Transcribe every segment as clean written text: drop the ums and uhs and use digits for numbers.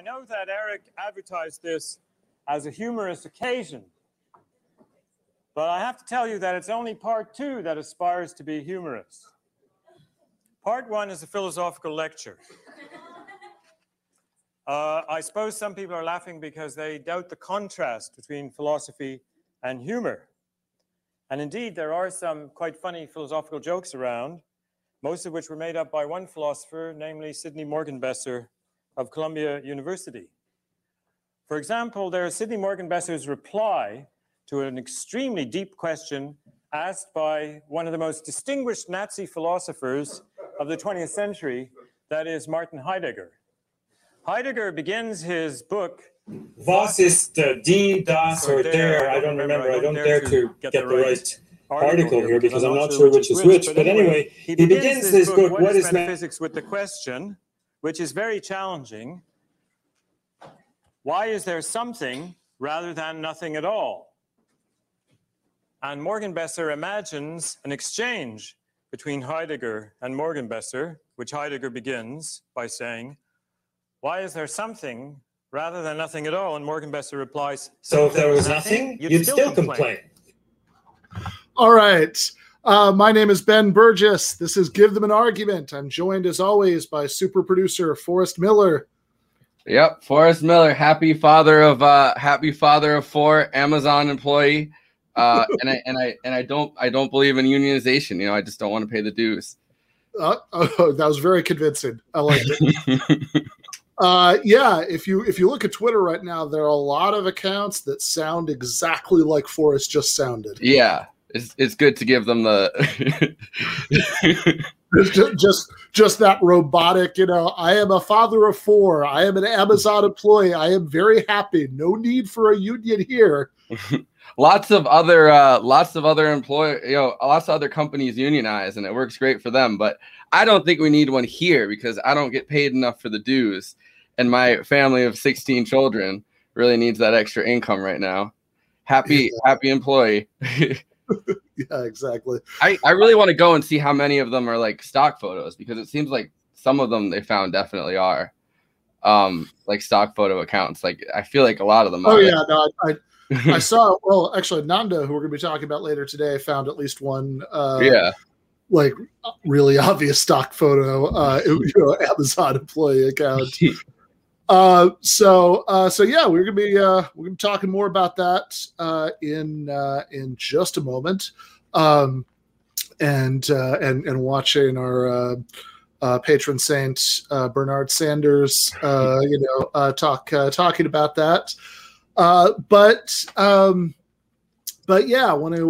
I know that Eric advertised this as a humorous occasion, but I have to tell you that it's only part two that aspires to be humorous. Part one is a philosophical lecture. I suppose some people are laughing because they doubt the contrast between philosophy and humor. And indeed, there are some quite funny philosophical jokes around, most of which were made up by one philosopher, namely Sidney Morgenbesser of Columbia University. For example, there is Sidney Morgenbesser's reply to an extremely deep question asked by one of the most distinguished Nazi philosophers of the 20th century, that is Martin Heidegger. Heidegger begins his book, Was ist die, das, or der? I don't dare to get the right article here because I'm not sure which is which. But anyway, he begins his book, What is Metaphysics, with the question, which is very challenging, why is there something rather than nothing at all? And Morgenbesser imagines an exchange between Heidegger and Morgenbesser, which Heidegger begins by saying, why is there something rather than nothing at all? And Morgenbesser replies, so if there was nothing, you'd still complain. All right. My name is Ben Burgess. This is Give Them an Argument. I'm joined, as always, by super producer Forrest Miller. Yep, Forrest Miller, happy father of four, Amazon employee, and I don't believe in unionization. You know, I just don't want to pay the dues. Oh, that was very convincing. I liked it. Yeah, if you look at Twitter right now, there are a lot of accounts that sound exactly like Forrest just sounded. Yeah, it's good to give them the just that robotic, you know, I am a father of four, I am an Amazon employee, I am very happy, no need for a union here. lots of other companies unionize and it works great for them, but I don't think we need one here because I don't get paid enough for the dues. And my family of 16 children really needs that extra income right now. Happy employee. Yeah, exactly. I really want to go and see how many of them are like stock photos, because it seems like some of them they found definitely are like stock photo accounts. Like I feel like a lot of them are. Oh, yeah. No, I saw, well, actually, Nando, who we're going to be talking about later today, found at least one. Yeah. Like really obvious stock photo, Amazon employee account. So yeah, we're gonna be talking more about that in just a moment, and watching our patron saint Bernard Sanders, talking about that, But yeah, I want to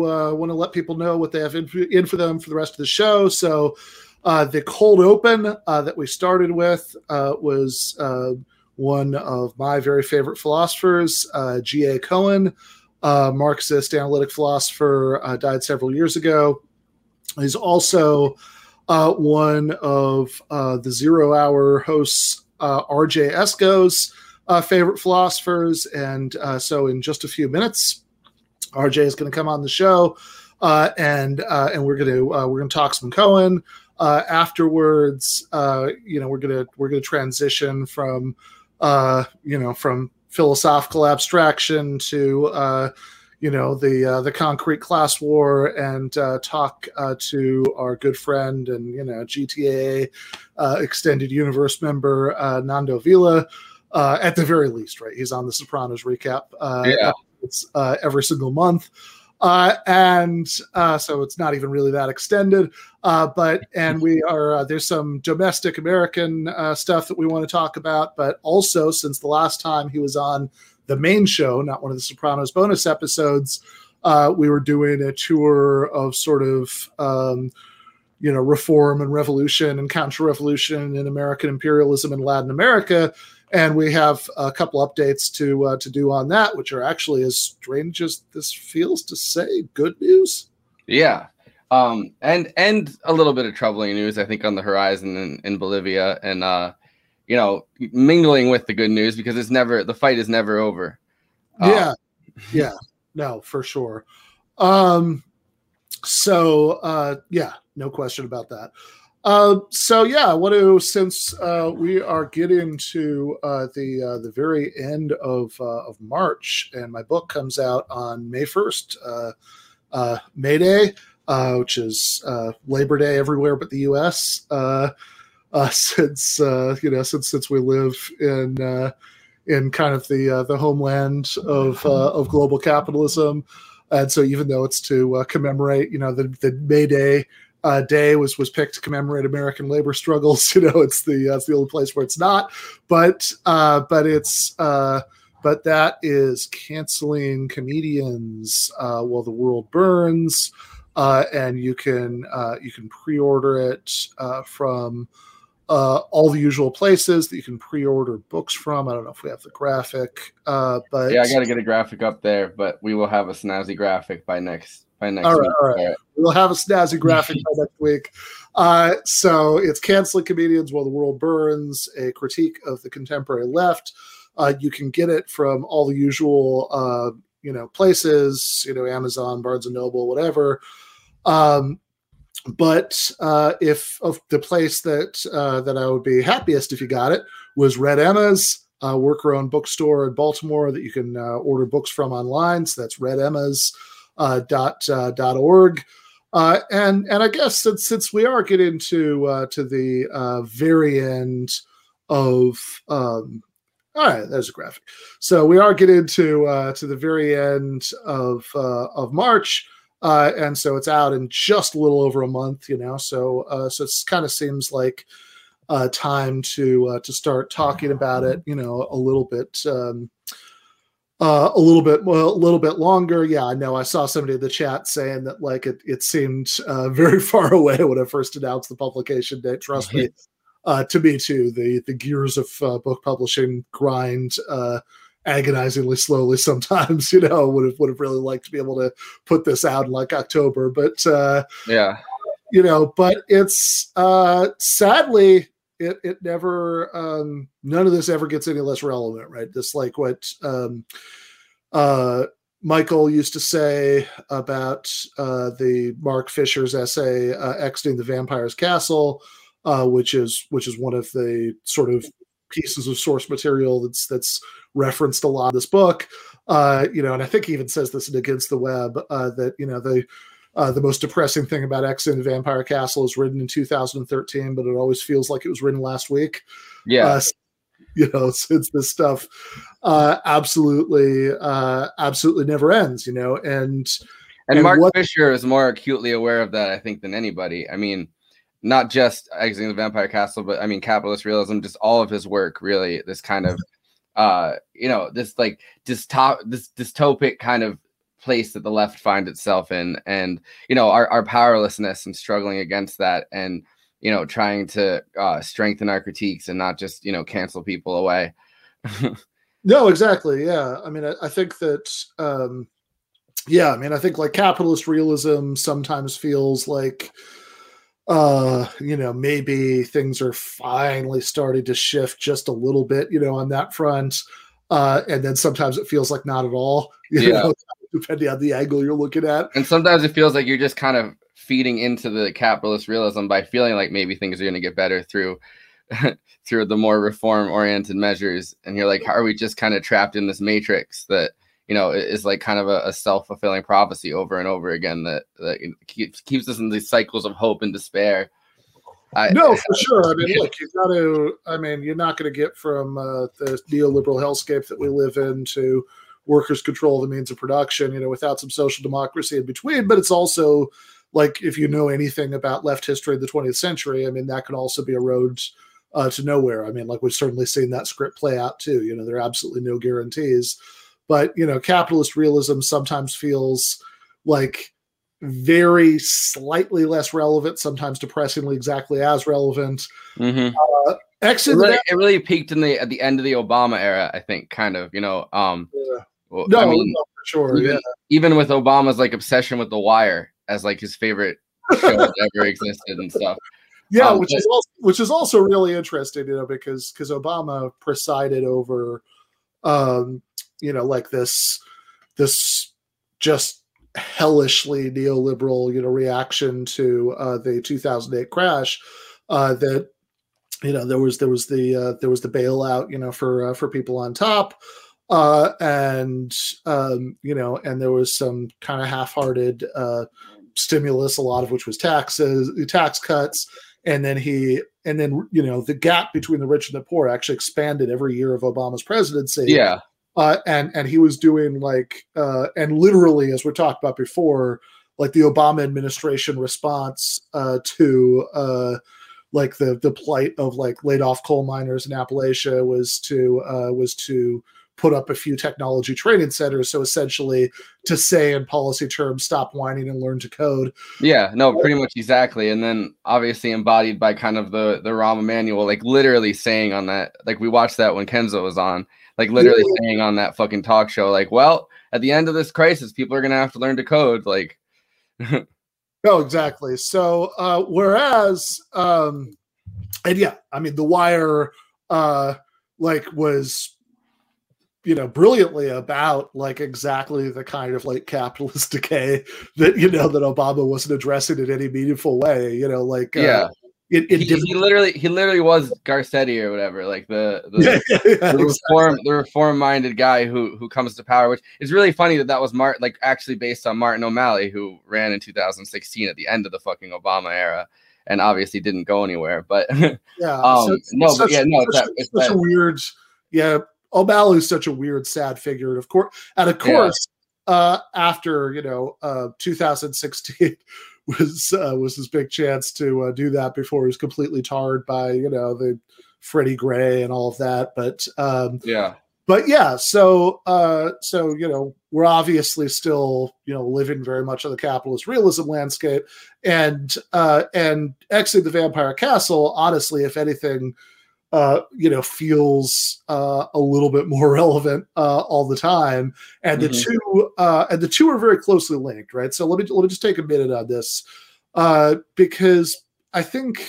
let people know what they have in for them for the rest of the show. So the cold open that we started with was one of my very favorite philosophers, G. A. Cohen, Marxist analytic philosopher, died several years ago. He's also one of the Zero Hour hosts, R. J. Eskow's favorite philosophers, and so in just a few minutes, RJ is going to come on the show, and we're going to talk some Cohen. Afterwards, we're going to transition from from philosophical abstraction to the concrete class war, and talk to our good friend and GTA extended universe member Nando Vila. At the very least, right? He's on the Sopranos recap. Yeah. It's every single month, and so it's not even really that extended. But there's some domestic American stuff that we want to talk about. But also, since the last time he was on the main show, not one of the Sopranos bonus episodes, we were doing a tour of sort of reform and revolution and counter-revolution in American imperialism in Latin America. And we have a couple updates to do on that, which are actually, as strange as this feels to say, good news. Yeah, and a little bit of troubling news, I think, on the horizon in Bolivia, and mingling with the good news, because the fight is never over. Yeah, no, for sure. So yeah, no question about that. So yeah, I want to, since we are getting to the very end of March, and my book comes out on May 1st, May Day, which is Labor Day everywhere but the U.S. Since you know, since we live in kind of the homeland of global capitalism, and so even though it's to commemorate, you know, the May Day. Day was picked to commemorate American labor struggles. You know, it's the only place where it's not. But it's but that is canceling comedians while the world burns, and you can pre-order it from all the usual places that you can pre-order books from. I don't know if we have the graphic, but yeah, I got to get a graphic up there. But we will have a snazzy graphic by next. All right. We'll have a snazzy graphic by next week. So it's Canceling Comedians While the World Burns, a critique of the contemporary left. You can get it from all the usual, you know, places, you know, Amazon, Barnes and Noble, whatever. But if of the place that that I would be happiest if you got it was Red Emma's, worker-owned bookstore in Baltimore that you can order books from online. So that's Red Emma's. .org and I guess since we are getting to the very end of all right, there's a graphic. So we are getting to the very end of March, and so it's out in just a little over a month, you know. So so it kind of seems like time to start talking about it, you know, a little bit. A little bit longer. Yeah, I know. I saw somebody in the chat saying that like it seemed very far away when I first announced the publication date. Trust me, to me too. The gears of book publishing grind agonizingly slowly sometimes. You know, would have really liked to be able to put this out in like October, but yeah, you know. But it's sadly. It never, none of this ever gets any less relevant, right? Just like what Michael used to say about the Mark Fisher's essay, Exiting the Vampire's Castle, which is one of the sort of pieces of source material that's referenced a lot in this book. You know, and I think he even says this in Against the Web, that, you know, the most depressing thing about Exiting the Vampire Castle is written in 2013, but it always feels like it was written last week. Yeah. You know, since this stuff absolutely never ends, you know. And Mark Fisher is more acutely aware of that, I think, than anybody. I mean, not just Exiting the Vampire Castle, but I mean, Capitalist Realism, just all of his work, really, this kind of, you know, this like this dystopic kind of place that the left find itself in, and you know our powerlessness and struggling against that, and you know trying to strengthen our critiques and not just, you know, cancel people away. No, exactly. Yeah, I mean, I think that yeah, I mean, I think like Capitalist Realism sometimes feels like you know, maybe things are finally starting to shift just a little bit, you know, on that front, and then sometimes it feels like not at all, you know? Depending on the angle you're looking at. And sometimes it feels like you're just kind of feeding into the Capitalist Realism by feeling like maybe things are going to get better through the more reform-oriented measures. And you're like, are we just kind of trapped in this matrix that, you know, is like kind of a self-fulfilling prophecy over and over again that keeps us in these cycles of hope and despair? For sure. I mean, look, you're not going to get from the neoliberal hellscape that we live in to workers control the means of production, you know, without some social democracy in between. But it's also like, if you know anything about left history in the 20th century, I mean, that can also be a road to nowhere. I mean, like we've certainly seen that script play out too, you know, there are absolutely no guarantees, but you know, Capitalist Realism sometimes feels like very slightly less relevant, sometimes depressingly exactly as relevant. Mm-hmm. It really peaked at the end of the Obama era, I think, kind of, you know, yeah. Well, no, I mean, no, for sure. Even with Obama's like obsession with The Wire as like his favorite show that ever existed and stuff. Yeah, which is also really interesting, you know, because Obama presided over, you know, like this just hellishly neoliberal, you know, reaction to the 2008 crash. that, you know, there was the bailout, you know, for people on top. You know, and there was some kind of half-hearted stimulus, a lot of which was tax cuts. And then, you know, the gap between the rich and the poor actually expanded every year of Obama's presidency. Yeah. And he was doing like, and literally, as we talked about before, like the Obama administration response to like the plight of like laid off coal miners in Appalachia was to put up a few technology training centers. So essentially to say in policy terms, stop whining and learn to code. Yeah, no, pretty much exactly. And then obviously embodied by kind of the Rahm Emanuel, like literally saying on that, like we watched that when Kenzo was on, like literally saying on that fucking talk show, like, well, at the end of this crisis, people are going to have to learn to code. Like, no, exactly. So whereas, and yeah, I mean, The Wire like was, you know, brilliantly about like exactly the kind of like capitalist decay that, you know, that Obama wasn't addressing in any meaningful way, you know, like, yeah, he literally was Garcetti or whatever, like the reform-minded guy who comes to power, which is really funny that was Martin, like actually based on Martin O'Malley, who ran in 2016 at the end of the fucking Obama era. And obviously didn't go anywhere, but yeah, it's such a weird, yeah. O'Malley's such a weird, sad figure. And of course, yeah. After, you know, 2016 was his big chance to do that before he was completely tarred by, you know, the Freddie Gray and all of that. But yeah. So, you know, we're obviously still, you know, living very much on the capitalist realism landscape, and Exiting the Vampire Castle, honestly, if anything, you know, feels a little bit more relevant all the time, and the two are very closely linked, right? So let me just take a minute on this, because I think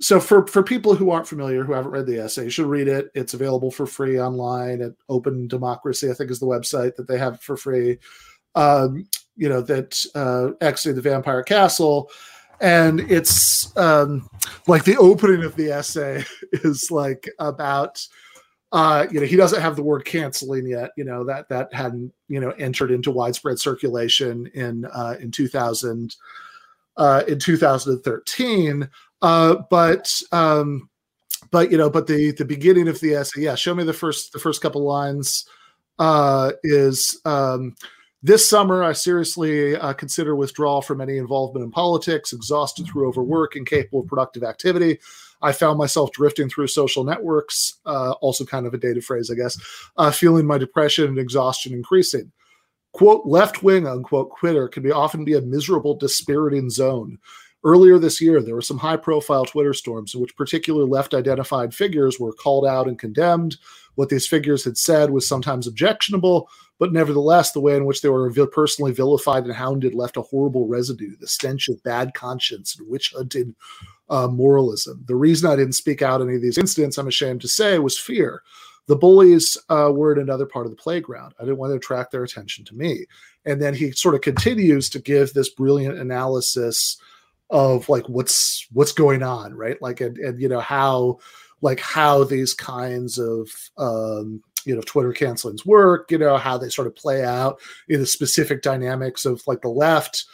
so. For people who aren't familiar, who haven't read the essay, you should read it. It's available for free online at Open Democracy, I think, is the website that they have for free. You know, that Exiting the Vampire Castle. And it's like the opening of the essay is like about, you know, he doesn't have the word canceling yet. You know, that hadn't, you know, entered into widespread circulation in 2013. But you know, but the beginning of the essay, yeah, show me the first couple lines is. This summer, I seriously consider withdrawal from any involvement in politics, exhausted through overwork, incapable of productive activity. I found myself drifting through social networks, also kind of a dated phrase, I guess, feeling my depression and exhaustion increasing. Quote, left-wing, unquote, quitter can often be a miserable, dispiriting zone. Earlier this year, there were some high-profile Twitter storms in which particular left-identified figures were called out and condemned. What these figures had said was sometimes objectionable, but nevertheless, the way in which they were personally vilified and hounded left a horrible residue, the stench of bad conscience and witch-hunting moralism. The reason I didn't speak out in any of these incidents, I'm ashamed to say, was fear. The bullies were in another part of the playground. I didn't want to attract their attention to me. And then he sort of continues to give this brilliant analysis of like what's going on, right? Like and you know how these kinds of you know Twitter cancelings work, you know, how they sort of play out in the specific dynamics of like the left.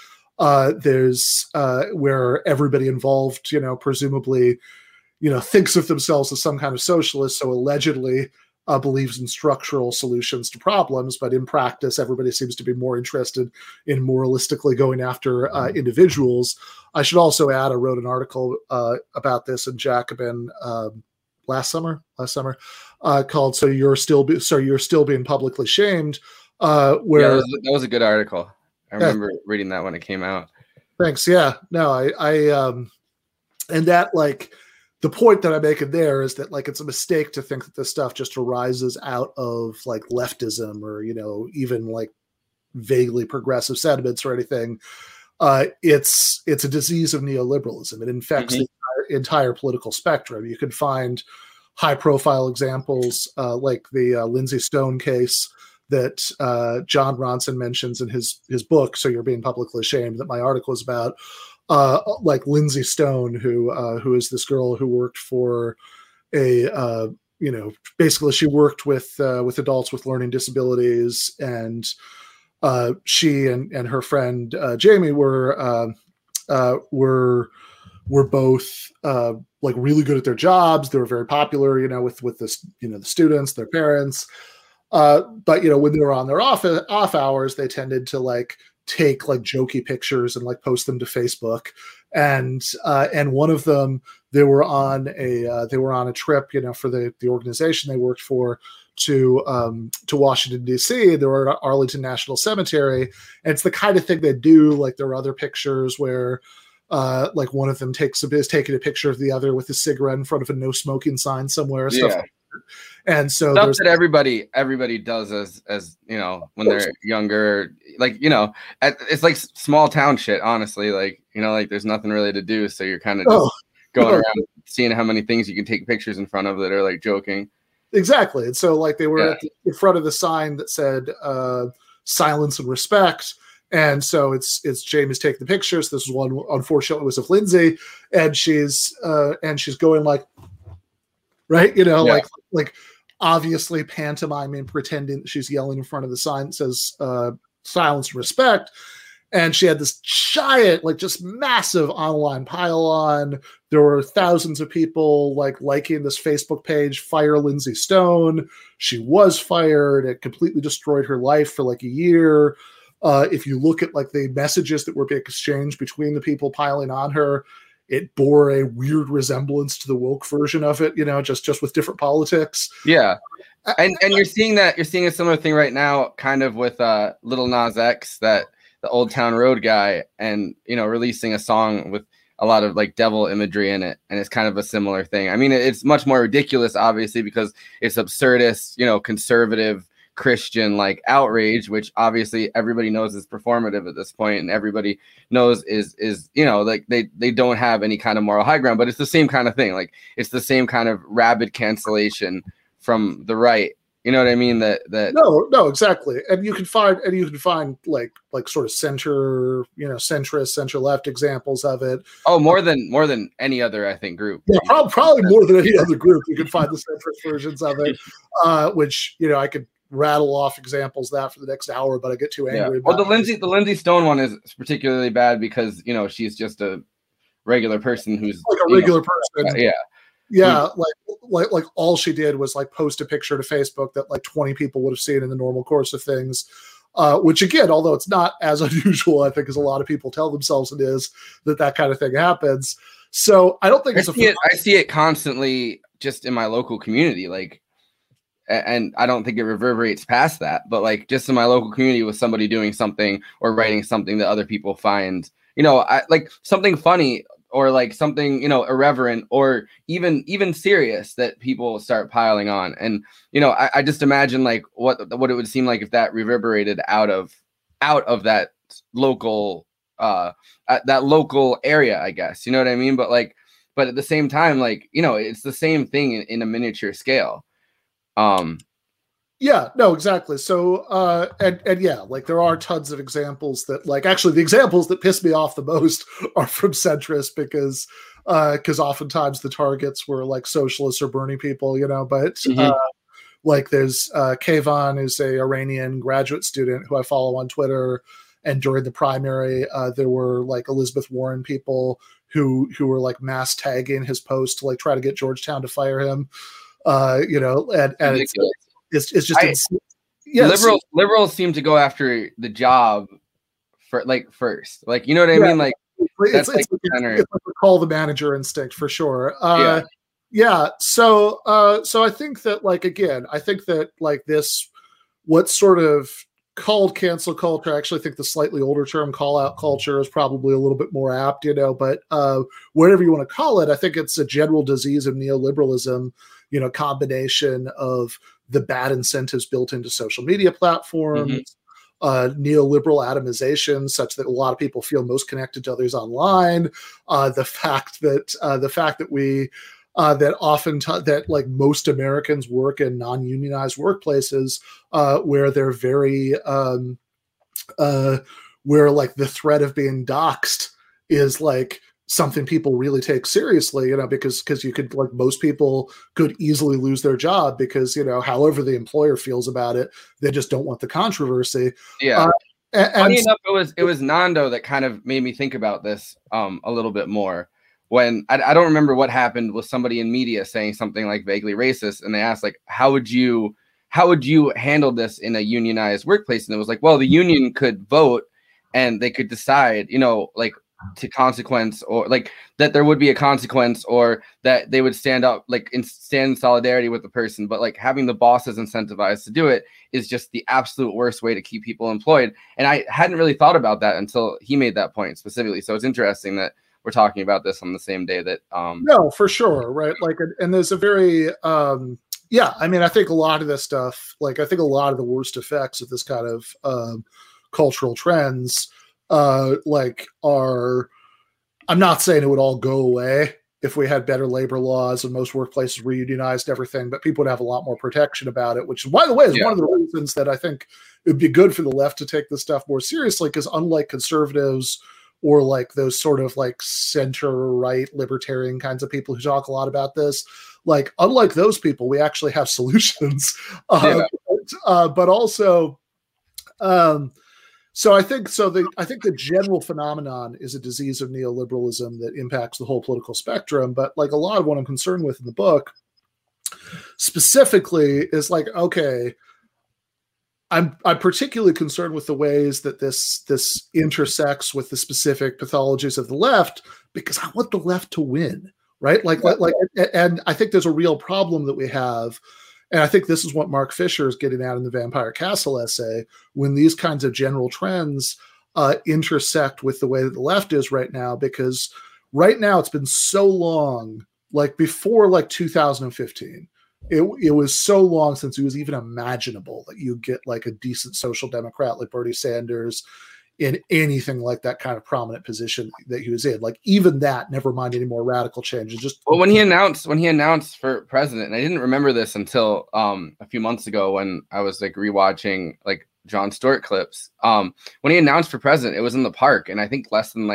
There's where everybody involved, you know, presumably, you know, thinks of themselves as some kind of socialist, so allegedly believes in structural solutions to problems, but in practice, everybody seems to be more interested in moralistically going after individuals. I should also add, I wrote an article about this in Jacobin last summer, called "So You're Still Being Publicly Shamed." Where that was a good article. I remember reading that when it came out. Thanks. Yeah. No. I and that like. The point that I'm making there is that like it's a mistake to think that this stuff just arises out of like leftism or, you know, even like vaguely progressive sentiments or anything. It's a disease of neoliberalism. It infects the entire political spectrum. You can find high profile examples like the Lindsey Stone case that John Ronson mentions in his book. So You're Being Publicly Shamed, that my article is about. like Lindsay Stone, who is this girl who worked for a, basically she worked with adults with learning disabilities, and she and her friend Jamie were both like really good at their jobs. They were very popular, with this, the students, their parents. But when they were on their off hours, they tended to like take like jokey pictures and like post them to Facebook. And one of them, they were on a trip, for the organization they worked for to Washington, D.C. They were at Arlington National Cemetery. And it's the kind of thing they do. Like there are other pictures where, like one of them is taking a picture of the other with a cigarette in front of a no smoking sign somewhere. Yeah. Stuff like that. And so stuff that everybody does as when they're younger, like, it's like small town shit, honestly, like, like there's nothing really to do. So you're kind of just going around seeing how many things you can take pictures in front of that are like joking. Exactly. And so like they were in front of the sign that said, silence and respect. And so it's Jamie's taking the pictures. This is one, unfortunately, was of Lindsay, and she's going like, right, like obviously pantomiming, pretending she's yelling in front of the sign that says silence and respect. And she had this giant, like just massive online pile-on. There were thousands of people like liking this Facebook page, Fire Lindsay Stone. She was fired. It completely destroyed her life for like a year. If you look at like the messages that were being exchanged between the people piling on her, it bore a weird resemblance to the woke version of it, just with different politics. Yeah. And you're seeing a similar thing right now, kind of with Little Nas X, that the Old Town Road guy, and, releasing a song with a lot of like devil imagery in it. And it's kind of a similar thing. I mean, it's much more ridiculous, obviously, because it's absurdist, conservative Christian like outrage, which obviously everybody knows is performative at this point, and everybody knows is like they don't have any kind of moral high ground. But it's the same kind of thing, like it's the same kind of rabid cancellation from the right. You know what I mean? That no, exactly. And you can find like sort of center, centrist, center left examples of it. Oh, more than any other, I think, group. Yeah, probably more than any other group. You can find the centrist versions of it, which I could rattle off examples of that for the next hour, but I get too angry. Yeah. Well, the Lindsay Stone one is particularly bad because she's just a regular person who's like a regular person. Yeah. Like all she did was like post a picture to Facebook that like 20 people would have seen in the normal course of things. Which again, although it's not as unusual, I think, as a lot of people tell themselves it is, that kind of thing happens. So I don't think I see it constantly just in my local community, like. And I don't think it reverberates past that, but like just in my local community with somebody doing something or writing something that other people find, like something funny or like something, irreverent or even serious that people start piling on. And, I just imagine like what it would seem like if that reverberated out of that local area, I guess, you know what I mean? But like, but at the same time, like, it's the same thing in a miniature scale. Yeah, no, exactly. So, and yeah, like there are tons of examples that like, actually the examples that piss me off the most are from centrists because oftentimes the targets were like socialists or Bernie people, but, like there's, Kayvon, who's a Iranian graduate student who I follow on Twitter. And during the primary, there were like Elizabeth Warren people who were like mass tagging his post to like try to get Georgetown to fire him. And it's just liberals seem to go after the job for like first, like you know what I mean, like it's like call the manager instinct for sure. So I think that like again, I think that like this what's sort of called cancel culture. I actually think the slightly older term call out culture is probably a little bit more apt, but whatever you want to call it, I think it's a general disease of neoliberalism, combination of the bad incentives built into social media platforms, neoliberal atomization, such that a lot of people feel most connected to others online. The fact that most Americans work in non-unionized workplaces where they're very where like the threat of being doxxed is like something people really take seriously, you know, because you could, like, most people could easily lose their job because, you know, however the employer feels about it, they just don't want the controversy. Yeah. Funny enough, it was Nando that kind of made me think about this a little bit more. When I don't remember what happened, was somebody in media saying something like vaguely racist, and they asked, like, how would you handle this in a unionized workplace? And it was like, well, the union could vote and they could decide, you know, like, to consequence, or like that there would be a consequence, or that they would stand up, like, and stand in solidarity with the person. But, like, having the bosses incentivized to do it is just the absolute worst way to keep people employed. And I hadn't really thought about that until he made that point specifically. So it's interesting that we're talking about this on the same day that, no, for sure. Right. Like, and there's a very, yeah, I mean, I think a lot of this stuff, like, I think a lot of the worst effects of this kind of, cultural trends, like, are, I'm not saying it would all go away if we had better labor laws and most workplaces reunionized everything, but people would have a lot more protection about it, which, by the way, is one of the reasons that I think it would be good for the left to take this stuff more seriously, because unlike conservatives or, like, those sort of, like, center-right libertarian kinds of people who talk a lot about this, like, unlike those people, we actually have solutions. But also... So I think the general phenomenon is a disease of neoliberalism that impacts the whole political spectrum. But, like, a lot of what I'm concerned with in the book specifically is, like, okay, I'm particularly concerned with the ways that this intersects with the specific pathologies of the left, because I want the left to win, right? Like, and I think there's a real problem that we have. And I think this is what Mark Fisher is getting at in the Vampire Castle essay, when these kinds of general trends intersect with the way that the left is right now, because right now it's been so long, like before like 2015, it was so long since it was even imaginable that you get like a decent social democrat like Bernie Sanders in anything like that kind of prominent position that he was in, like even that, never mind any more radical changes. Just when he announced for president, and I didn't remember this until a few months ago when I was like rewatching like John Stewart clips. When he announced for president, it was in the park, and I think less than. No,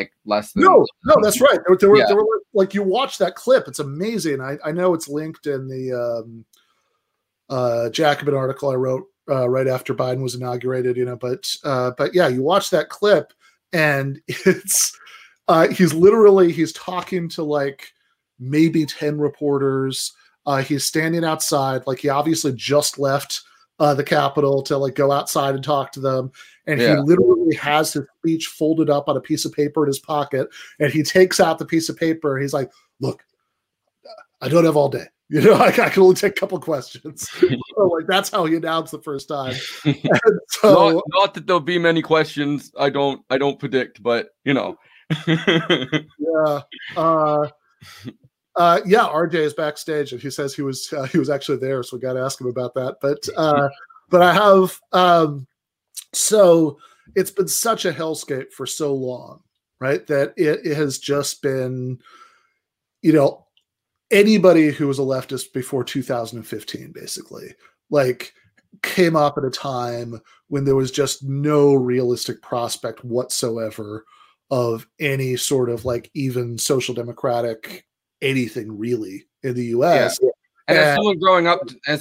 that's right. There were like, you watch that clip, it's amazing. I know it's linked in the Jacobin article I wrote right after Biden was inaugurated, you know, but yeah, you watch that clip and it's, he's talking to like maybe 10 reporters. He's standing outside. Like, he obviously just left the Capitol to like go outside and talk to them. And he literally has his speech folded up on a piece of paper in his pocket. And he takes out the piece of paper. He's like, look, I don't have all day. You know, I can only take a couple questions. So, like, that's how he announced the first time. So, not that there'll be many questions. I don't predict, but you know. RJ is backstage, and he says he was actually there, so we got to ask him about that. But I have so it's been such a hellscape for so long, right? That it has just been, you know. Anybody who was a leftist before 2015, basically, like, came up at a time when there was just no realistic prospect whatsoever of any sort of like even social democratic anything really in the U.S. Yeah. And as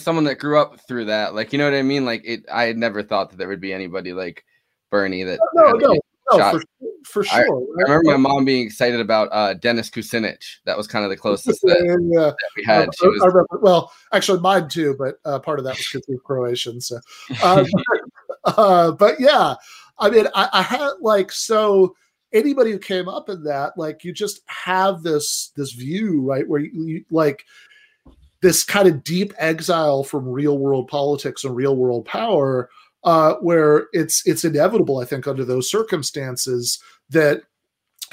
someone that grew up through that, like, you know what I mean? Like, I had never thought that there would be anybody like Bernie that. For sure. I remember my mom being excited about Dennis Kucinich. That was kind of the closest that we had. Actually, mine too, but part of that was because we were Croatian. So, but yeah, I mean, I had like, so anybody who came up in that, like, you just have this view, right, where you like this kind of deep exile from real world politics and real world power. Where it's inevitable, I think, under those circumstances that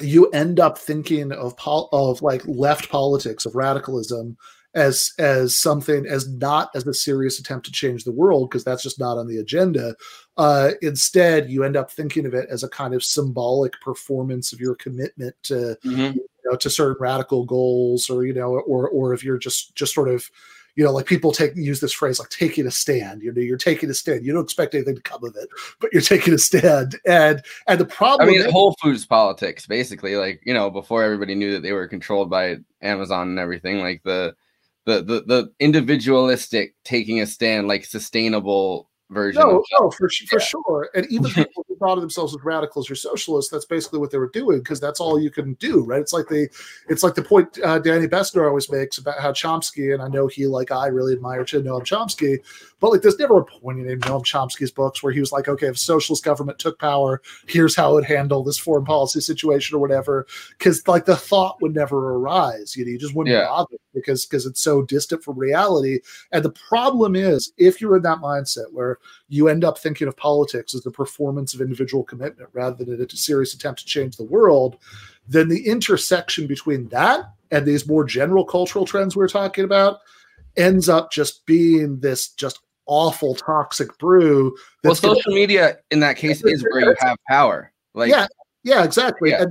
you end up thinking of like left politics, of radicalism, as something as not as a serious attempt to change the world, because that's just not on the agenda. Instead, you end up thinking of it as a kind of symbolic performance of your commitment to, you know, to certain radical goals, or you know, or if you're just sort of, you know, like people use this phrase like taking a stand. You know, you're taking a stand. You don't expect anything to come of it, but you're taking a stand. And the problem, I mean, Whole Foods politics, basically, like, you know, before everybody knew that they were controlled by Amazon and everything, like the individualistic taking a stand, like sustainable version. No, for sure. And even people who thought of themselves as radicals or socialists, that's basically what they were doing, because that's all you can do, right? It's like the point Danny Bessner always makes about how Chomsky, and I know he, like, I really admire Noam Chomsky, but like there's never a point in Noam Chomsky's books where he was like, okay, if socialist government took power, here's how it would handle this foreign policy situation or whatever, because like the thought would never arise. You know, you just wouldn't bother, because it's so distant from reality. And the problem is, if you're in that mindset where you end up thinking of politics as the performance of individual commitment rather than a serious attempt to change the world, then the intersection between that and these more general cultural trends we're talking about ends up just being this just awful toxic brew. Well, social media in that case is where you have power. Like, yeah, exactly. Yeah.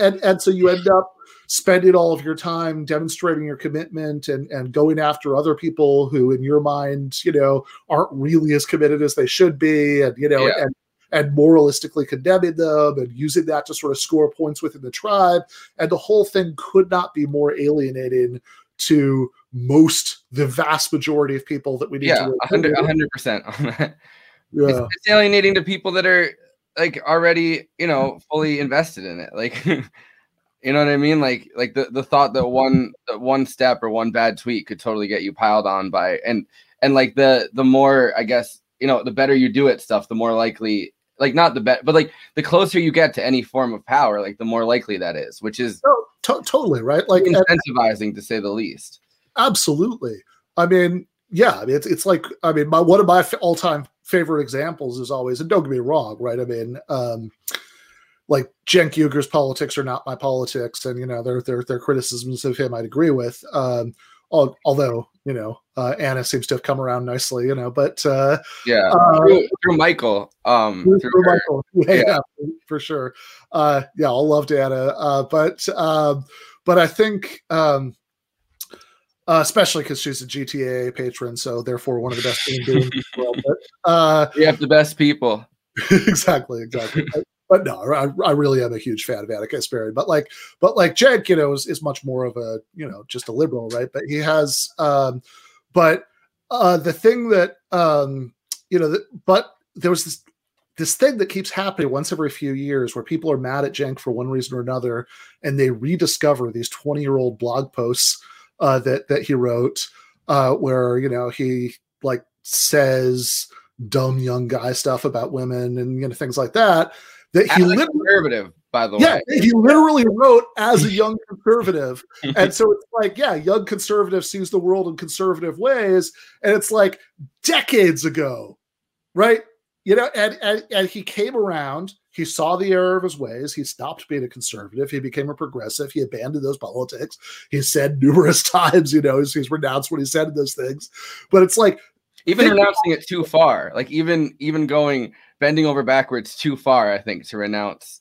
And so you end up spending all of your time demonstrating your commitment and going after other people who, in your mind, you know, aren't really as committed as they should be, and, you know, and moralistically condemning them and using that to sort of score points within the tribe. And the whole thing could not be more alienating to the vast majority of people that we need to 100% on that. Yeah. It's alienating to people that are like already, you know, fully invested in it. Like, you know what I mean? Like the thought that one step or one bad tweet could totally get you piled on by, and like the more, I guess, you know, the better you do at stuff, the more likely, like not the better, but like the closer you get to any form of power, like the more likely that is, which is totally right. Like incentivizing, to say the least. Absolutely. I mean, yeah, it's like, I mean, one of my all time favorite examples is always, and don't get me wrong, right? I mean, like Cenk Uyghur's politics are not my politics, and, you know, their criticisms of him I'd agree with. Although, you know, Anna seems to have come around nicely, you know, but through Michael, through Michael, yeah, for sure, all loved Anna, but I think, especially because she's a GTA patron, so therefore one of the best people in the world. But, we have the best people. exactly. But no, I really am a huge fan of Anna Kasparian. But like Cenk, you know, is much more of a, you know, just a liberal, right? But he has, the thing that, you know, but there was this thing that keeps happening once every few years where people are mad at Cenk for one reason or another, and they rediscover these 20-year-old blog posts that he wrote, where, you know, he like says dumb young guy stuff about women and, you know, things like that. That he literally, conservative, by the way. Yeah, he literally wrote as a young conservative. And so it's like, yeah, young conservative sees the world in conservative ways. And it's like decades ago, right? You know, and he came around, he saw the error of his ways, he stopped being a conservative, he became a progressive, he abandoned those politics. He said numerous times, you know, he's renounced what he said in those things. But it's like, even renouncing it too far, like even going bending over backwards too far, I think, to renounce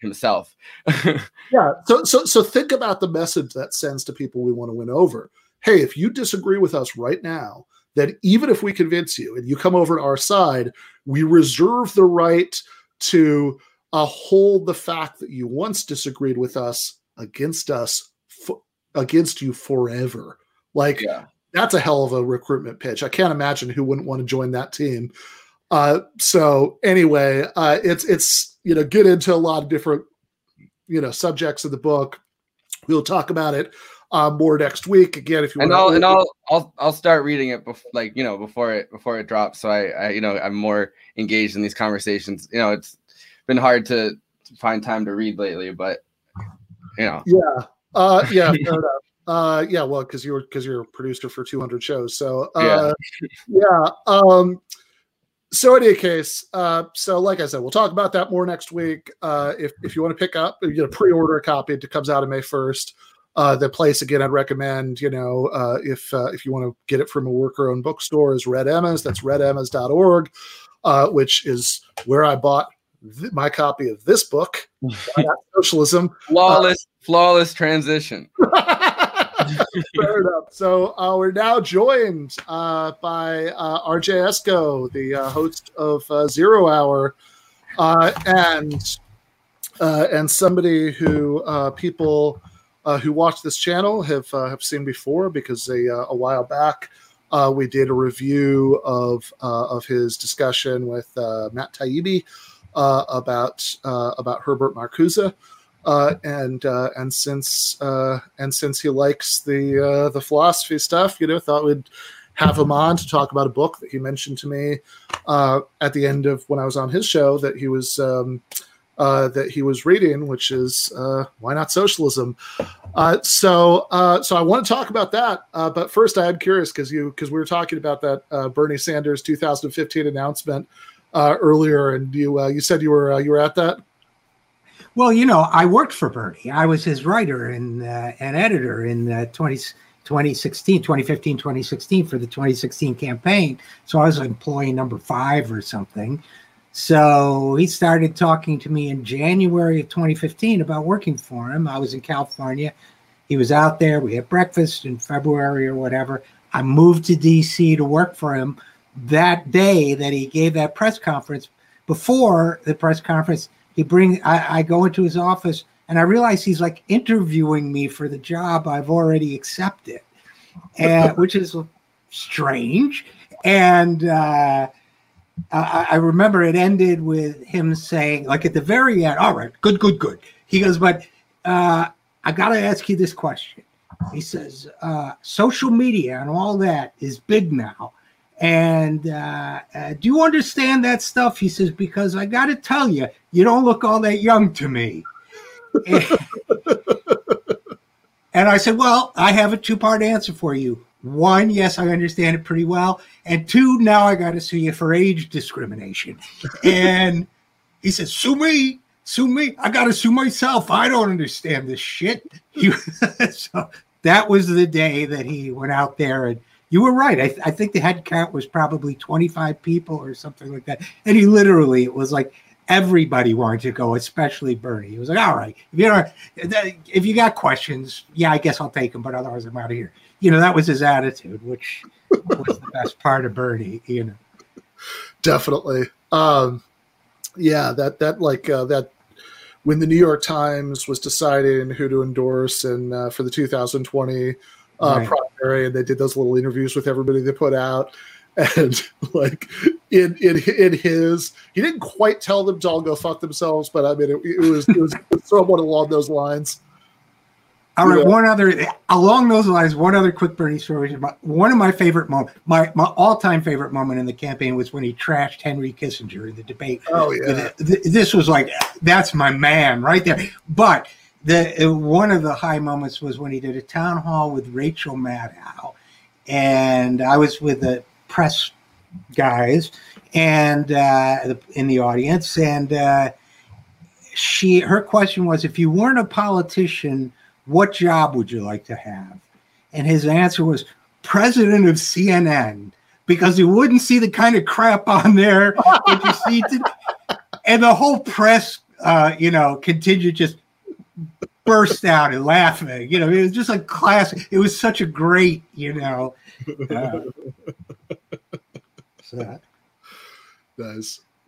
himself. So think about the message that sends to people we want to win over. Hey, if you disagree with us right now, then even if we convince you and you come over to our side, we reserve the right to hold the fact that you once disagreed with us against you forever. Like, that's a hell of a recruitment pitch. I can't imagine who wouldn't want to join that team. So anyway, it's, you know, get into a lot of different, you know, subjects of the book. We'll talk about it more next week. Again, if you want, I'll start reading it before it drops. So I you know, I'm more engaged in these conversations. You know, it's been hard to find time to read lately, but, you know, fair enough. Well, because you're a producer for 200 shows. So, so in any case, so like I said, we'll talk about that more next week. If you want to pick up, you know, pre-order a copy. It comes out on May 1st. The place, again, I'd recommend, you know, if you want to get it from a worker-owned bookstore, is Red Emma's. That's redemmas.org, which is where I bought my copy of this book, Why Not Socialism. Flawless transition. Fair enough. So we're now joined by R. J. Eskow, the host of Zero Hour, and somebody who people who watch this channel have seen before, because they, a while back we did a review of his discussion with Matt Taibbi about Herbert Marcuse. And since he likes the philosophy stuff, you know, thought we'd have him on to talk about a book that he mentioned to me at the end of when I was on his show that he was reading, which is Why Not Socialism. So I want to talk about that. But first, I'm curious because we were talking about that Bernie Sanders 2015 announcement earlier, and you said you were at that. Well, you know, I worked for Bernie. I was his writer and editor in 2015, 2016 for the 2016 campaign. So I was employee number 5 or something. So he started talking to me in January of 2015 about working for him. I was in California. He was out there. We had breakfast in February or whatever. I moved to D.C. to work for him that day that he gave that press conference. Before the press conference, I go into his office and I realize he's like interviewing me for the job I've already accepted, which is strange. And I remember it ended with him saying, like at the very end, all right, good. He goes, but I got to ask you this question. He says, social media and all that is big now. And do you understand that stuff? He says, because I got to tell you, you don't look all that young to me. And I said, well, I have a 2-part answer for you. 1, yes, I understand it pretty well. And 2, now I got to sue you for age discrimination. And he says, sue me. I got to sue myself. I don't understand this shit. So that was the day that he went out there, and you were right. I think the head count was probably 25 people or something like that. And he literally, it was like everybody wanted to go, especially Bernie. He was like, all right, if you got questions, yeah, I guess I'll take them, but otherwise I'm out of here. You know, that was his attitude, which was the best part of Bernie, you know. Definitely. Yeah, that when the New York Times was deciding who to endorse and for the 2020 primary, and they did those little interviews with everybody they put out, and like he didn't quite tell them to all go fuck themselves, but I mean it was somewhat along those lines. All right, one other quick Bernie story. One of my favorite moments, my all-time favorite moment in the campaign was when he trashed Henry Kissinger in the debate. Oh yeah, this was like, that's my man right there. But one of the high moments was when he did a town hall with Rachel Maddow, and I was with the press guys and in the audience, and her question was, if you weren't a politician, what job would you like to have? And his answer was president of CNN, because you wouldn't see the kind of crap on there that you see today. And the whole press, contingent just burst out and laughing. You know, it was just like classic. It was such a great, nice.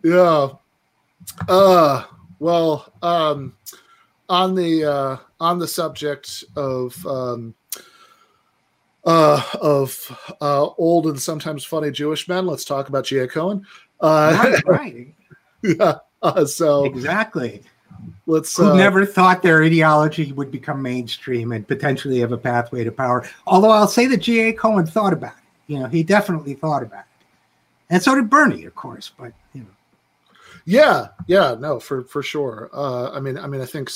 Yeah. Well, on the subject of old and sometimes funny Jewish men, let's talk about G. A. Cohen. Right. Yeah. So exactly. Who never thought their ideology would become mainstream and potentially have a pathway to power. Although I'll say that G. A. Cohen thought about it. You know, he definitely thought about it, and so did Bernie, of course. But you know, yeah, no, for sure. I mean, I think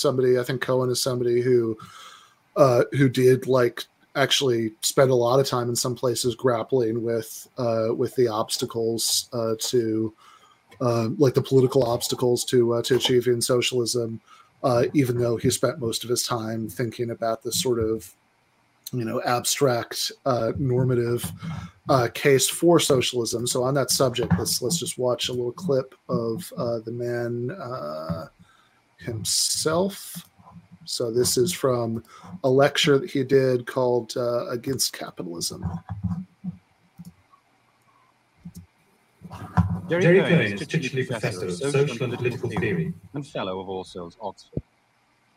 Cohen is somebody who did like actually spend a lot of time in some places grappling with the obstacles to. Like the political obstacles to achieving socialism, even though he spent most of his time thinking about this sort of, abstract normative case for socialism. So on that subject, let's just watch a little clip of the man himself. So this is from a lecture that he did called Against Capitalism. Jerry Cohen is Titchley Professor of Social and Political Theory and Fellow of All Souls, Oxford.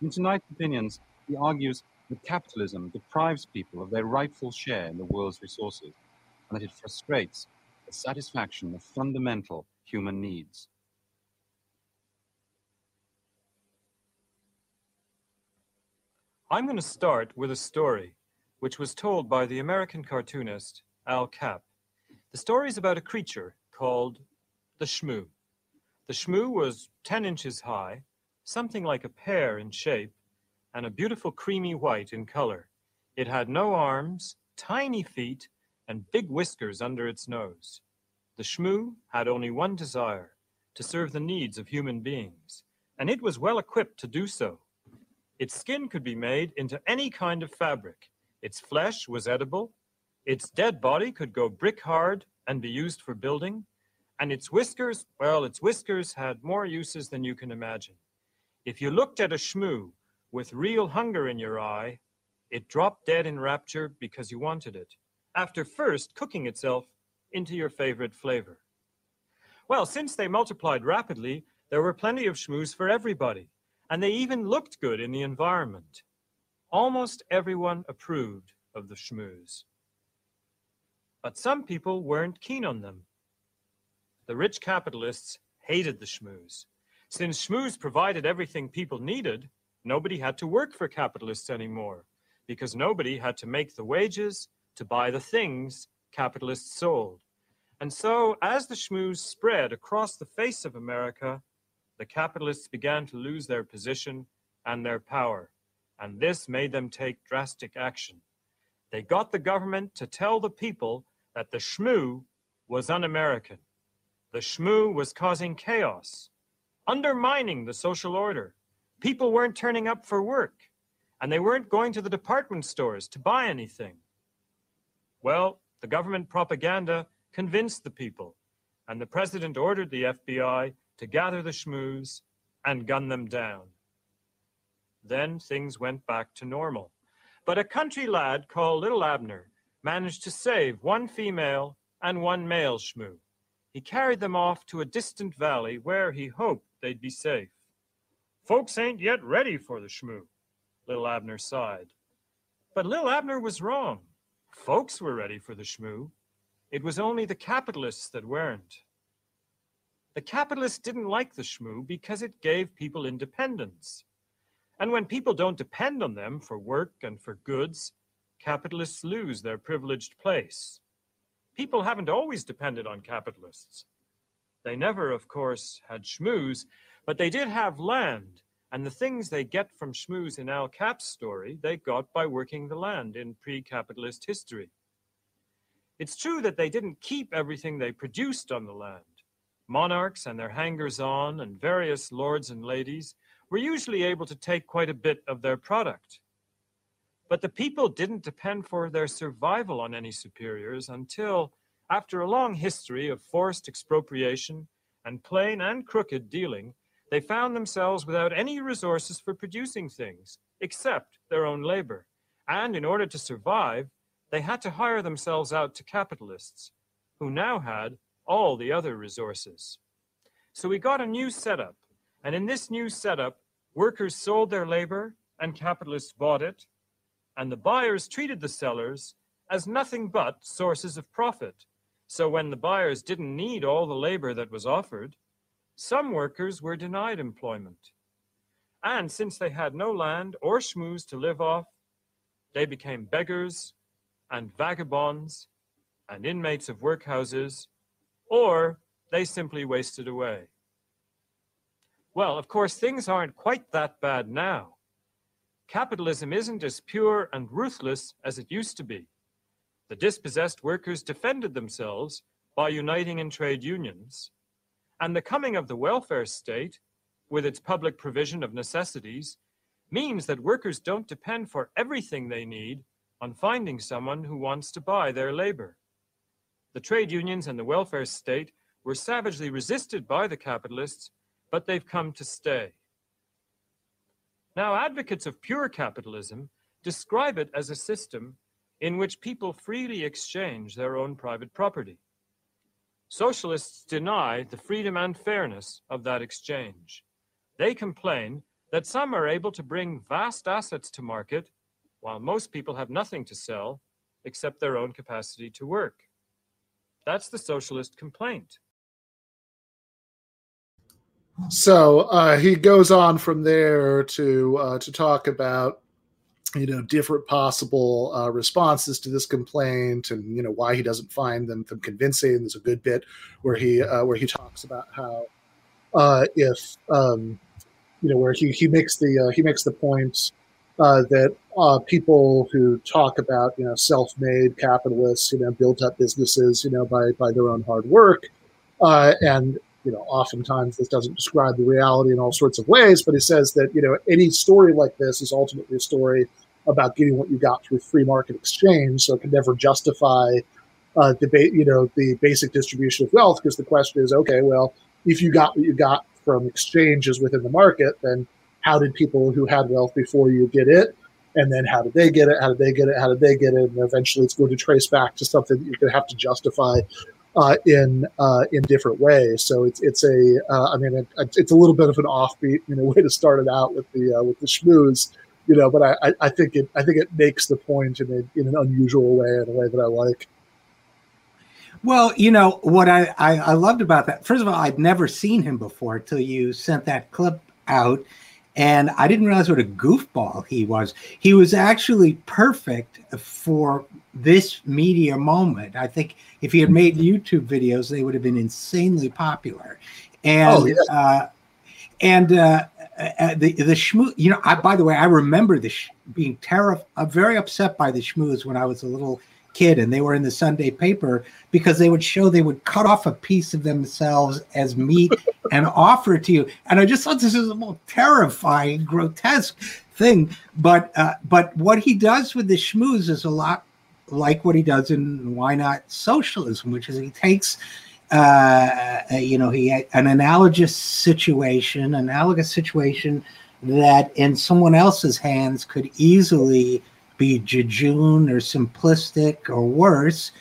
In tonight's opinions, he argues that capitalism deprives people of their rightful share in the world's resources, and that it frustrates the satisfaction of fundamental human needs. I'm going to start with a story which was told by the American cartoonist Al Capp. The story is about a creature called the shmoo. The shmoo was 10 inches high, something like a pear in shape, and a beautiful creamy white in color. It had no arms, tiny feet, and big whiskers under its nose. The shmoo had only one desire, to serve the needs of human beings, and it was well equipped to do so. Its skin could be made into any kind of fabric. Its flesh was edible. Its dead body could go brick hard and be used for building. And its whiskers, well, its whiskers had more uses than you can imagine. If you looked at a shmoo with real hunger in your eye, it dropped dead in rapture because you wanted it, after first cooking itself into your favorite flavor. Well, since they multiplied rapidly, there were plenty of shmoos for everybody. And they even looked good in the environment. Almost everyone approved of the shmoos. But some people weren't keen on them. The rich capitalists hated the shmoos. Since shmoos provided everything people needed, nobody had to work for capitalists anymore, because nobody had to make the wages to buy the things capitalists sold. And so, as the shmoos spread across the face of America, the capitalists began to lose their position and their power, and this made them take drastic action. They got the government to tell the people that the shmoo was un-American. The shmoo was causing chaos, undermining the social order. People weren't turning up for work, and they weren't going to the department stores to buy anything. Well, the government propaganda convinced the people, and the president ordered the FBI to gather the shmoos and gun them down. Then things went back to normal. But a country lad called Little Abner managed to save one female and one male shmoo. He carried them off to a distant valley where he hoped they'd be safe. Folks ain't yet ready for the shmoo, Little Abner sighed. But Little Abner was wrong. Folks were ready for the shmoo. It was only the capitalists that weren't. The capitalists didn't like the shmoo because it gave people independence. And when people don't depend on them for work and for goods, capitalists lose their privileged place. People haven't always depended on capitalists. They never, of course, had shmoos, but they did have land, and the things they get from shmoos in Al Capp's story, they got by working the land in pre-capitalist history. It's true that they didn't keep everything they produced on the land. Monarchs and their hangers-on and various lords and ladies were usually able to take quite a bit of their product. But the people didn't depend for their survival on any superiors until, after a long history of forced expropriation and plain and crooked dealing, they found themselves without any resources for producing things, except their own labor. And in order to survive, they had to hire themselves out to capitalists, who now had all the other resources. So we got a new setup, and in this new setup, workers sold their labor and capitalists bought it, and the buyers treated the sellers as nothing but sources of profit. So when the buyers didn't need all the labor that was offered, some workers were denied employment. And since they had no land or shmoos to live off, they became beggars and vagabonds and inmates of workhouses, or they simply wasted away. Well, of course, things aren't quite that bad now. Capitalism isn't as pure and ruthless as it used to be. The dispossessed workers defended themselves by uniting in trade unions, and the coming of the welfare state, with its public provision of necessities, means that workers don't depend for everything they need on finding someone who wants to buy their labor. The trade unions and the welfare state were savagely resisted by the capitalists, but they've come to stay. Now, advocates of pure capitalism describe it as a system in which people freely exchange their own private property. Socialists deny the freedom and fairness of that exchange. They complain that some are able to bring vast assets to market, while most people have nothing to sell except their own capacity to work. That's the socialist complaint. So he goes on from there to talk about, you know, different possible responses to this complaint, and you know why he doesn't find them convincing. There's a good bit where he talks about how he makes the point that people who talk about, you know, self-made capitalists, you know, built up businesses, you know, by their own hard work, and you know, oftentimes this doesn't describe the reality in all sorts of ways, but he says that, you know, any story like this is ultimately a story about getting what you got through free market exchange, so it can never justify the basic distribution of wealth, because the question is, okay, well, if you got what you got from exchanges within the market, then how did people who had wealth before you get it? And then how did they get it? How did they get it? How did they get it? And eventually it's going to trace back to something that you're going to have to justify in different ways. So it's a little bit of an offbeat, you know, way to start it out with the schmooze, you know. But I think it makes the point in an unusual way, in a way that I like. Well, you know what I loved about that. First of all, I'd never seen him before till you sent that clip out, and I didn't realize what a goofball he was. He was actually perfect for this media moment. I think if he had made YouTube videos, they would have been insanely popular. And the schmoo, you know. By the way, I remember being terrified. I'm very upset by the schmooze when I was a little kid, and they were in the Sunday paper because they would cut off a piece of themselves as meat and offer it to you. And I just thought this is a more terrifying, grotesque thing. But what he does with the schmooze is a lot like what he does in Why Not Socialism, which is he takes an analogous situation that in someone else's hands could easily be jejune or simplistic or worse,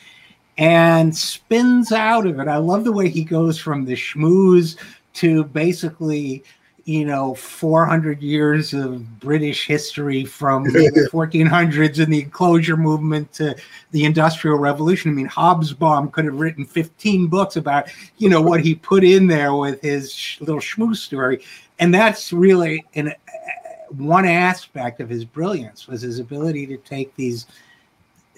and spins out of it. I love the way he goes from the schmooze to basically, you know, 400 years of British history, from the 1400s and the enclosure movement to the Industrial Revolution. I mean, Hobsbawm could have written 15 books about, you know, what he put in there with his little schmooze story. And that's really one aspect of his brilliance, was his ability to take these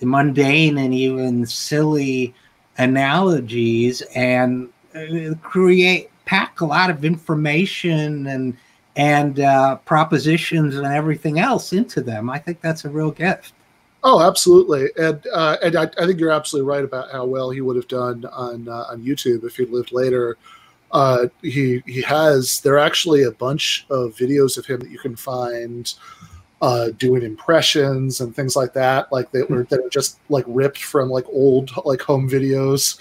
mundane and even silly analogies and pack a lot of information and propositions and everything else into them. I think that's a real gift. Oh, absolutely. And I think you're absolutely right about how well he would have done on YouTube if he'd lived later. There are actually a bunch of videos of him that you can find doing impressions and things like that, like that are just like ripped from like old like home videos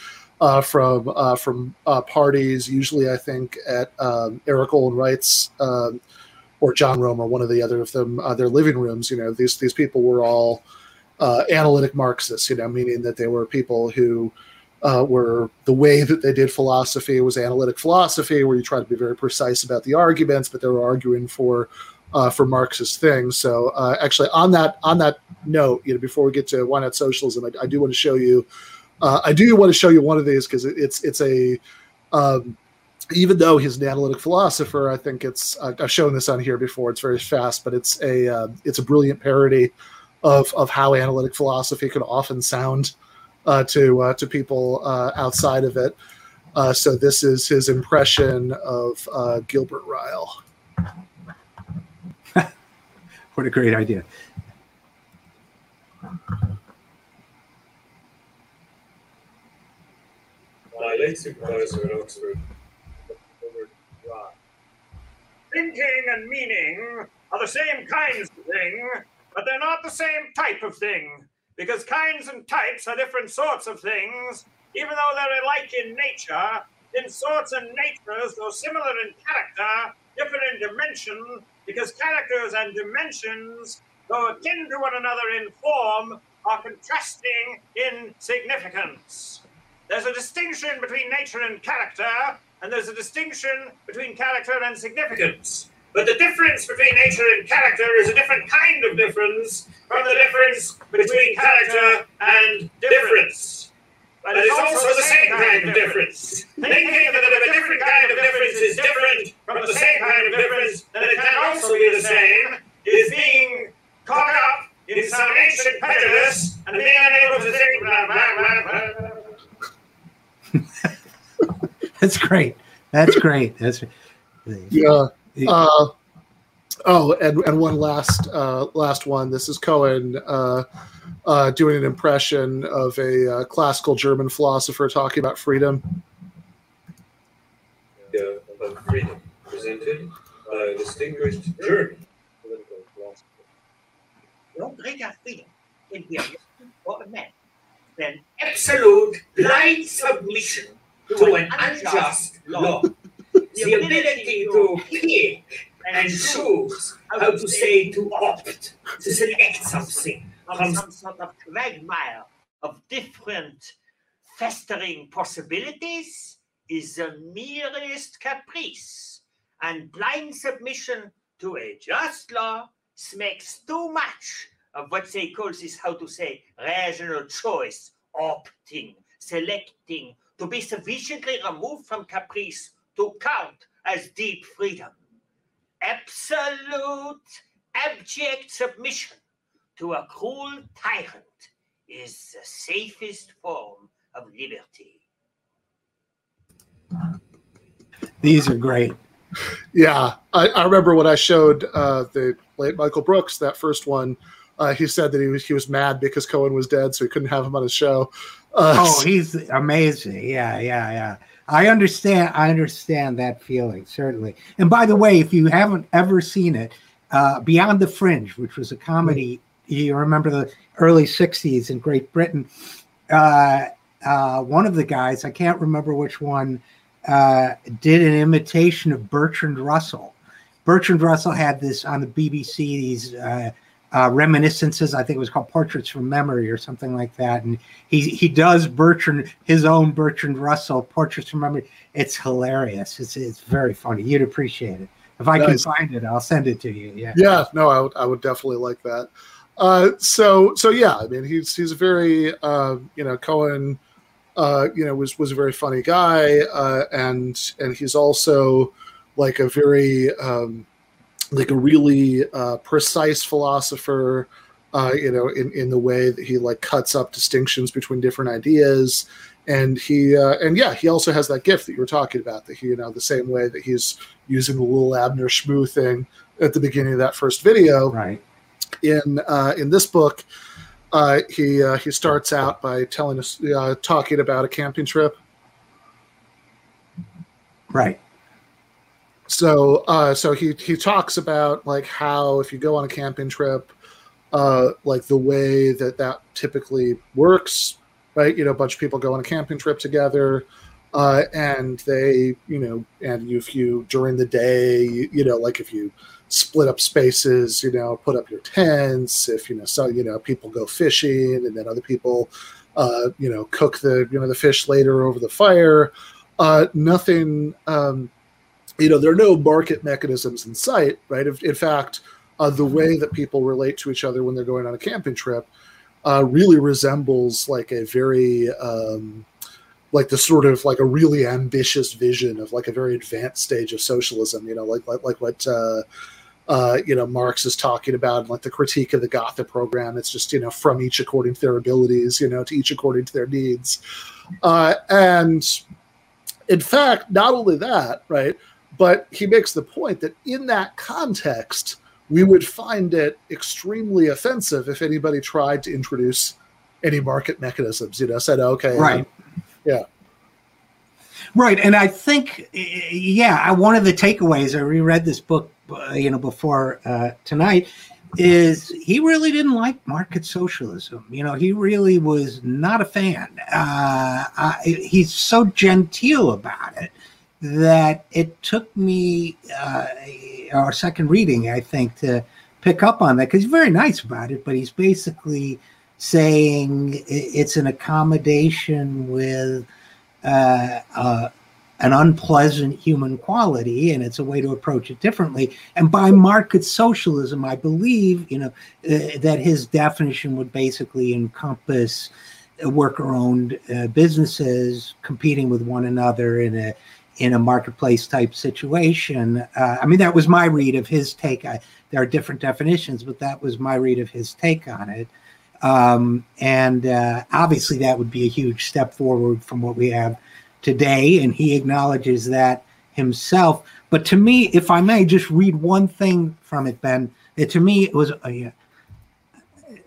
from parties, usually I think at Eric Olin Wright's or John Roemer, one or the other of them, their living rooms. You know, these people were all analytic Marxists, you know, meaning that they were people who were, the way that they did philosophy was analytic philosophy, where you try to be very precise about the arguments, but they were arguing for Marxist things. So actually, on that note, you know, before we get to Why Not Socialism, I do want to show you. I do want to show you one of these, because it's even though he's an analytic philosopher, I think it's, I've shown this on here before. It's very fast, but it's a brilliant parody of how analytic philosophy can often sound to people outside of it. So this is his impression of Gilbert Ryle. What a great idea. My late supervisor at Oxford, Gilbert Ryle. Thinking and meaning are the same kinds of thing, but they're not the same type of thing. Because kinds and types are different sorts of things, even though they're alike in nature, in sorts and natures, though similar in character, different in dimension, because characters and dimensions, though akin to one another in form, are contrasting in significance. There's a distinction between nature and character, and there's a distinction between character and significance. But the difference between nature and character is a different kind of difference from the difference between character and difference. But it's also the same kind of difference. Thinking that a different kind of difference is different from the same kind of difference, that it can also be the same, is being caught up in some ancient prejudice and being unable to think That's great. That's great. That's yeah. Oh, and one last one. This is Cohen doing an impression of a classical German philosopher talking about freedom. Yeah, about freedom, presented by a distinguished German political philosopher. Don't break our freedom in the or a man. Then absolute blind submission to an unjust law. The ability to pick and choose how to say, to opt, to select something from some sort of quagmire of different festering possibilities is the merest caprice, and blind submission to a just law smacks too much of what they call this, how to say, rational choice, opting, selecting, to be sufficiently removed from caprice to count as deep freedom. Absolute, abject submission to a cruel tyrant is the safest form of liberty. These are great. Yeah, I remember when I showed the late Michael Brooks, that first one, he said that he was mad because Cohen was dead, so he couldn't have him on his show. He's amazing. Yeah. I understand that feeling, certainly. And by the way, if you haven't ever seen it, Beyond the Fringe, which was a comedy, you remember the early 60s in Great Britain, one of the guys, I can't remember which one, did an imitation of Bertrand Russell. Bertrand Russell had this on the BBC, these reminiscences, I think it was called Portraits from Memory or something like that, and he does his own Bertrand Russell, Portraits from Memory. It's hilarious. It's very funny. You'd appreciate it. If I can find it, I'll send it to you. Yeah. No, I would definitely like that. So yeah, I mean, he's a very Cohen, was a very funny guy, and he's also like a very like a really precise philosopher, in the way that he like cuts up distinctions between different ideas. And he also has that gift that you were talking about, that he, the same way that he's using the Lil Abner Shmoo thing at the beginning of that first video. Right. In this book, he starts out by telling us, talking about a camping trip. Right. So he talks about like how if you go on a camping trip, like the way that typically works, right? A bunch of people go on a camping trip together, and they, and if you during the day, like if you split up spaces, put up your tents, if people go fishing and then other people, cook the the fish later over the fire, nothing. There are no market mechanisms in sight, right? In fact, the way that people relate to each other when they're going on a camping trip really resembles like a very, like the sort of like a really ambitious vision of like a very advanced stage of socialism, like what, Marx is talking about, like the Critique of the Gotha program. It's just, from each according to their abilities, to each according to their needs. And in fact, not only that, right, but he makes the point that in that context, we would find it extremely offensive if anybody tried to introduce any market mechanisms, said, okay. Right. Yeah. Right. And I think, one of the takeaways, I reread this book, before tonight, is he really didn't like market socialism. He really was not a fan. He's so genteel about it. that it took me our second reading, I think, to pick up on that, because he's very nice about it, but he's basically saying it's an accommodation with an unpleasant human quality, and it's a way to approach it differently. And by market socialism, I believe, that his definition would basically encompass worker-owned businesses competing with one another in a marketplace type situation. I mean, that was my read of his take. There are different definitions, but that was my read of his take on it. And obviously that would be a huge step forward from what we have today, and he acknowledges that himself. But to me, if I may just read one thing from it, Ben, to me it was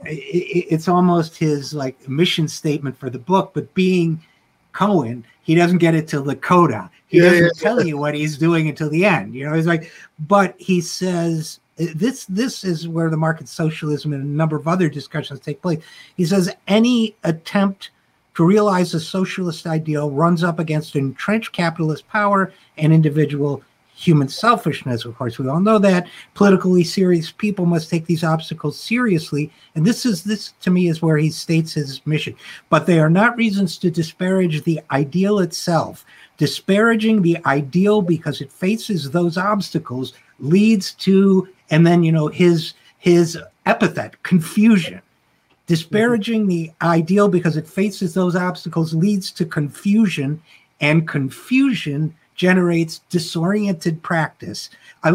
it's almost his like mission statement for the book, but being Cohen, he doesn't get it till the coda. He doesn't tell you what he's doing until the end. He's like, but he says this is where the market socialism and a number of other discussions take place. He says any attempt to realize the socialist ideal runs up against entrenched capitalist power and individual human selfishness. Of course, we all know that. Politically serious people must take these obstacles seriously. And this to me is where he states his mission. But they are not reasons to disparage the ideal itself. Disparaging the ideal because it faces those obstacles leads to, and then, his epithet, confusion. Disparaging the ideal because it faces those obstacles leads to confusion, and confusion generates disoriented practice. I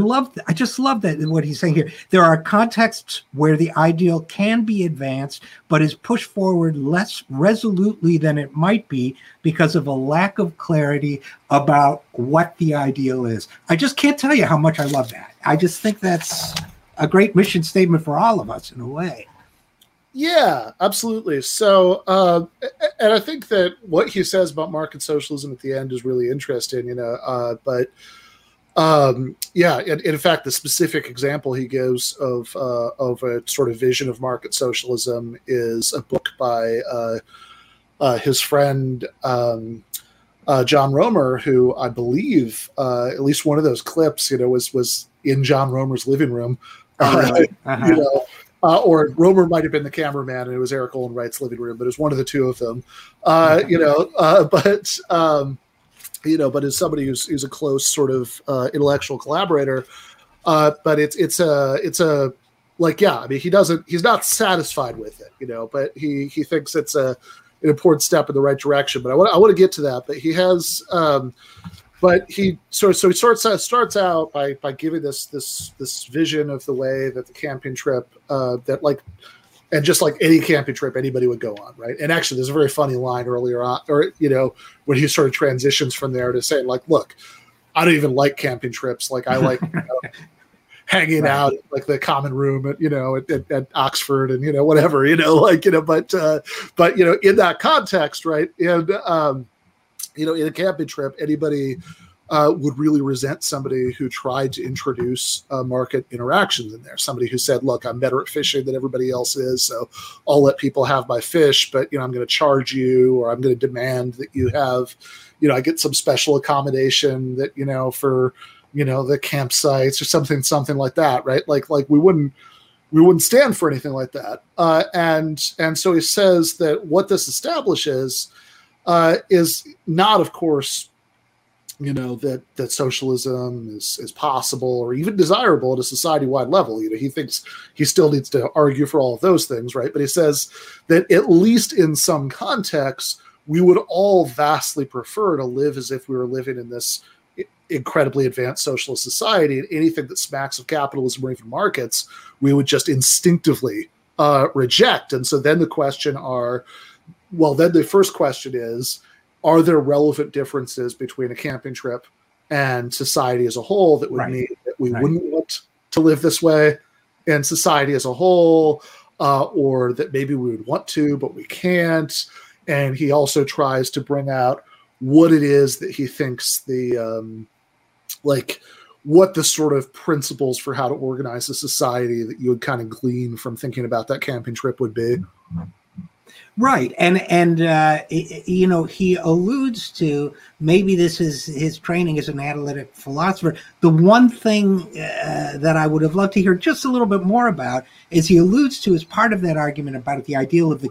just love that, what he's saying here. There are contexts where the ideal can be advanced, but is pushed forward less resolutely than it might be because of a lack of clarity about what the ideal is. I just can't tell you how much I love that. I just think that's a great mission statement for all of us in a way. Yeah, absolutely. So, and I think that what he says about market socialism at the end is really interesting, in fact, the specific example he gives of a sort of vision of market socialism is a book by his friend John Roemer, who I believe at least one of those clips, was in John Roemer's living room, or Roemer might have been the cameraman, and it was Eric Olin Wright's living room, but it was one of the two of them. But as somebody who's a close sort of intellectual collaborator, but he's not satisfied with it, but he thinks it's an important step in the right direction. But I want to get to that. But he has. But he starts out by giving this vision of the way that the camping trip and just like any camping trip anybody would go on, right? And actually, there's a very funny line earlier on, or when he sort of transitions from there to saying like, look, I don't even like camping trips. Like I like hanging out at, like the common room at at Oxford and whatever But in that context, right? And in a camping trip, anybody would really resent somebody who tried to introduce market interactions in there. Somebody who said, look, I'm better at fishing than everybody else is, so I'll let people have my fish, but, I'm going to charge you, or I'm going to demand that you have, I get some special accommodation that, for, the campsites or something like that, right? Like we wouldn't stand for anything like that. And so he says that what this establishes is not, of course, that socialism is possible or even desirable at a society-wide level. He thinks he still needs to argue for all of those things, right? But he says that at least in some contexts, we would all vastly prefer to live as if we were living in this incredibly advanced socialist society, and anything that smacks of capitalism or even markets, we would just instinctively reject. And so then the first question is, are there relevant differences between a camping trip and society as a whole that would mean that we wouldn't want to live this way in society as a whole, or that maybe we would want to, but we can't? And he also tries to bring out what it is that he thinks what the sort of principles for how to organize a society that you would kind of glean from thinking about that camping trip would be. Right. And you know, he alludes to, maybe this is his training as an analytic philosopher. The one thing that I would have loved to hear just a little bit more about is he alludes to, as part of that argument about the ideal of the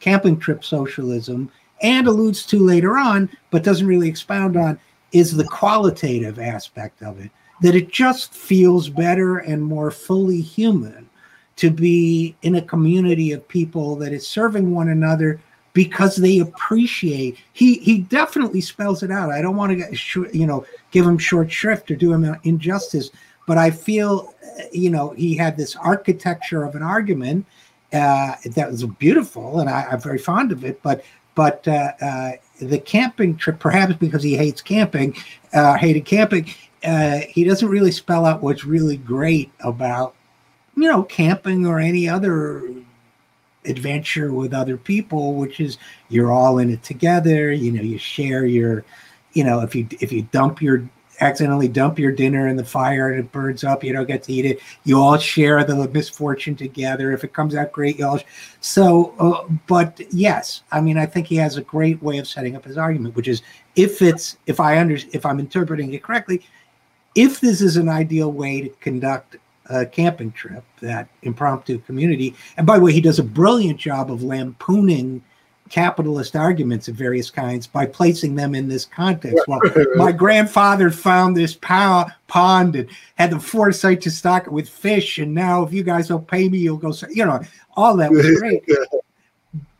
camping trip socialism, and alludes to later on, but doesn't really expound on, is the qualitative aspect of it, that it just feels better and more fully human to be in a community of people that is serving one another because they appreciate. He definitely spells it out. I don't want to, you know, give him short shrift or do him an injustice, but I feel, you know, he had this architecture of an argument that was beautiful, and I'm very fond of it, but the camping trip, perhaps because he hated camping, he doesn't really spell out what's really great about, you know, camping or any other adventure with other people, which is you're all in it together. You know, you share your, you know, if you accidentally dump your dinner in the fire and it burns up, you don't get to eat it. You all share the misfortune together. If it comes out great, y'all. But yes, I mean, I think he has a great way of setting up his argument, which is if I'm interpreting it correctly, if this is an ideal way to conduct a camping trip, that impromptu community. And by the way, he does a brilliant job of lampooning capitalist arguments of various kinds by placing them in this context. Well, my grandfather found this pond and had the foresight to stock it with fish, and now if you guys don't pay me, you'll go, you know, all that was great.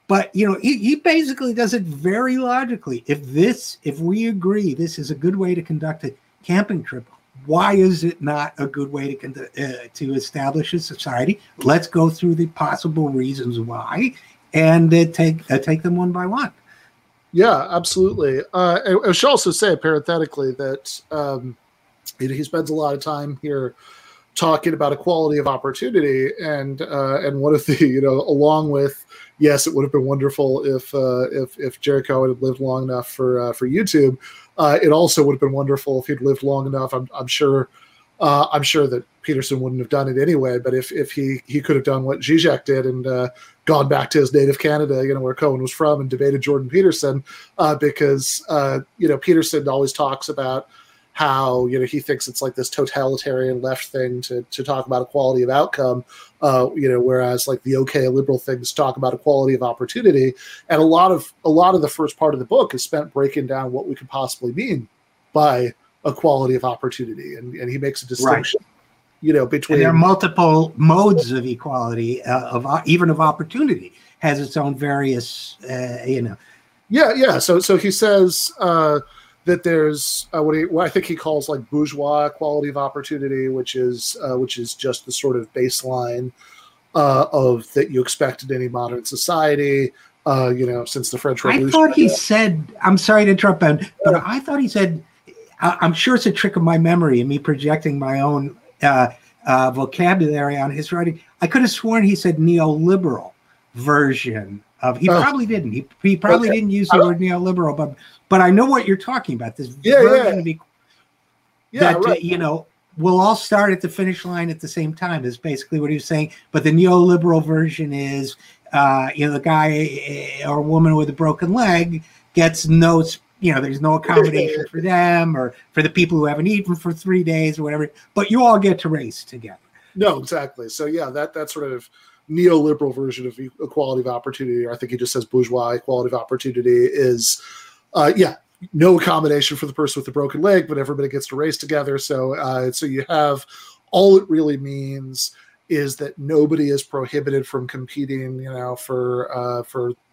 But, you know, he basically does it very logically. If we agree this is a good way to conduct a camping trip, why is it not a good way to establish a society? Let's go through the possible reasons why, and take them one by one. Yeah, absolutely. I should also say parenthetically that he spends a lot of time here talking about equality of opportunity, and one of the, you know, along with, yes, it would have been wonderful if Jerry Cohen had lived long enough for YouTube. It also would have been wonderful if he'd lived long enough. I'm sure that Peterson wouldn't have done it anyway. But if he could have done what Zizek did and gone back to his native Canada, you know, where Cohen was from, and debated Jordan Peterson, because you know, Peterson always talks about how, you know, he thinks it's like this totalitarian left thing to talk about equality of outcome, you know, whereas like the okay liberal things talk about equality of opportunity. And a lot of the first part of the book is spent breaking down what we could possibly mean by equality of opportunity, and he makes a distinction, right, you know, between, and there are multiple modes of equality, of opportunity has its own various, you know. Yeah. So he says, that there's what I think he calls like bourgeois equality of opportunity, which is just the sort of baseline of that you expect in any modern society. You know, since the French Revolution. I thought he said, I'm sorry to interrupt, Ben, but I thought he said, I'm sure it's a trick of my memory and me projecting my own vocabulary on his writing. I could have sworn he said neoliberal version of. He probably didn't. He probably didn't use the word neoliberal, but I know what you're talking about. This version of that, right, you know, we'll all start at the finish line at the same time is basically what he was saying. But the neoliberal version is, you know, the guy or woman with a broken leg gets no, you know, there's no accommodation for them or for the people who haven't eaten for 3 days or whatever. But you all get to race together. No, exactly. So yeah, that sort of neoliberal version of equality of opportunity, or I think he just says bourgeois equality of opportunity, is no accommodation for the person with the broken leg, but everybody gets to race together. So you have, all it really means is that nobody is prohibited from competing, you know, for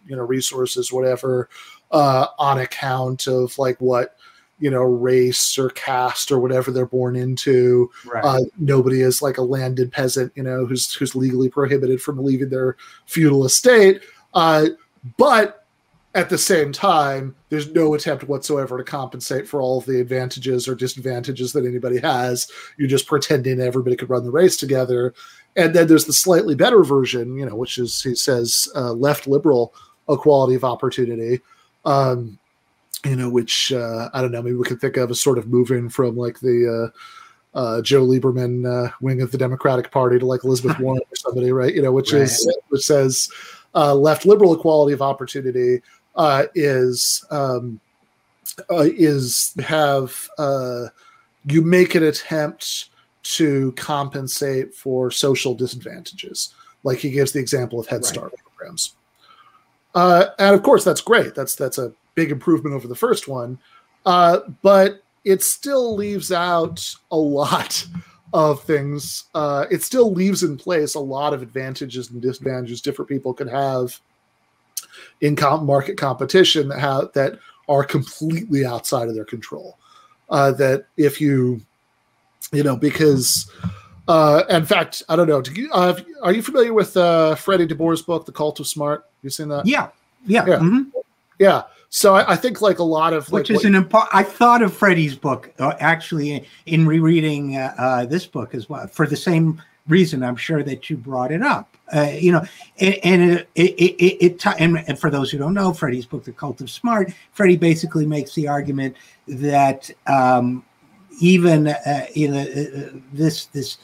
you know, resources, whatever, on account of like what, you know, race or caste or whatever they're born into. Right. Nobody is like a landed peasant, you know, who's legally prohibited from leaving their feudal estate. But at the same time, there's no attempt whatsoever to compensate for all of the advantages or disadvantages that anybody has. You're just pretending everybody could run the race together. And then there's the slightly better version, you know, which is, he says, left liberal equality of opportunity, you know, which, I don't know, maybe we could think of as sort of moving from like the Joe Lieberman wing of the Democratic Party to like Elizabeth Warren or somebody, right? You know, which says, left liberal equality of opportunity is you make an attempt to compensate for social disadvantages. Like he gives the example of Head Start programs. And of course, that's great. That's a big improvement over the first one. But it still leaves out a lot of things. It still leaves in place a lot of advantages and disadvantages different people could have in market competition that are completely outside of their control. That if you because, in fact, I don't know. Are you familiar with Freddie DeBoer's book, The Cult of Smart? Have you seen that? Yeah. Mm-hmm. Yeah. So I think like a lot of like, I thought of Freddie's book actually in rereading this book as well for the same reason. I'm sure that you brought it up. And for those who don't know Freddie's book, The Cult of Smart, Freddie basically makes the argument that this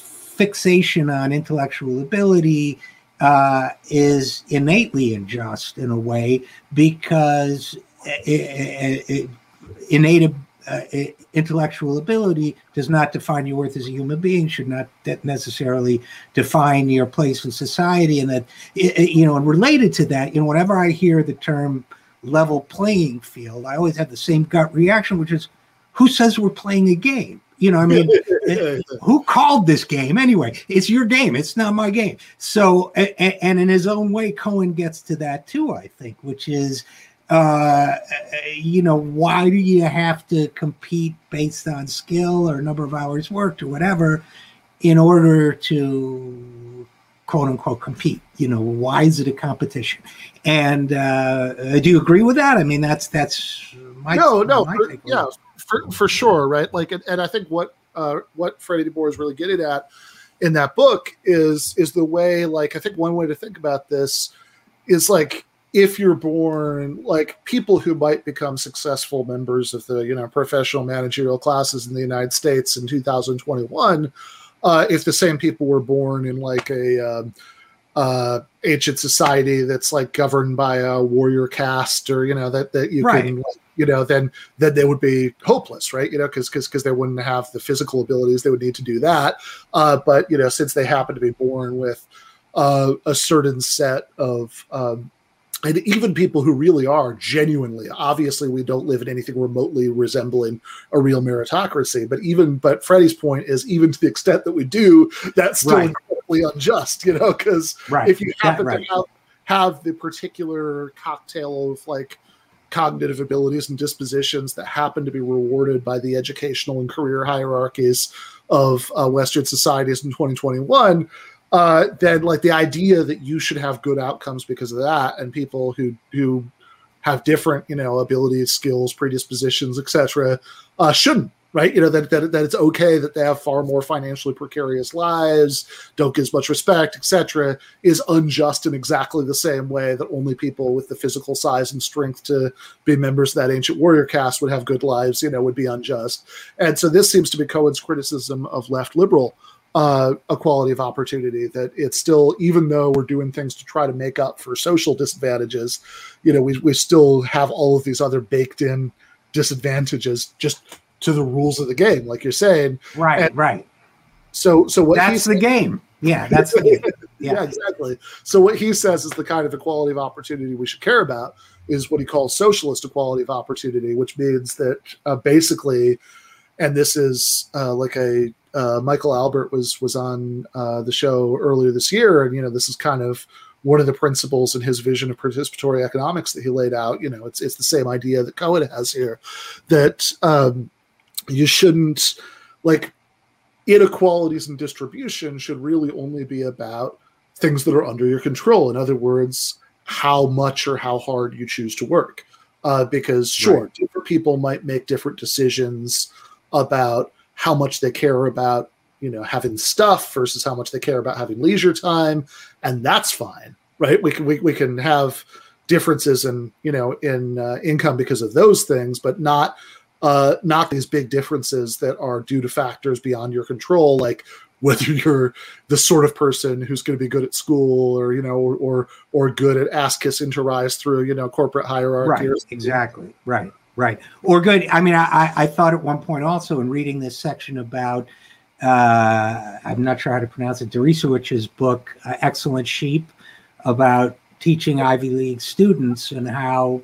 fixation on intellectual ability is innately unjust in a way because intellectual ability does not define your worth as a human being, should not necessarily define your place in society. And that, and related to that, whenever I hear the term level playing field, I always have the same gut reaction, which is, who says we're playing a game? Who called this game anyway? It's your game. It's not my game. So, and in his own way, Cohen gets to that too, I think, which is, why do you have to compete based on skill or number of hours worked or whatever in order to quote unquote compete? Why is it a competition? And do you agree with that? I mean, that's my take. Yeah. For sure, right? Like, and I think what Freddie DeBoer is really getting at in that book is the way, like, I think one way to think about this is like if you're born, like people who might become successful members of the professional managerial classes in the United States in 2021, if the same people were born in like a ancient society that's like governed by a warrior caste or that you can. Like, then they would be hopeless, right? Because they wouldn't have the physical abilities they would need to do that. But since they happen to be born with a certain set of, and even people who really are genuinely, obviously, we don't live in anything remotely resembling a real meritocracy. But Freddie's point is, even to the extent that we do, that's still incredibly unjust. Because if you happen to have the particular cocktail of like cognitive abilities and dispositions that happen to be rewarded by the educational and career hierarchies of Western societies in 2021, then like the idea that you should have good outcomes because of that, and people who have different, abilities, skills, predispositions, etc., shouldn't. Right, that it's okay that they have far more financially precarious lives, don't get as much respect, etc., is unjust in exactly the same way that only people with the physical size and strength to be members of that ancient warrior caste would have good lives. Would be unjust, and so this seems to be Cohen's criticism of left liberal equality of opportunity. That it's still, even though we're doing things to try to make up for social disadvantages, we still have all of these other baked in disadvantages just to the rules of the game, like you're saying. Right. So what that's the game. Yeah, that's the game. Yeah, exactly. So what he says is the kind of equality of opportunity we should care about is what he calls socialist equality of opportunity, which means that basically, and this is like a Michael Albert was on the show earlier this year, and this is kind of one of the principles in his vision of participatory economics that he laid out. It's the same idea that Cohen has here, that you shouldn't, like, inequalities in distribution should really only be about things that are under your control. In other words, how much or how hard you choose to work. Because, different people might make different decisions about how much they care about, having stuff versus how much they care about having leisure time. And that's fine, right? We can have differences in, income because of those things, but not these big differences that are due to factors beyond your control, like whether you're the sort of person who's going to be good at school or, you know, or good at ass kissing to rise through, you know, corporate hierarchy. Right, exactly. Right, right. Or good. I mean, I thought at one point also in reading this section about, I'm not sure how to pronounce it, Deresiewicz' book, Excellent Sheep, about teaching Ivy League students and how,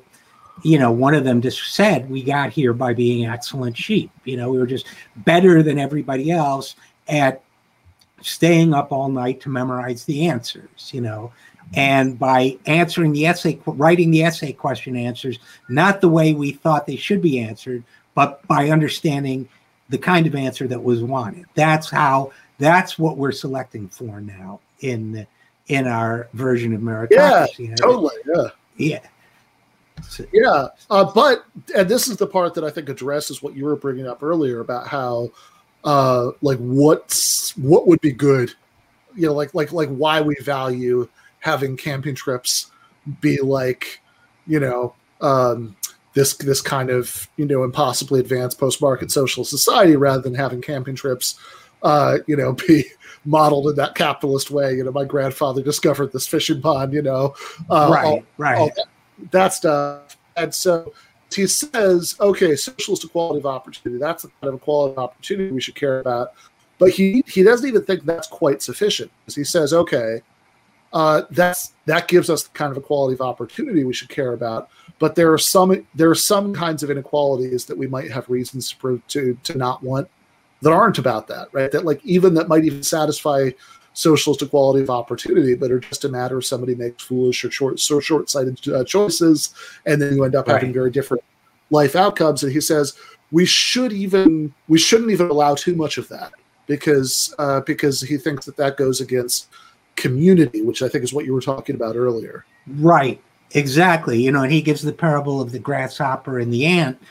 you know, one of them just said, we got here by being excellent sheep. You know, we were just better than everybody else at staying up all night to memorize the answers, you know, and by answering the essay, writing the essay question answers, not the way we thought they should be answered, but by understanding the kind of answer that was wanted. That's how, that's what we're selecting for now in our version of meritocracy. Yeah, totally, yeah. Yeah. Yeah, but, and this is the part that I think addresses what you were bringing up earlier about how, like, what would be good, you know, like why we value having camping trips be like, you know, this kind of, you know, impossibly advanced post-market socialist society rather than having camping trips, you know, be modeled in that capitalist way. You know, my grandfather discovered this fishing pond, you know. All that stuff. And so he says, okay, socialist equality of opportunity, that's the kind of equality of opportunity we should care about. But he doesn't even think that's quite sufficient. He says, okay, that gives us the kind of equality of opportunity we should care about, but there are some kinds of inequalities that we might have reasons to not want that aren't about that, right? That like even that might even satisfy socialist equality of opportunity, but are just a matter of somebody makes foolish or short-sighted choices, and then you end up having very different life outcomes. And he says we shouldn't even allow too much of that because he thinks that goes against community, which I think is what you were talking about earlier. Right, exactly. You know, and he gives the parable of the grasshopper and the ant,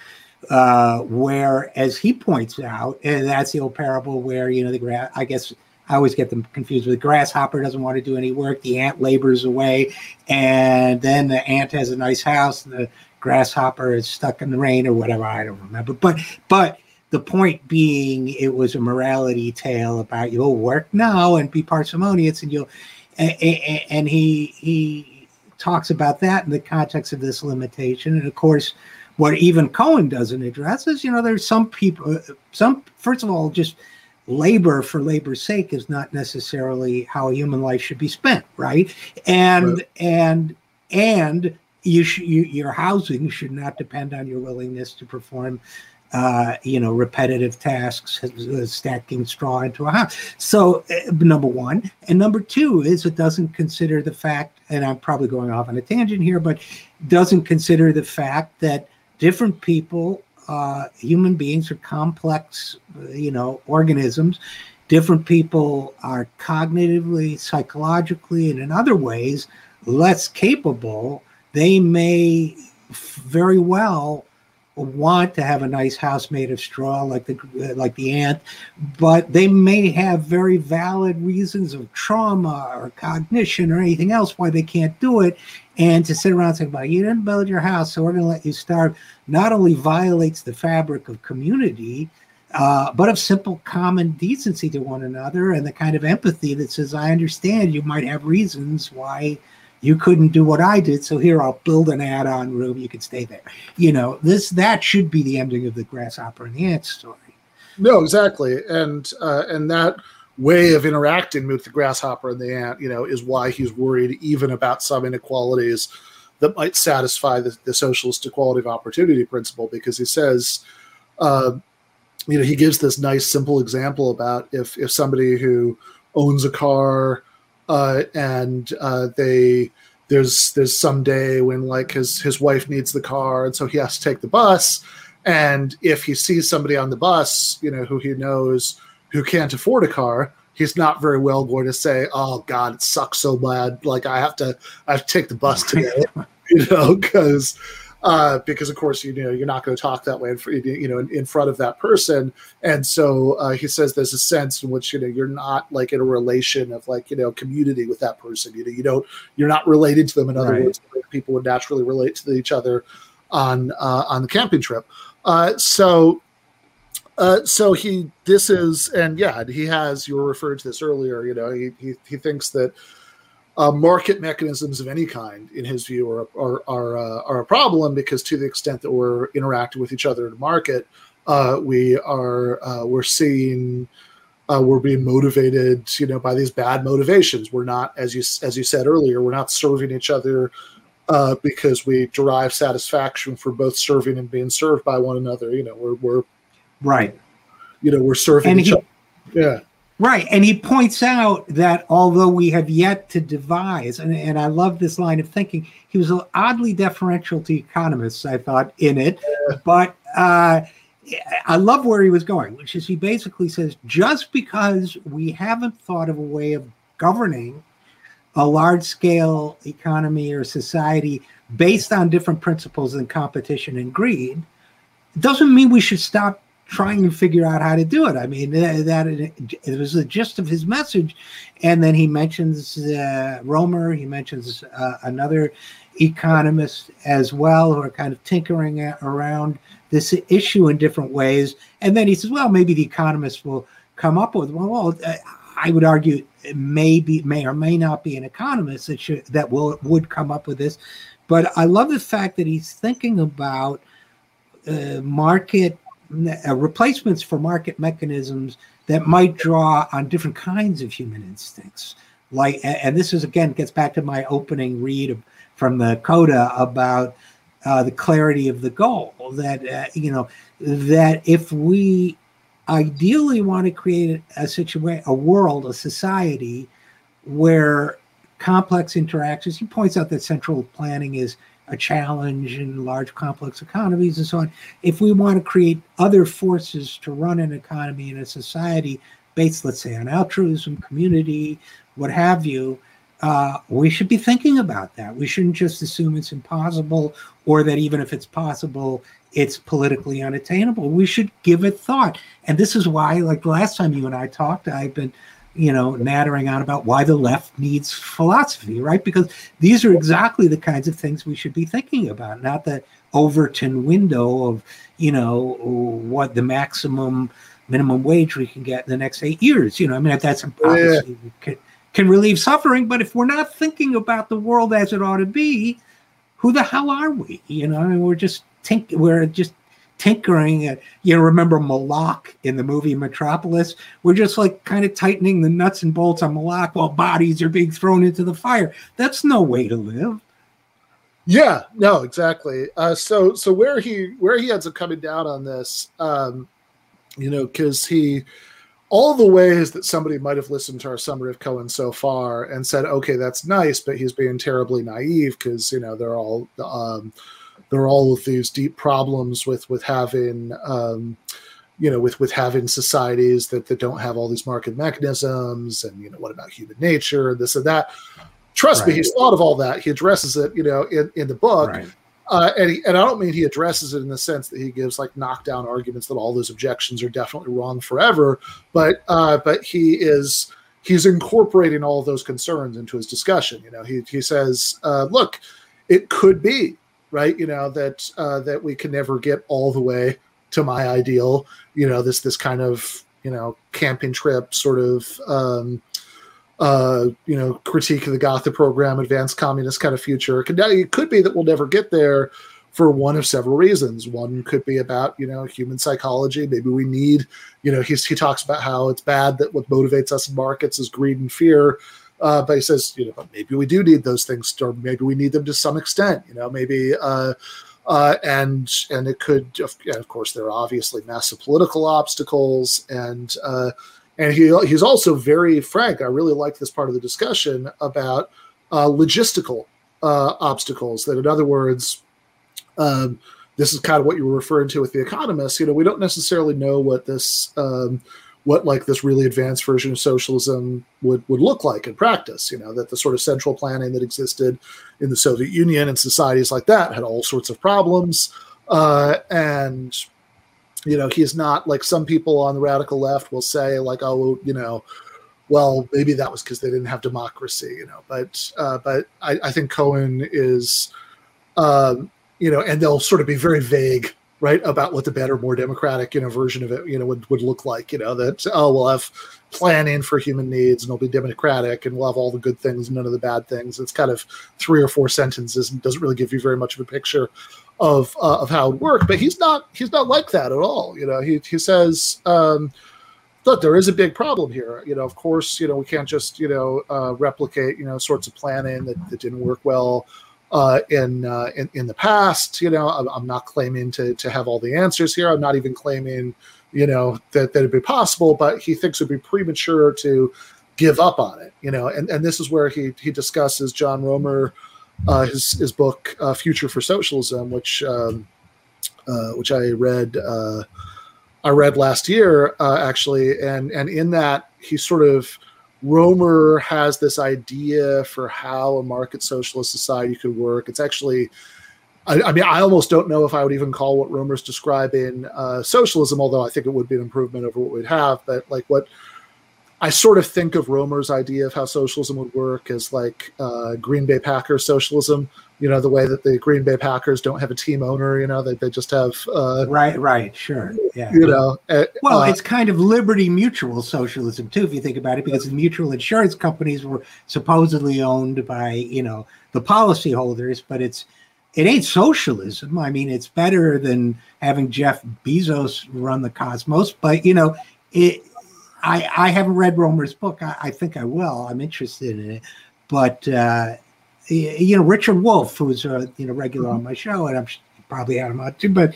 where, as he points out, and that's the old parable where, you know, I guess I always get them confused with the grasshopper doesn't want to do any work. The ant labors away, and then the ant has a nice house, and the grasshopper is stuck in the rain or whatever. I don't remember. But the point being, it was a morality tale about you'll work now and be parsimonious, and you'll. And he talks about that in the context of this limitation, and of course, what even Cohen doesn't address is, you know, there's some people. Some, first of all, just. Labor for labor's sake is not necessarily how a human life should be spent, right? And your housing should not depend on your willingness to perform, you know, repetitive tasks, stacking straw into a house. So number one, and number two is it doesn't consider the fact, and I'm probably going off on a tangent here, but doesn't consider the fact that different people. Human beings are complex, you know, organisms. Different people are cognitively, psychologically, and in other ways less capable. They may very well want to have a nice house made of straw, like the ant, but they may have very valid reasons of trauma or cognition or anything else why they can't do it. And to sit around and think about, you didn't build your house, so we're going to let you starve, not only violates the fabric of community, but of simple common decency to one another and the kind of empathy that says, I understand you might have reasons why you couldn't do what I did, so here, I'll build an add-on room. You can stay there. You know, that should be the ending of the grasshopper and the ant story. No, exactly. And that way of interacting with the grasshopper and the ant, you know, is why he's worried even about some inequalities that might satisfy the socialist equality of opportunity principle, because he says, you know, he gives this nice, simple example about if somebody who owns a car and there's some day when like his wife needs the car, and so he has to take the bus. And if he sees somebody on the bus, you know, who he knows who can't afford a car, he's not very well going to say, "Oh God, it sucks so bad. Like I have to take the bus today," you know, because of course, you know, you're not going to talk that way, you know, in front of that person. And so he says there's a sense in which, you know, you're not like in a relation of like, you know, community with that person. You know, you're not related to them. In other words, people would naturally relate to each other on the camping trip. So He has, you were referred to this earlier, you know, he thinks that market mechanisms of any kind, in his view, are a problem, because to the extent that we're interacting with each other in the market, we're being motivated, you know, by these bad motivations. We're not, as you said earlier, we're not serving each other because we derive satisfaction from both serving and being served by one another. You know, we're right. You know, we're serving each other. Yeah. Right. And he points out that although we have yet to devise, and I love this line of thinking, he was oddly deferential to economists, I thought, in it. Yeah. But I love where he was going, which is he basically says, just because we haven't thought of a way of governing a large-scale economy or society based on different principles than competition and greed, doesn't mean we should stop trying to figure out how to do it. I mean, it was the gist of his message. And then he mentions Roemer, he mentions another economist as well, who are kind of tinkering around this issue in different ways. And then he says, well, maybe the economists will come up with, well, I would argue maybe, may or may not be an economist that would come up with this. But I love the fact that he's thinking about market replacements for market mechanisms that might draw on different kinds of human instincts. Like, and this is, again, gets back to my opening read from the coda about the clarity of the goal, that, you know, that if we ideally want to create a world, a society where complex interactions, he points out that central planning is a challenge in large complex economies and so on. If we want to create other forces to run an economy and a society based, let's say, on altruism, community, what have you, we should be thinking about that. We shouldn't just assume it's impossible, or that even if it's possible, it's politically unattainable. We should give it thought. And this is why, like the last time you and I talked, I've been, you know, nattering on about why the left needs philosophy, right? Because these are exactly the kinds of things we should be thinking about, not the Overton window of, you know, what the maximum minimum wage we can get in the next 8 years. You know, I mean, that's obviously can relieve suffering, but if we're not thinking about the world as it ought to be, who the hell are we? You know, I mean, we're just tinkering at, you know, remember Malak in the movie Metropolis? We're just like kind of tightening the nuts and bolts on Malak while bodies are being thrown into the fire. That's no way to live. Yeah, no, exactly. So where he ends up coming down on this, you know, because he, all the ways that somebody might have listened to our summary of Cohen so far and said, okay, that's nice, but he's being terribly naive, because, you know, there are all of these deep problems with having, you know, with having societies that don't have all these market mechanisms, and, you know, what about human nature and this and that. Trust me, he's thought of all that. He addresses it, you know, in the book. Right. And I don't mean he addresses it in the sense that he gives like knockdown arguments that all those objections are definitely wrong forever, but he's incorporating all of those concerns into his discussion. You know, he says, look, it could be, right, you know, that we can never get all the way to my ideal, you know, this kind of, you know, camping trip sort of, you know, critique of the Gotha program, advanced communist kind of future. It could be that we'll never get there for one of several reasons. One could be about, you know, human psychology. Maybe we need, you know, he talks about how it's bad that what motivates us in markets is greed and fear. But he says, you know, maybe we do need those things, or maybe we need them to some extent, you know, maybe, and it could, of course, there are obviously massive political obstacles, and he's also very frank. I really like this part of the discussion about logistical obstacles. That, in other words, this is kind of what you were referring to with the economists. You know, we don't necessarily know what this, what this really advanced version of socialism would look like in practice. You know, that the sort of central planning that existed in the Soviet Union and societies like that had all sorts of problems, and, you know, he's not, like some people on the radical left will say, like, oh, you know, well, maybe that was because they didn't have democracy, you know. But I think Cohen is, you know, and they'll sort of be very vague right, about what the better, more democratic, version of it, would look like, that, oh, we'll have planning for human needs and it'll be democratic and we'll have all the good things and none of the bad things. It's kind of 3 or 4 sentences and doesn't really give you very much of a picture of how it would work. But he's not like that at all. He says, look, there is a big problem here. Of course, we can't just, replicate, sorts of planning that didn't work well in the past. I'm not claiming to have all the answers here. I'm not even claiming, that it'd be possible, but he thinks it'd be premature to give up on it, and this is where he discusses John Roemer, his book, Future for Socialism, which I read last year, actually. And in that, he sort of, Roemer has this idea for how a market socialist society could work. It's actually, I almost don't know if I would even call what Roemer's describing socialism, although I think it would be an improvement over what we'd have. But like, what I sort of think of Roemer's idea of how socialism would work as like Green Bay Packers socialism, the way that the Green Bay Packers don't have a team owner, they just have. Right, sure. Yeah. It's kind of Liberty Mutual socialism too, if you think about it, because the mutual insurance companies were supposedly owned by, the policyholders, but it ain't socialism. I mean, it's better than having Jeff Bezos run the cosmos, but I haven't read Roemer's book. I think I will. I'm interested in it. But, Richard Wolff, who's a regular on my show, and I'm probably had him out too, but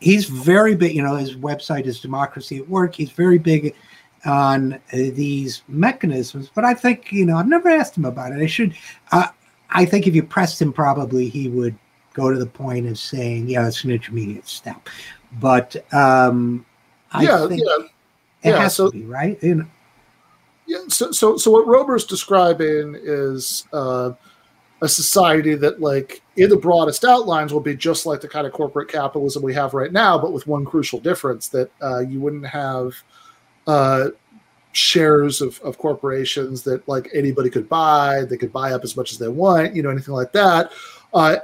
he's very big. His website is Democracy at Work. He's very big on these mechanisms. But I think, I've never asked him about it. I should. I think if you pressed him, probably he would go to the point of saying, yeah, it's an intermediate step. But I think it has to be, right? So what Roemer's describing is a society that, like, in the broadest outlines will be just like the kind of corporate capitalism we have right now, but with one crucial difference, that you wouldn't have shares of corporations that, like, anybody could buy. They could buy up as much as they want, anything like that.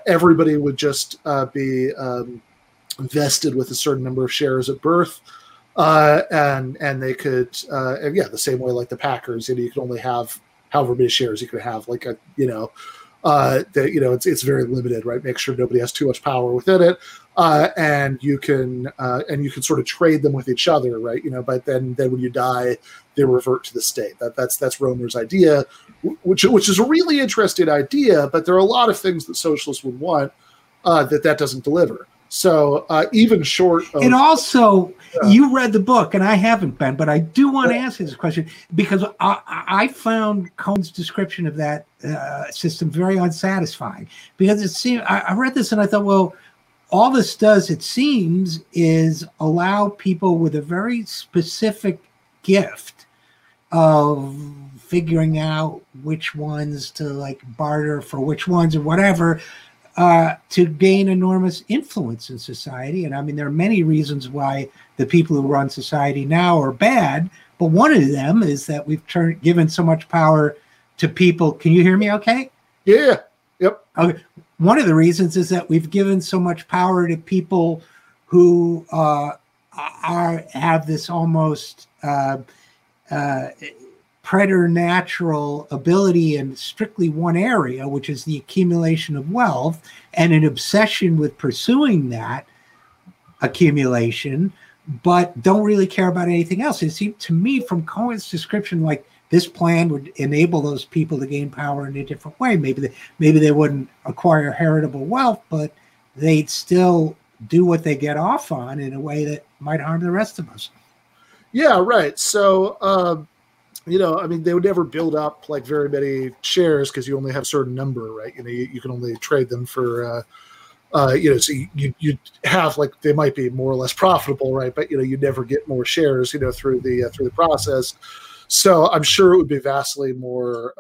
Everybody would just be vested with a certain number of shares at birth. And they could, the same way like the Packers, you can only have however many shares you can have, like it's very limited, right? Make sure nobody has too much power within it, and you can sort of trade them with each other, right? But then when you die, they revert to the state. That's Roemer's idea, which is a really interesting idea, but there are a lot of things that socialists would want that doesn't deliver. So even short of... And also, you read the book, and I haven't been, but I do want to ask you this question, because I found Cohen's description of that system very unsatisfying. Because it seemed, I read this and I thought, well, all this does, it seems, is allow people with a very specific gift of figuring out which ones to, like, barter for which ones or whatever, to gain enormous influence in society. And I mean, there are many reasons why the people who run society now are bad, but one of them is that we've given so much power to people. Can you hear me okay? Yeah. Yep. Okay. One of the reasons is that we've given so much power to people who have this almost preternatural ability in strictly one area, which is the accumulation of wealth, and an obsession with pursuing that accumulation, but don't really care about anything else. It seemed to me from Cohen's description like this plan would enable those people to gain power in a different way. Maybe they wouldn't acquire heritable wealth, but they'd still do what they get off on in a way that might harm the rest of us. Yeah, right. So, they would never build up like very many shares because you only have a certain number, right? You can only trade them for, so you have like, they might be more or less profitable, right? But, you never get more shares, through the process. So I'm sure it would be vastly more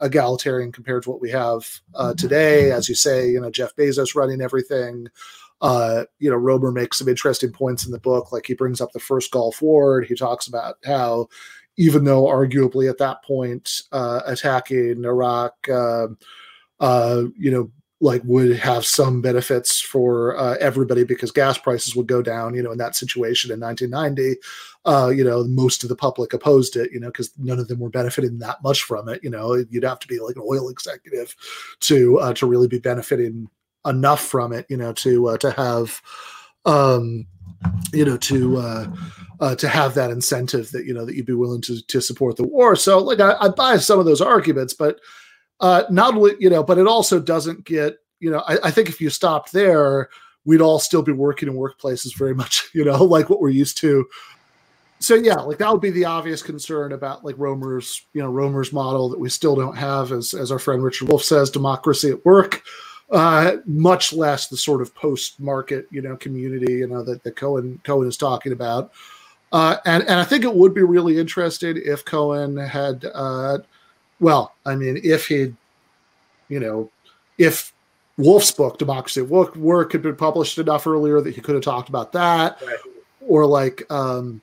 egalitarian compared to what we have today. As you say, Jeff Bezos running everything. Roemer makes some interesting points in the book. Like he brings up the first Gulf War and he talks about how, even though arguably at that point attacking Iraq, like would have some benefits for everybody because gas prices would go down, you know, in that situation in 1990, you know, most of the public opposed it, you know, because none of them were benefiting that much from it. You know, you'd have to be like an oil executive to really be benefiting enough from it, you know, to have, you know, to have that incentive that, you know, that you'd be willing to support the war. So like, I buy some of those arguments, but, not only, you know, but it also doesn't get, you know, I think if you stopped there, we'd all still be working in workplaces very much, you know, like what we're used to. So yeah, like that would be the obvious concern about like Roemer's, you know, Roemer's model that we still don't have, as our friend Richard Wolff says, democracy at work, much less the sort of post-market, you know, community, you know, that Cohen is talking about. And I think it would be really interesting if Cohen had, well, I mean, if he, you know, if Wolff's book, Democracy at Work, had been published enough earlier that he could have talked about that, right. Or like, you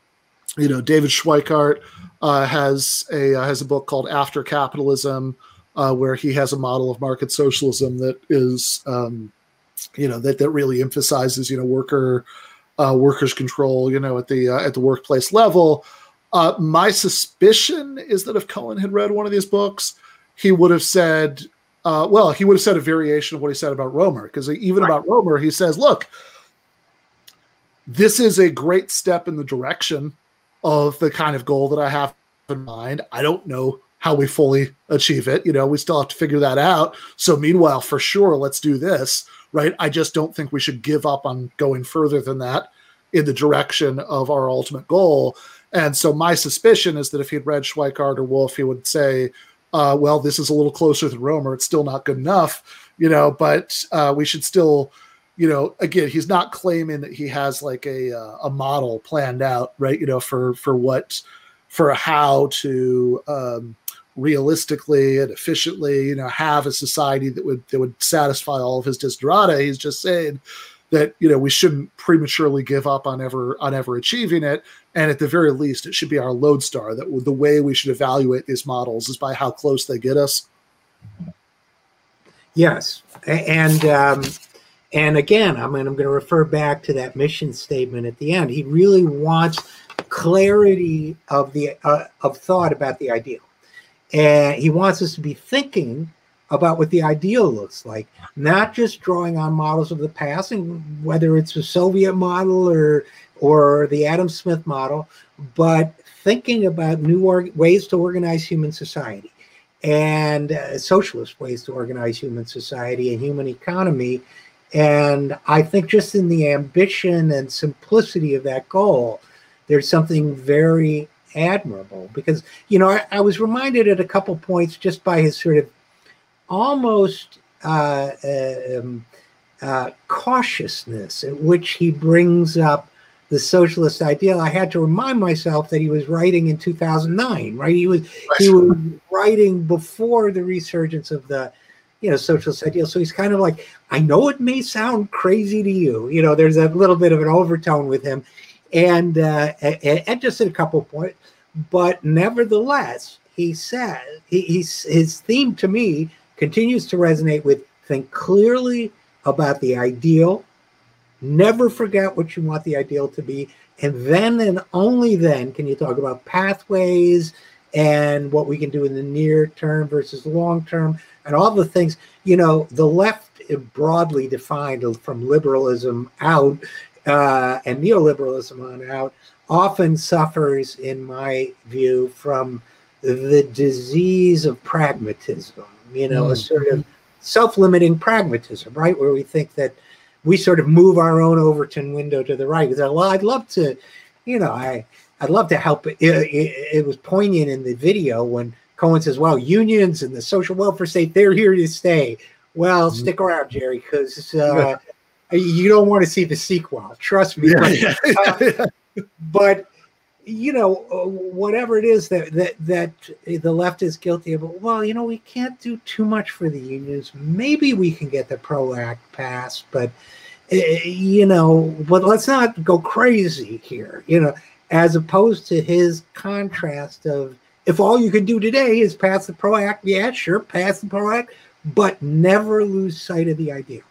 know, David Schweikart has a book called After Capitalism, where he has a model of market socialism that is, you know, that really emphasizes, you know, workers' control, you know, at the workplace level. My suspicion is that if Cohen had read one of these books, he would have said, well, he would have said a variation of what he said about Roemer, because even right. about Roemer, he says, look, this is a great step in the direction of the kind of goal that I have in mind. I don't know how we fully achieve it. You know, we still have to figure that out. So meanwhile, for sure, let's do this, right? I just don't think we should give up on going further than that in the direction of our ultimate goal. And so my suspicion is that if he'd read Schweikart or Wolff, he would say, well, this is a little closer than Roemer. It's still not good enough, you know, but we should still, you know, again, he's not claiming that he has like a model planned out, right, you know, for how to realistically and efficiently, you know, have a society that would satisfy all of his desiderata. He's just saying that, you know, we shouldn't prematurely give up on ever achieving it. And at the very least, it should be our lodestar, that the way we should evaluate these models is by how close they get us. Yes. And again, I mean, I'm going to refer back to that mission statement at the end. He really wants clarity of the of thought about the ideal. And he wants us to be thinking about what the ideal looks like, not just drawing on models of the past, and whether it's a Soviet model or the Adam Smith model, but thinking about new ways to organize human society, and socialist ways to organize human society and human economy. And I think just in the ambition and simplicity of that goal, there's something very admirable, because, you know, I was reminded at a couple points just by his sort of almost cautiousness in which he brings up the socialist ideal. I had to remind myself that he was writing in 2009, right? He was writing before the resurgence of the, you know, socialist ideal. So he's kind of like, I know it may sound crazy to you. You know, there's a little bit of an overtone with him, and just at a couple of points, but nevertheless, he said his theme to me continues to resonate with: think clearly about the ideal, never forget what you want the ideal to be, and then and only then can you talk about pathways and what we can do in the near term versus long term and all the things. You know, the left broadly defined from liberalism out and neoliberalism on out often suffers, in my view, from the disease of pragmatism. You know, a sort of self-limiting pragmatism, right? Where we think that we sort of move our own Overton window to the right. We say, well, I'd love to, you know, I'd love to help. It was poignant in the video when Cohen says, well, unions and the social welfare state, they're here to stay. Well, stick around, Jerry, because you don't want to see the sequel. Trust me. Yeah. But, you know, whatever it is that the left is guilty of, well, you know, we can't do too much for the unions. Maybe we can get the PRO Act passed, but, you know, but let's not go crazy here, you know, as opposed to his contrast of, if all you can do today is pass the PRO Act, yeah, sure, pass the PRO Act, but never lose sight of the ideal.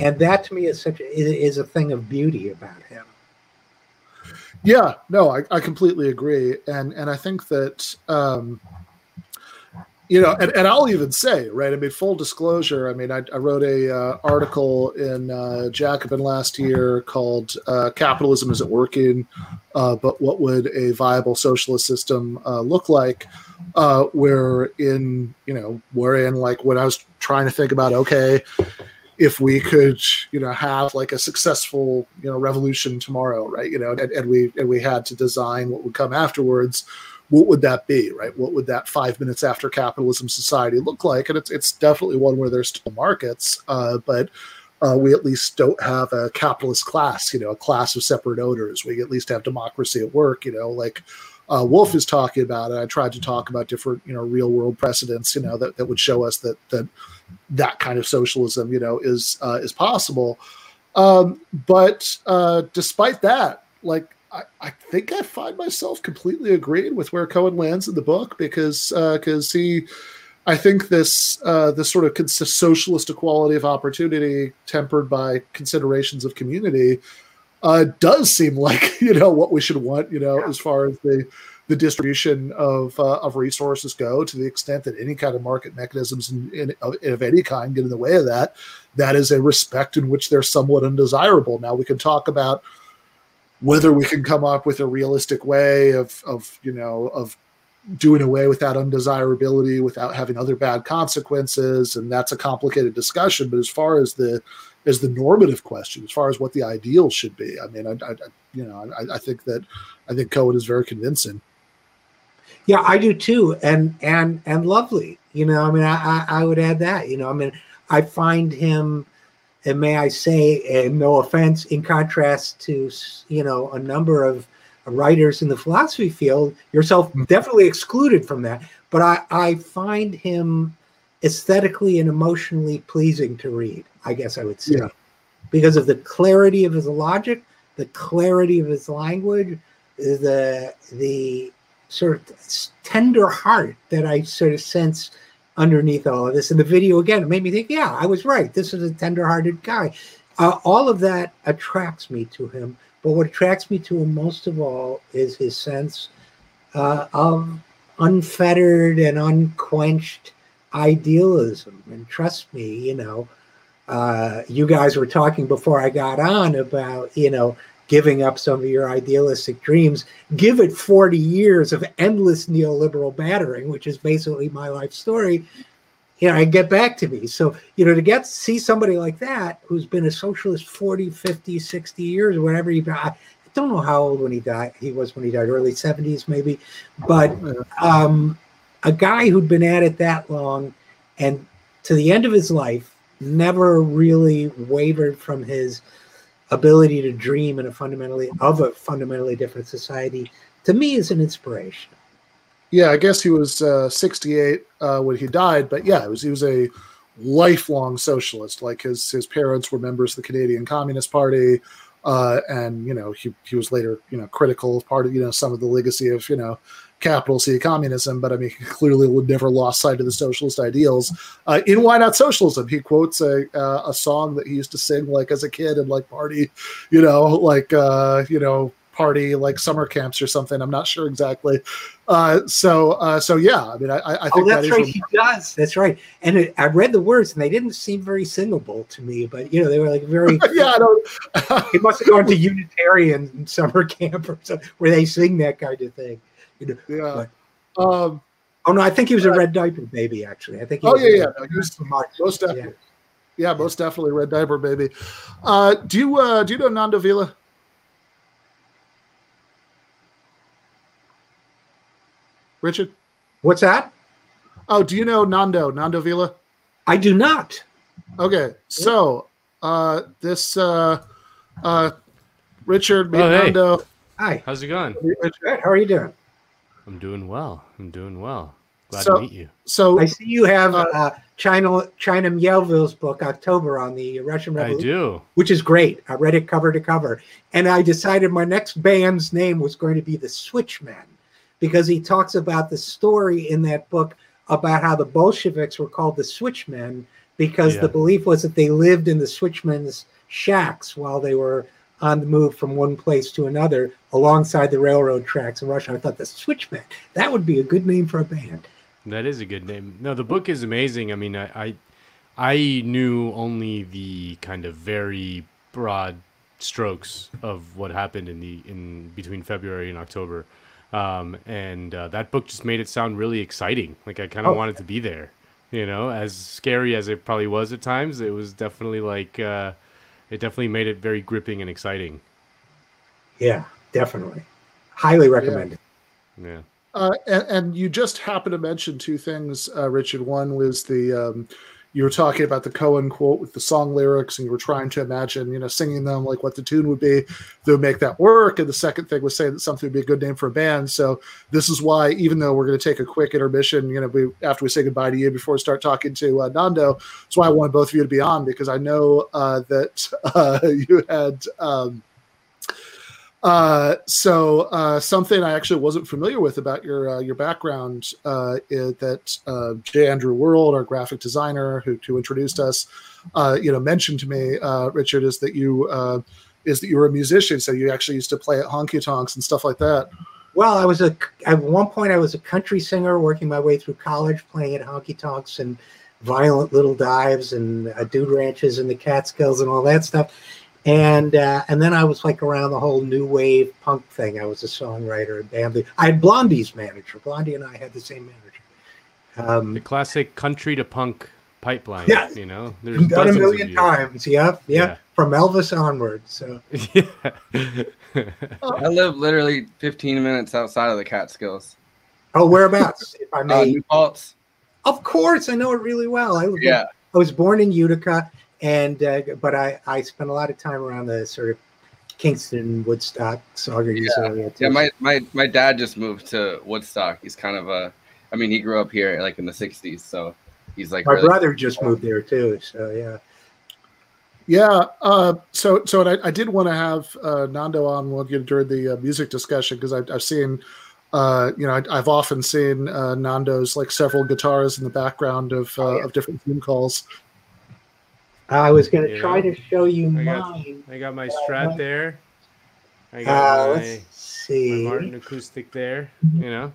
And that to me is such a, is a thing of beauty about him. Yeah, no, I completely agree. And I think that, you know, and I'll even say, right, I mean, full disclosure, I mean, I wrote a article in Jacobin last year called Capitalism Isn't Working, but What Would a Viable Socialist System Look Like? Wherein like when I was trying to think about, okay, if we could, you know, have like a successful, you know, revolution tomorrow, right, you know, and we had to design what would come afterwards, what would that be, right? What would that 5 minutes after capitalism society look like? And it's definitely one where there's still markets, but we at least don't have a capitalist class, you know, a class of separate owners. We at least have democracy at work, you know, like Wolf is talking about. And I tried to talk about different, you know, real world precedents, you know, that would show us that kind of socialism, you know, is possible. But despite that, like, I think I find myself completely agreeing with where Cohen lands in the book because I think this sort of socialist equality of opportunity tempered by considerations of community does seem like, you know, what we should want, you know, as far as the distribution of resources go, to the extent that any kind of market mechanisms of any kind get in the way of that. That is a respect in which they're somewhat undesirable. Now we can talk about whether we can come up with a realistic way of doing away with that undesirability without having other bad consequences, and that's a complicated discussion. But as far as the normative question, as far as what the ideal should be, I mean, I think Cohen is very convincing. Yeah, I do too, and lovely. You know, I mean, I would add that. You know, I mean, I find him. And may I say, and no offense, in contrast to, you know, a number of writers in the philosophy field, yourself definitely excluded from that, but I find him aesthetically and emotionally pleasing to read, I guess I would say, because of the clarity of his logic, the clarity of his language, the sort of tender heart that I sort of sense underneath all of this. And the video, again, it made me think, yeah, I was right. This is a tender-hearted guy. All of that attracts me to him. But what attracts me to him most of all is his sense of unfettered and unquenched idealism. And trust me, you know, you guys were talking before I got on about, you know, giving up some of your idealistic dreams. Give it 40 years of endless neoliberal battering, which is basically my life story, you know, and get back to me. So, you know, to see somebody like that, who's been a socialist 40, 50, 60 years, or whatever, I don't know how old he was when he died, early 70s maybe, but a guy who'd been at it that long and to the end of his life never really wavered from his ability to dream in a fundamentally different society, to me, is an inspiration. Yeah, I guess he was 68 when he died, but yeah, he was a lifelong socialist. Like his parents were members of the Canadian Communist Party, and you know he was later, you know, critical of part of, you know, some of the legacy of, you know, capital C communism, but I mean, he clearly would never lost sight of the socialist ideals. In Why Not Socialism, he quotes a song that he used to sing like as a kid and like party, you know, like party like summer camps or something. I'm not sure exactly. So yeah, I mean, I think that's right. He does. That's right. And I read the words, and they didn't seem very singable to me. But you know, they were like very. Yeah, I don't. It must have gone to Unitarian summer camp or something where they sing that kind of thing. You know, yeah. But, no, I think he was a red diaper baby. Actually, I think. Most definitely. Yeah, most definitely red diaper baby. Do you know Nando Vila? Richard, what's that? Oh, do you know Nando Vila? I do not. Okay, so this Richard, Nando. Hey. Hi. How's it going? Good. How are you doing? I'm doing well. Glad to meet you. So I see you have China Melville's book, October, on the Russian Revolution. I do. Which is great. I read it cover to cover. And I decided my next band's name was going to be The Switchmen, because he talks about the story in that book about how the Bolsheviks were called the switchmen because the belief was that they lived in the switchmen's shacks while they were on the move from one place to another alongside the railroad tracks in Russia. I thought the Switchmen, that would be a good name for a band. That is a good name. No, the book is amazing. I mean, I knew only the kind of very broad strokes of what happened in between February and October. That book just made it sound really exciting. Like I kind of wanted to be there, you know, as scary as it probably was at times. It was definitely like, it definitely made it very gripping and exciting. Yeah, definitely. Highly recommended. Yeah. And you just happened to mention two things, Richard. One was the, you were talking about the Cohen quote with the song lyrics, and you were trying to imagine, you know, singing them, like what the tune would be that would make that work. And the second thing was saying that something would be a good name for a band. So this is why, even though we're going to take a quick intermission, you know, after we say goodbye to you before we start talking to Nando, that's why I wanted both of you to be on, because I know that you had something I actually wasn't familiar with about your background, that J. Andrew World, our graphic designer who introduced us, mentioned to me, Richard, is that you were a musician. So you actually used to play at honky tonks and stuff like that. Well, at one point I was a country singer working my way through college, playing at honky tonks and violent little dives and dude ranches in the Catskills and all that stuff. And then I was like around the whole new wave punk thing. I was a songwriter and band leader. I had Blondie's manager. Blondie and I had the same manager. The classic country to punk pipeline. Yeah, you know, there's done a million times. Yep, yeah. From Elvis onward. So yeah. I live literally 15 minutes outside of the Catskills. Oh, whereabouts? If I may. New Paltz. Of course, I know it really well. I was born in Utica. And but I spent a lot of time around the sort of Kingston, Woodstock, Saugerties. Yeah, my dad just moved to Woodstock. He's kind of he grew up here like in the 60s, so he's like my brother just moved there too. So yeah. Yeah. So I did want to have Nando on with you during the music discussion, because I've seen. I've often seen Nando's like several guitars in the background of different Zoom calls. I was going to try to show you mine. I got my Strat there. I got my Martin acoustic there, you know.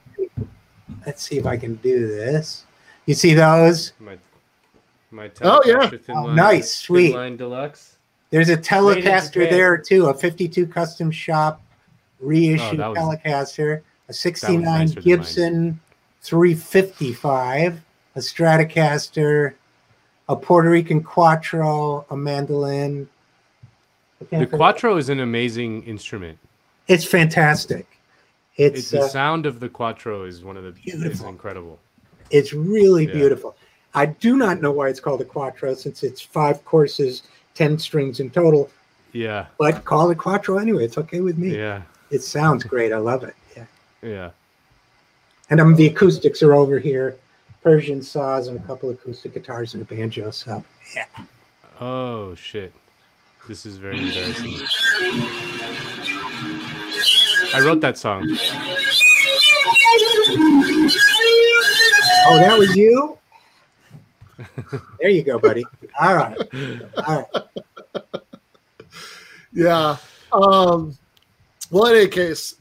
Let's see if I can do this. You see those? My Telecaster Thin Line, nice, sweet. Thin Line Deluxe. There's a Telecaster there, too, a 52 Custom Shop reissue Telecaster, a 69 Gibson 355, a Stratocaster, a Puerto Rican Cuatro, a mandolin. The Cuatro is an amazing instrument. It's fantastic. It's the sound of the Cuatro is one of the beautiful. It's incredible. It's really beautiful. I do not know why it's called a Cuatro, since it's 5 courses, 10 strings in total. Yeah. But call it Cuatro anyway. It's okay with me. Yeah. It sounds great. I love it. Yeah. Yeah. And the acoustics are over here. Persian saws and a couple of acoustic guitars and a banjo. So, yeah. Oh shit! This is very embarrassing. I wrote that song. Oh, that was you? There you go, buddy. All right. All right. Yeah. Well, in any case,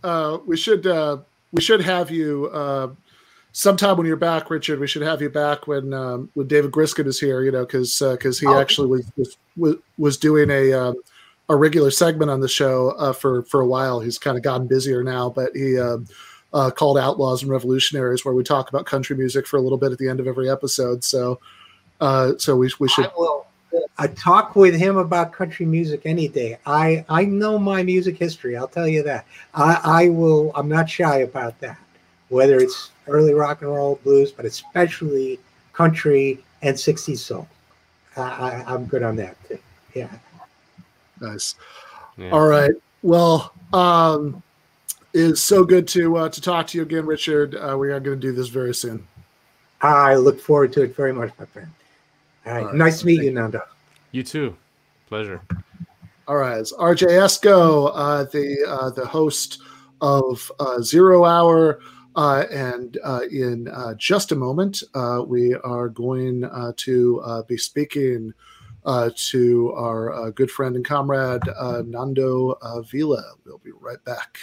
we should have you. Sometime when you're back, Richard, we should have you back when David Griskin is here, you know, because he actually was doing a regular segment on the show for a while. He's kind of gotten busier now, but he called Outlaws and Revolutionaries, where we talk about country music for a little bit at the end of every episode. So we should. I talk with him about country music any day. I know my music history. I'll tell you that. I will. I'm not shy about that. Whether it's early rock and roll, blues, but especially country and 60s soul. I'm good on that too. Yeah. Nice. Yeah. All right. Well, it's so good to talk to you again, Richard. We are going to do this very soon. I look forward to it very much, my friend. All right. Nice to meet you, Nando. You too. Pleasure. All right. It's R. J. Eskow, the host of Zero Hour. And in just a moment, we are going to be speaking to our good friend and comrade, Nando Vila. We'll be right back.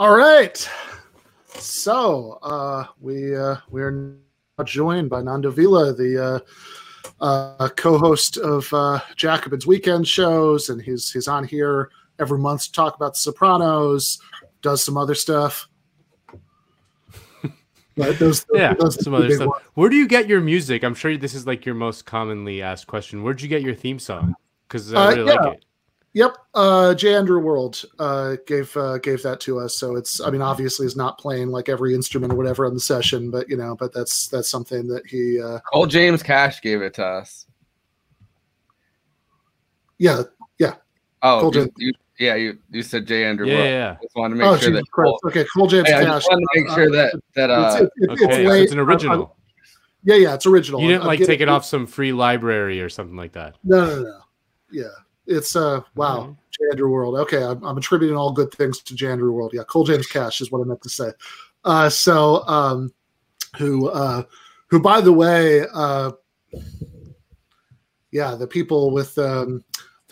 All right, so we're joined by Nando Vila, the co-host of Jacobin's weekend shows, and he's on here every month to talk about The Sopranos, does some other stuff. But those some other stuff. Ones. Where do you get your music? I'm sure this is like your most commonly asked question. Where'd you get your theme song? Because I really like it. Yep, J. Andrew World gave that to us. So it's, I mean, obviously, he's not playing like every instrument or whatever on the session, but you know, but that's something that he. Old James Cash gave it to us. Yeah, yeah. Oh, you said J. Andrew World. Yeah. I just wanted to make sure that. Cole, okay, Cole James Cash. I just wanted to make sure it's an original. Yeah, it's original. You didn't take it off some free library or something like that. No. Yeah. It's wow, Jandrew World. Okay, I'm attributing all good things to Jandrew World. Yeah, Cole James Cash is what I meant to say. Who by the way, the people with the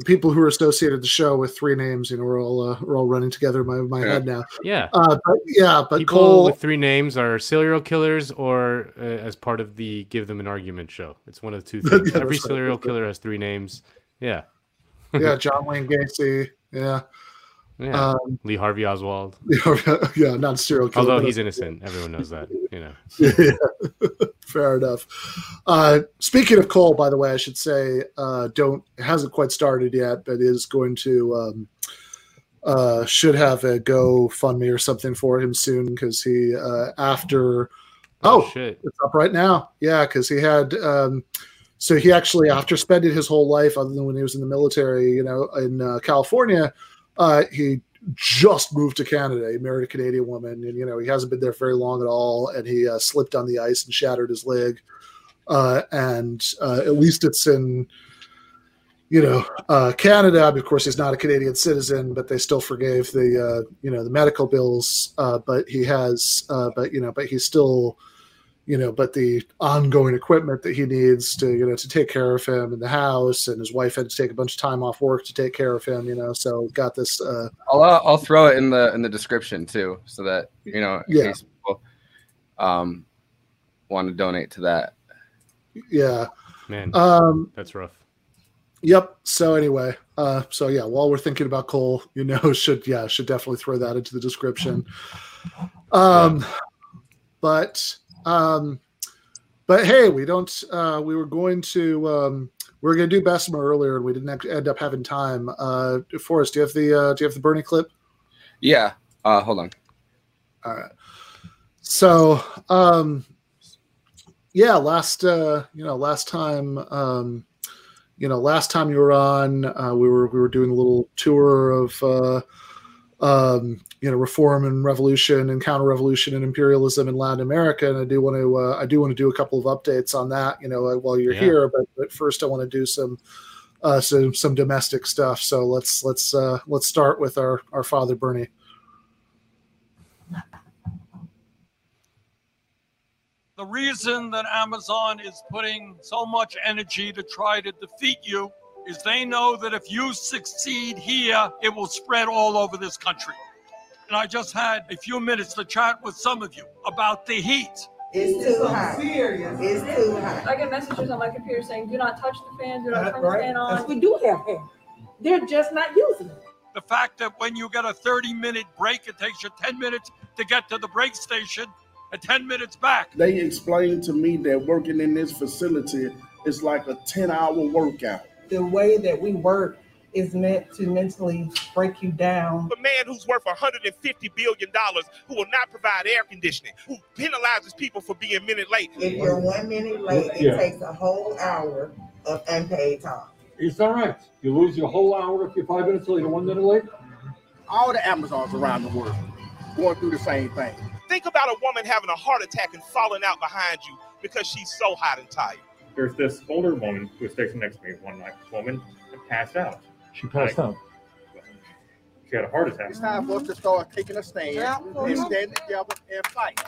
people who are associated the show with three names, you know, we're all running together in my head now. Yeah, but people with three names are serial killers or as part of the Give Them an Argument show. It's one of the two things. Yeah, every serial killer has three names. Yeah. Yeah, John Wayne Gacy. Yeah. Lee Harvey Oswald. Yeah, not serial killer. Although he's innocent, everyone knows that. You know. Yeah, fair enough. Speaking of Cole, by the way, I should say hasn't quite started yet, but is going to should have a GoFundMe or something for him soon because he after shit. It's up right now. Yeah, because he had. So he actually, after spending his whole life, other than when he was in the military, you know, in California, he just moved to Canada. He married a Canadian woman, and you know, he hasn't been there very long at all. And he slipped on the ice and shattered his leg. And at least it's in, you know, Canada. I mean, of course, he's not a Canadian citizen, but they still forgave the, you know, the medical bills. But he's still. You know, but the ongoing equipment that he needs to, you know, to take care of him in the house, and his wife had to take a bunch of time off work to take care of him, you know, so we've got this. I'll throw it in the description too, so that, you know, in case people want to donate to that. Yeah. Man, that's rough. Yep. So anyway, while we're thinking about Cole, you know, should definitely throw that into the description. But hey, we don't. We were going to do Bessemer earlier, and we didn't end up having time. Forrest, do you have the Bernie clip? Yeah. Hold on. All right. So, last time you were on, we were doing a little tour of. reform and revolution and counter-revolution and imperialism in Latin America. And I do want to do a couple of updates on that, while you're here. But first, I want to do some domestic stuff. So let's start with our father Bernie. The reason that Amazon is putting so much energy to try to defeat you is they know that if you succeed here, it will spread all over this country. And I just had a few minutes to chat with some of you about the heat. It's too hot. It's too hot. I get messages on my computer saying, do not touch the fan, do not turn the fan on. We do have hair. They're just not using it. The fact that when you get a 30-minute break, it takes you 10 minutes to get to the break station, and 10 minutes back. They explained to me that working in this facility is like a 10-hour workout. The way that we work is meant to mentally break you down. A man who's worth $150 billion, who will not provide air conditioning, who penalizes people for being a minute late. If you're 1 minute late, it takes a whole hour of unpaid time. It's all right. You lose your whole hour if you're 5 minutes late or 1 minute late. All the Amazons around the world going through the same thing. Think about a woman having a heart attack and falling out behind you because she's so hot and tired. There's this older woman who was stationed next to me one night. Woman passed out. She passed out. She had a heart attack. It's time for us to start taking a stand and stand together and fight.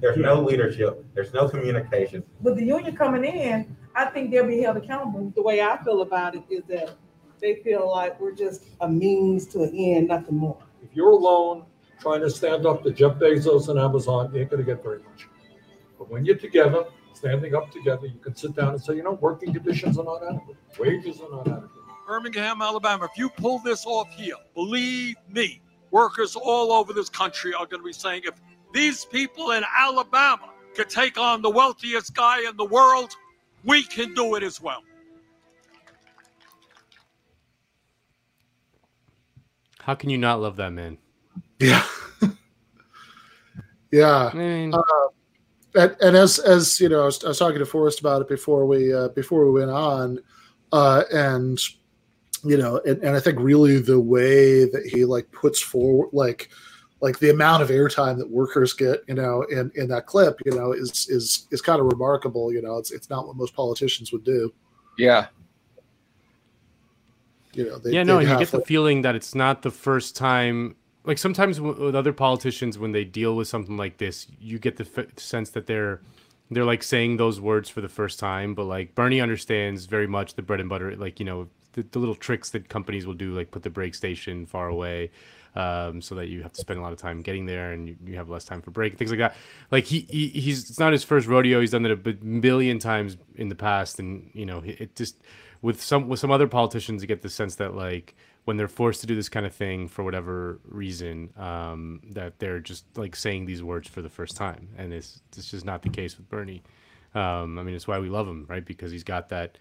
There's no leadership. There's no communication. With the union coming in, I think they'll be held accountable. The way I feel about it is that they feel like we're just a means to an end, nothing more. If you're alone, trying to stand up to Jeff Bezos and Amazon, you ain't going to get very much. But when you're together, standing up together, you can sit down and say, working conditions are not adequate. Wages are not adequate. Birmingham, Alabama, if you pull this off here, believe me, workers all over this country are going to be saying, if these people in Alabama could take on the wealthiest guy in the world, we can do it as well. How can you not love that man? Yeah. Yeah. And as you know, I was talking to Forrest about it before we went on, and I think really the way that he puts forward like the amount of airtime that workers get, in that clip, is kind of remarkable. It's not what most politicians would do. Yeah. You get the feeling that it's not the first time. Like sometimes with other politicians, when they deal with something like this, you get the sense that they're like saying those words for the first time. But like Bernie understands very much the bread and butter, the little tricks that companies will do, like put the break station far away, so that you have to spend a lot of time getting there and you have less time for break, things like that. Like he's it's not his first rodeo. He's done it a billion times in the past, and it just with some other politicians, you get the sense that when they're forced to do this kind of thing for whatever reason, that they're just saying these words for the first time. And it's just not the case with Bernie. It's why we love him, right? Because he's got that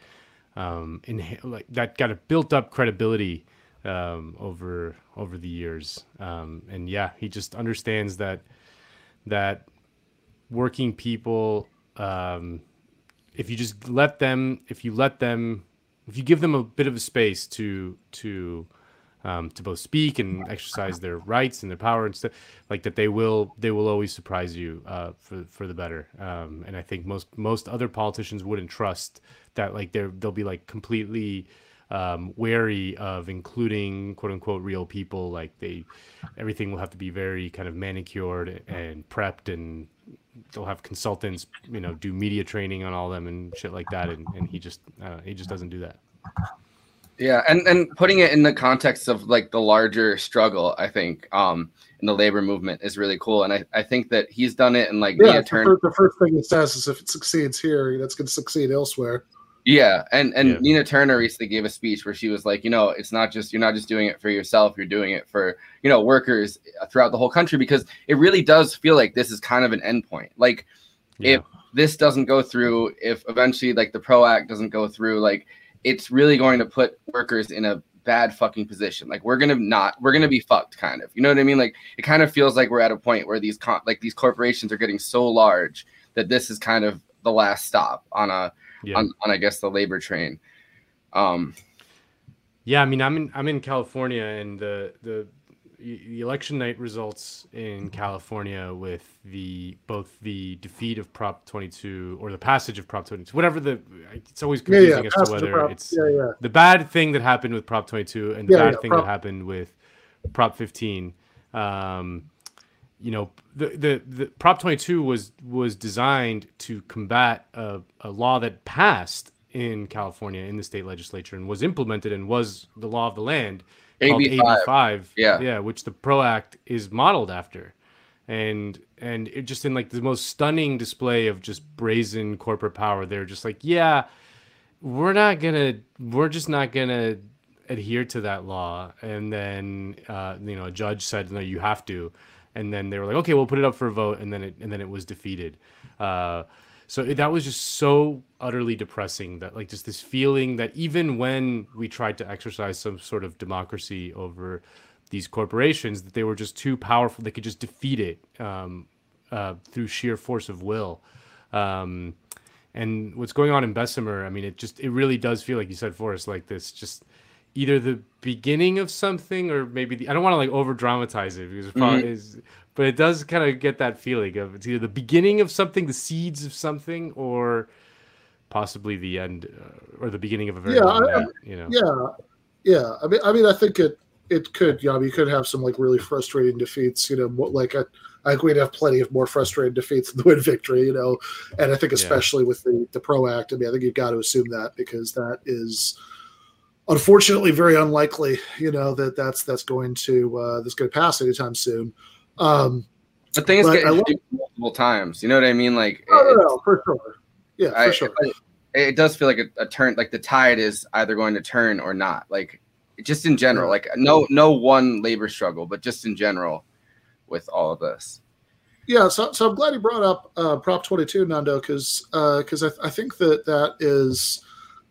that kind of built up credibility over the years. He just understands that working people, if you give them a bit of a space to both speak and exercise their rights and their power and stuff like that, they will always surprise you for the better. And I think most other politicians wouldn't trust that. They'll be completely wary of including quote unquote real people. Everything will have to be very kind of manicured and prepped, and they'll have consultants, do media training on all them and shit like that. And he just doesn't do that. Yeah. And putting it in the context of the larger struggle, I think, in the labor movement is really cool. And I think that he's done it. And the first thing it says is if it succeeds here, that's going to succeed elsewhere. Yeah. And Nina Turner recently gave a speech where she was like, it's not just, you're not just doing it for yourself. You're doing it for, workers throughout the whole country, because it really does feel like this is kind of an endpoint. If this doesn't go through, if eventually the PRO Act doesn't go through, it's really going to put workers in a bad fucking position. We're going to be fucked kind of, you know what I mean? It kind of feels like we're at a point where these corporations are getting so large that this is kind of the last stop on I guess the labor train. I'm in California, and the the election night results in California with the both the defeat of Prop 22 or the passage of Prop 22, whatever the it's always confusing as to whether it's the bad thing that happened with Prop 22 and the bad thing that happened with Prop 15. You know, the Prop 22 was designed to combat a law that passed in California in the state legislature and was implemented and was the law of the land called AB5, which the PRO Act is modeled after, and it just in like the most stunning display of just brazen corporate power. They're just like, yeah, we're just not gonna adhere to that law. And then you know, a judge said, no, you have to, and then they were like, okay, we'll put it up for a vote, and then it was defeated. So that was just so utterly depressing, that like just this feeling that even when we tried to exercise some sort of democracy over these corporations, that they were just too powerful. They could just defeat it through sheer force of will. And what's going on in Bessemer, I mean, it really does feel like you said, Forrest, like this just either the beginning of something or maybe I don't want to like over dramatize it because it probably is. But it does kind of get that feeling of it's either the beginning of something, the seeds of something, or possibly the end or the beginning of a very long night, you know. Yeah. I mean, I think it could. You know, you could have some like really frustrating defeats. You know, like I think we'd have plenty of more frustrating defeats than the win victory. You know, and I think especially with the PRO Act. I mean, I think you've got to assume that, because that is, unfortunately, very unlikely. You know, that's going to pass anytime soon. The thing is getting multiple times. You know what I mean? Like, no, for sure. Yeah, for sure. It does feel like a turn. Like the tide is either going to turn or not. Like, just in general. Like, no one labor struggle, but just in general, with all of this. Yeah. So I'm glad you brought up Prop 22, Nando, because I think that is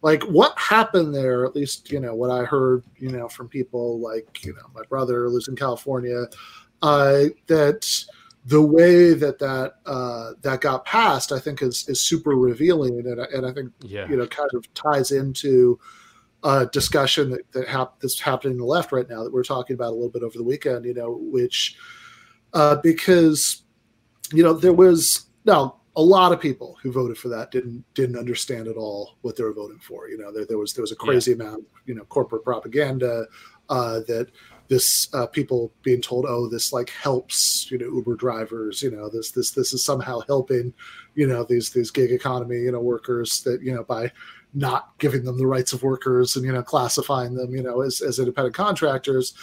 like what happened there. At least, you know, what I heard, you know, from people like, you know, my brother lives in California. That the way that got passed, I think, is super revealing, and I think you know, kind of ties into a discussion that's happening in the left right now that we're talking about a little bit over the weekend. You know, which because you know, there was a lot of people who voted for that didn't understand at all what they were voting for. You know, there was a crazy amount of, you know, corporate propaganda that. This people being told, oh, this like helps, you know, Uber drivers, you know, this is somehow helping, you know, these gig economy, you know, workers, that, you know, by not giving them the rights of workers and, you know, classifying them, you know, as independent contractors.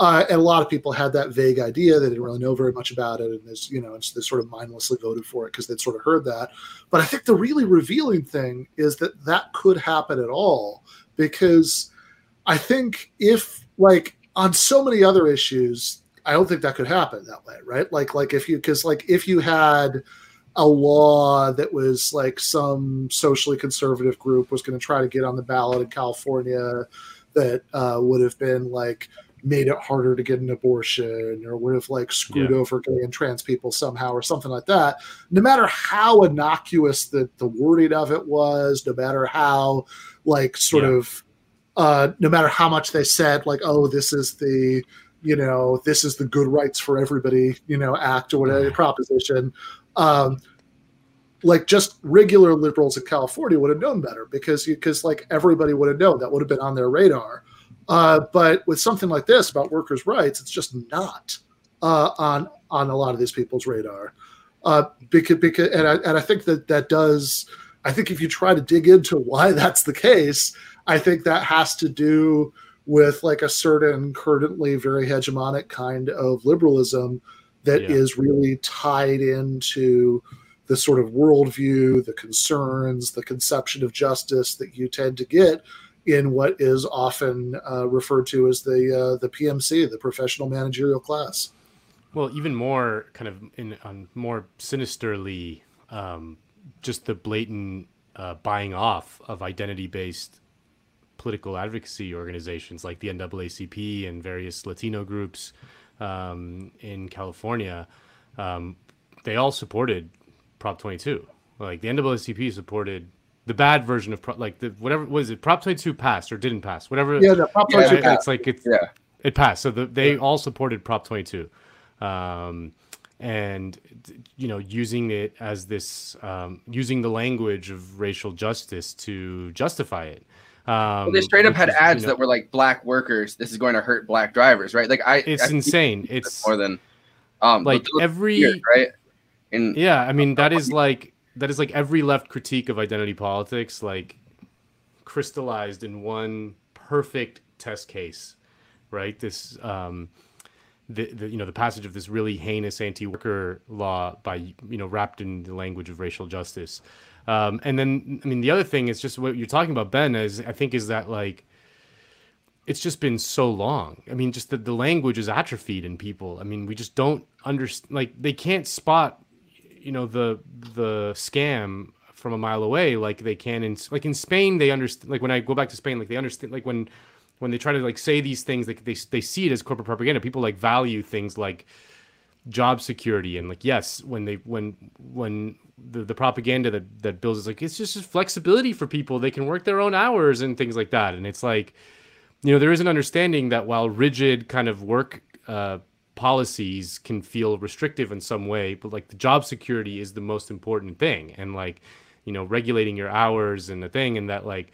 And a lot of people had that vague idea. They didn't really know very much about it. And there's, you know, they sort of mindlessly voted for it because they'd sort of heard that. But I think the really revealing thing is that could happen at all, because I think if like, on so many other issues, I don't think that could happen that way, right? Like if you had a law that was like some socially conservative group was going to try to get on the ballot in California that would have been like made it harder to get an abortion, or would have like screwed over gay and trans people somehow or something like that, no matter how innocuous the wording of it was, no matter how like sort of no matter how much they said, like, oh, this is the, you know, this is the good rights for everybody, you know, act or whatever proposition, like just regular liberals in California would have known better, because like everybody would have known that would have been on their radar. But with something like this about workers' rights, it's just not on a lot of these people's radar. Because and I think that does. I think if you try to dig into why that's the case, I think that has to do with like a certain currently very hegemonic kind of liberalism that is really tied into the sort of worldview, the concerns, the conception of justice that you tend to get in what is often referred to as the PMC, the professional managerial class. Well, even more kind of more sinisterly, just the blatant buying off of identity-based political advocacy organizations like the NAACP and various Latino groups in California. They all supported Prop 22. Like the NAACP supported the bad version of Prop, like the whatever was it Prop 22 passed or didn't pass, whatever. Yeah, no, Prop 22 passed. It's like it's It passed. So they all supported Prop 22. And, you know, using it as this, using the language of racial justice to justify it. Well, they straight up had ads that were like, black workers, this is going to hurt black drivers, right? Like, it's insane. It's more than like every years, right. And yeah, I mean, that is like every left critique of identity politics, like crystallized in one perfect test case, right? This, the passage of this really heinous anti-worker law by, you know, wrapped in the language of racial justice. And then, I mean, the other thing is just what you're talking about, Ben, I think is that, like, it's just been so long. I mean, just the language is atrophied in people. I mean, we just don't understand, like, they can't spot, you know, the scam from a mile away. Like they can in Spain, they understand, like when I go back to Spain, like they understand, like when they try to like say these things, like they see it as corporate propaganda. People like value things like job security and like, yes, when the propaganda that builds is like, it's just flexibility for people. They can work their own hours and things like that. And it's like, you know, there is an understanding that while rigid kind of work policies can feel restrictive in some way, but like the job security is the most important thing. And like, you know, regulating your hours and the thing, and that like,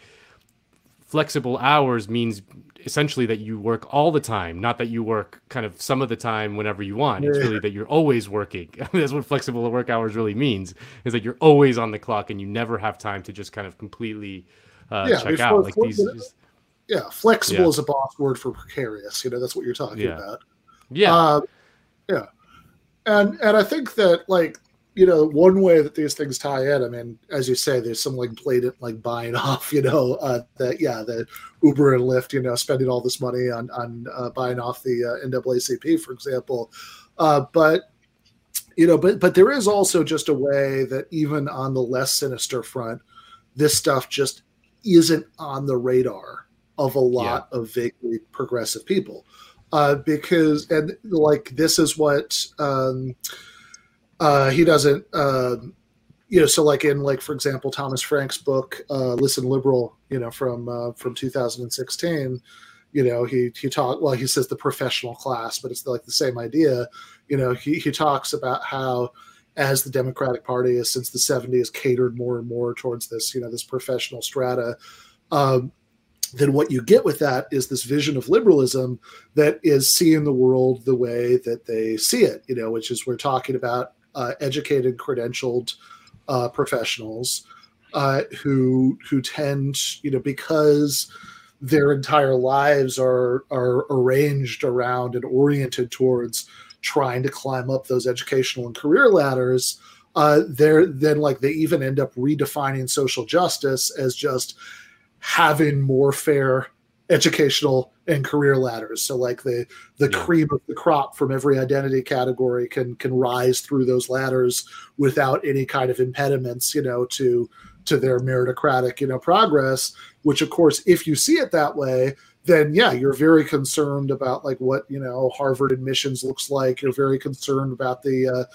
flexible hours means essentially that you work all the time, not that you work kind of some of the time whenever you want. Yeah. It's really that you're always working. I mean, that's what flexible work hours really means, is that you're always on the clock and you never have time to just kind of completely check out. Like flexible is a boss word for precarious. You know, that's what you're talking about. Yeah. And I think that, like, you know, one way that these things tie in, I mean, as you say, there's some like blatant like buying off, you know, that Uber and Lyft, you know, spending all this money on buying off the NAACP, for example. But there is also just a way that even on the less sinister front, this stuff just isn't on the radar of a lot of vaguely progressive people, because, and like, this is what, he doesn't, you know, so like in, like, for example, Thomas Frank's book, Listen Liberal, you know, from 2016, you know, he says the professional class, but it's like the same idea. You know, he talks about how, as the Democratic Party has since the 70s catered more and more towards this, you know, this professional strata, then what you get with that is this vision of liberalism that is seeing the world the way that they see it, you know, which is, we're talking about educated, credentialed professionals who tend, you know, because their entire lives are arranged around and oriented towards trying to climb up those educational and career ladders, they even end up redefining social justice as just having more fair educational and career ladders. So like the cream of the crop from every identity category can rise through those ladders without any kind of impediments, you know, to their meritocratic, you know, progress, which of course, if you see it that way, then yeah, you're very concerned about like what, you know, Harvard admissions looks like. You're very concerned about the,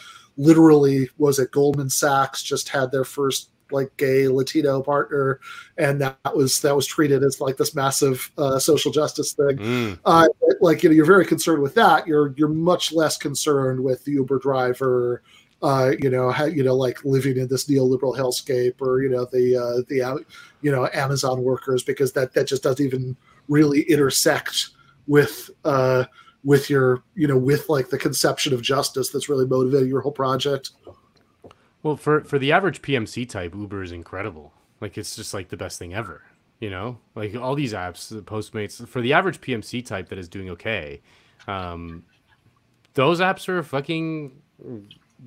Goldman Sachs just had their first like gay Latino partner, and that was treated as like this massive social justice thing. Like, you know, you're very concerned with that. You're much less concerned with the Uber driver, like living in this neoliberal hellscape, or, you know, the Amazon workers, because that just doesn't even really intersect with your, you know, with like the conception of justice that's really motivating your whole project. Well, for the average PMC type, Uber is incredible. Like, it's just like the best thing ever, you know, like all these apps, the Postmates, for the average PMC type that is doing okay. Those apps are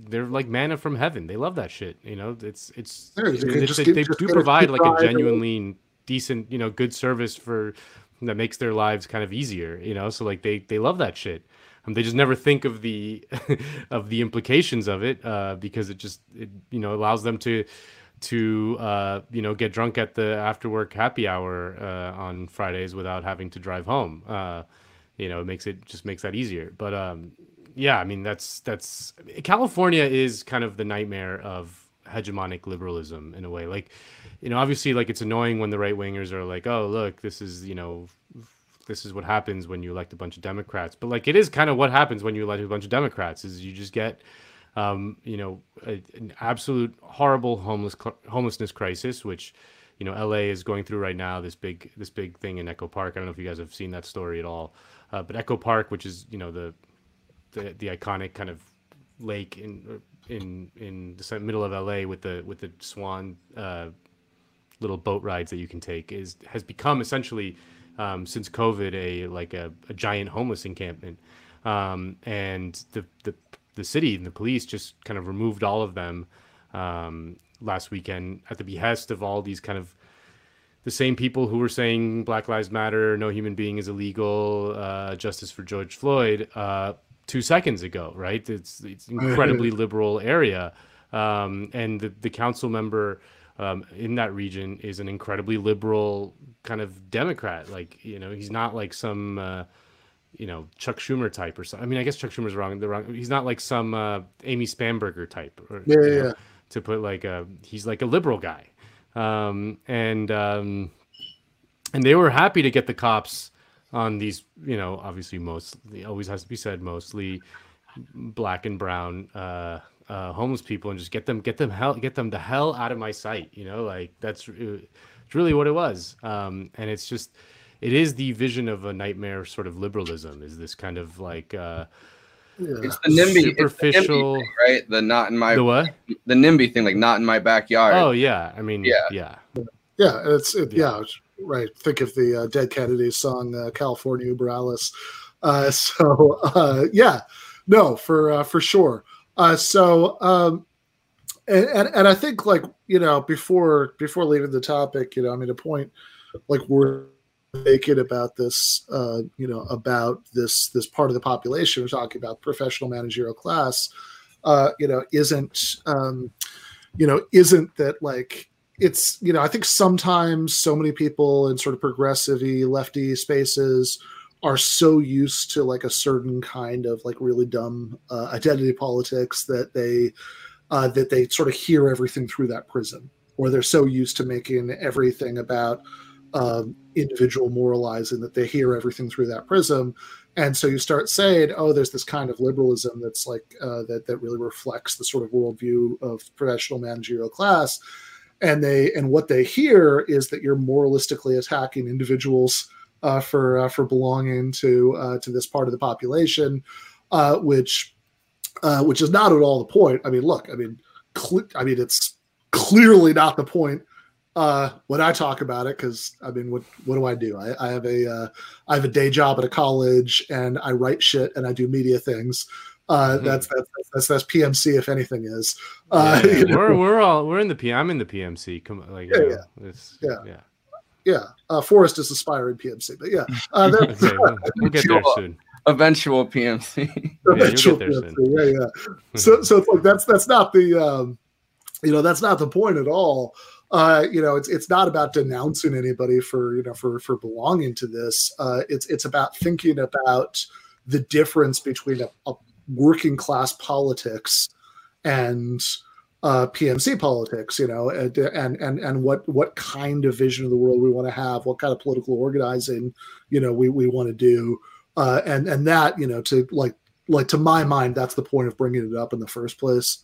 they're like manna from heaven. They love that shit. You know, they do provide like a genuinely decent, you know, good service that makes their lives kind of easier, you know? So like they love that shit. They just never think of the implications of it, because it you know, allows them to you know, get drunk at the after work happy hour on Fridays without having to drive home. You know, it just makes that easier. But yeah, I mean, that's California is kind of the nightmare of hegemonic liberalism in a way. Like, you know, obviously, like, it's annoying when the right wingers are like, oh, look, this is, you know, this is what happens when you elect a bunch of Democrats. But like, it is kind of what happens when you elect a bunch of Democrats, is you just get, you know, an absolute horrible homelessness crisis, which, you know, LA is going through right now, this big thing in Echo Park. I don't know if you guys have seen that story at all, but Echo Park, which is, you know, the iconic kind of lake in the middle of LA with the swan, little boat rides that you can take, has become essentially, since COVID, a giant homeless encampment. And the city and the police just kind of removed all of them last weekend at the behest of all these kind of the same people who were saying Black Lives Matter, no human being is illegal, justice for George Floyd, 2 seconds ago, right? It's an incredibly liberal area. And the council member in that region is an incredibly liberal kind of Democrat. Like, you know, he's not like some, you know, Chuck Schumer type or something. I mean, I guess Chuck Schumer's wrong. He's not like some Amy Spanberger type. Or, yeah. To put like he's like a liberal guy. And they were happy to get the cops on these, you know, obviously mostly, always has to be said, mostly Black and brown homeless people, and just get them the hell out of my sight. You know, like it's really what it was. And it's just, it is the vision of a nightmare sort of liberalism, is this kind of like it's the NIMBY, superficial, it's the NIMBY thing, right? The NIMBY thing, like not in my backyard. Oh yeah, I mean, yeah. Yeah, right. Think of the Dead Kennedys song "California Uber Alice." Yeah, no, for sure. And I think, like, you know, before leaving the topic, you know, I mean, a point like we're making about this, you know, about this part of the population we're talking about, professional managerial class, you know, isn't that, like, it's, you know, I think sometimes so many people in sort of progressive-y, lefty spaces are so used to like a certain kind of like really dumb identity politics that they sort of hear everything through that prism, or they're so used to making everything about individual moralizing that they hear everything through that prism. And so you start saying, oh, there's this kind of liberalism that's like that really reflects the sort of worldview of professional managerial class. And what they hear is that you're moralistically attacking individuals for belonging to this part of the population, which is not at all the point. I mean, look, I mean, it's clearly not the point when I talk about it, because I mean, what do I do? I have a day job at a college, and I write shit, and I do media things. That's PMC if anything is. Yeah. We're in the PM. I'm in the PMC. Come on, like, yeah. Forrest is aspiring PMC, but yeah, okay, we'll get there soon. Eventual PMC. Yeah. So it's like that's not the you know, that's not the point at all. You know, it's not about denouncing anybody for, you know, for belonging to this. It's about thinking about the difference between a working class politics and PMC politics, you know, and what kind of vision of the world we want to have, what kind of political organizing, you know, we want to do, and that, you know, to like to my mind, that's the point of bringing it up in the first place.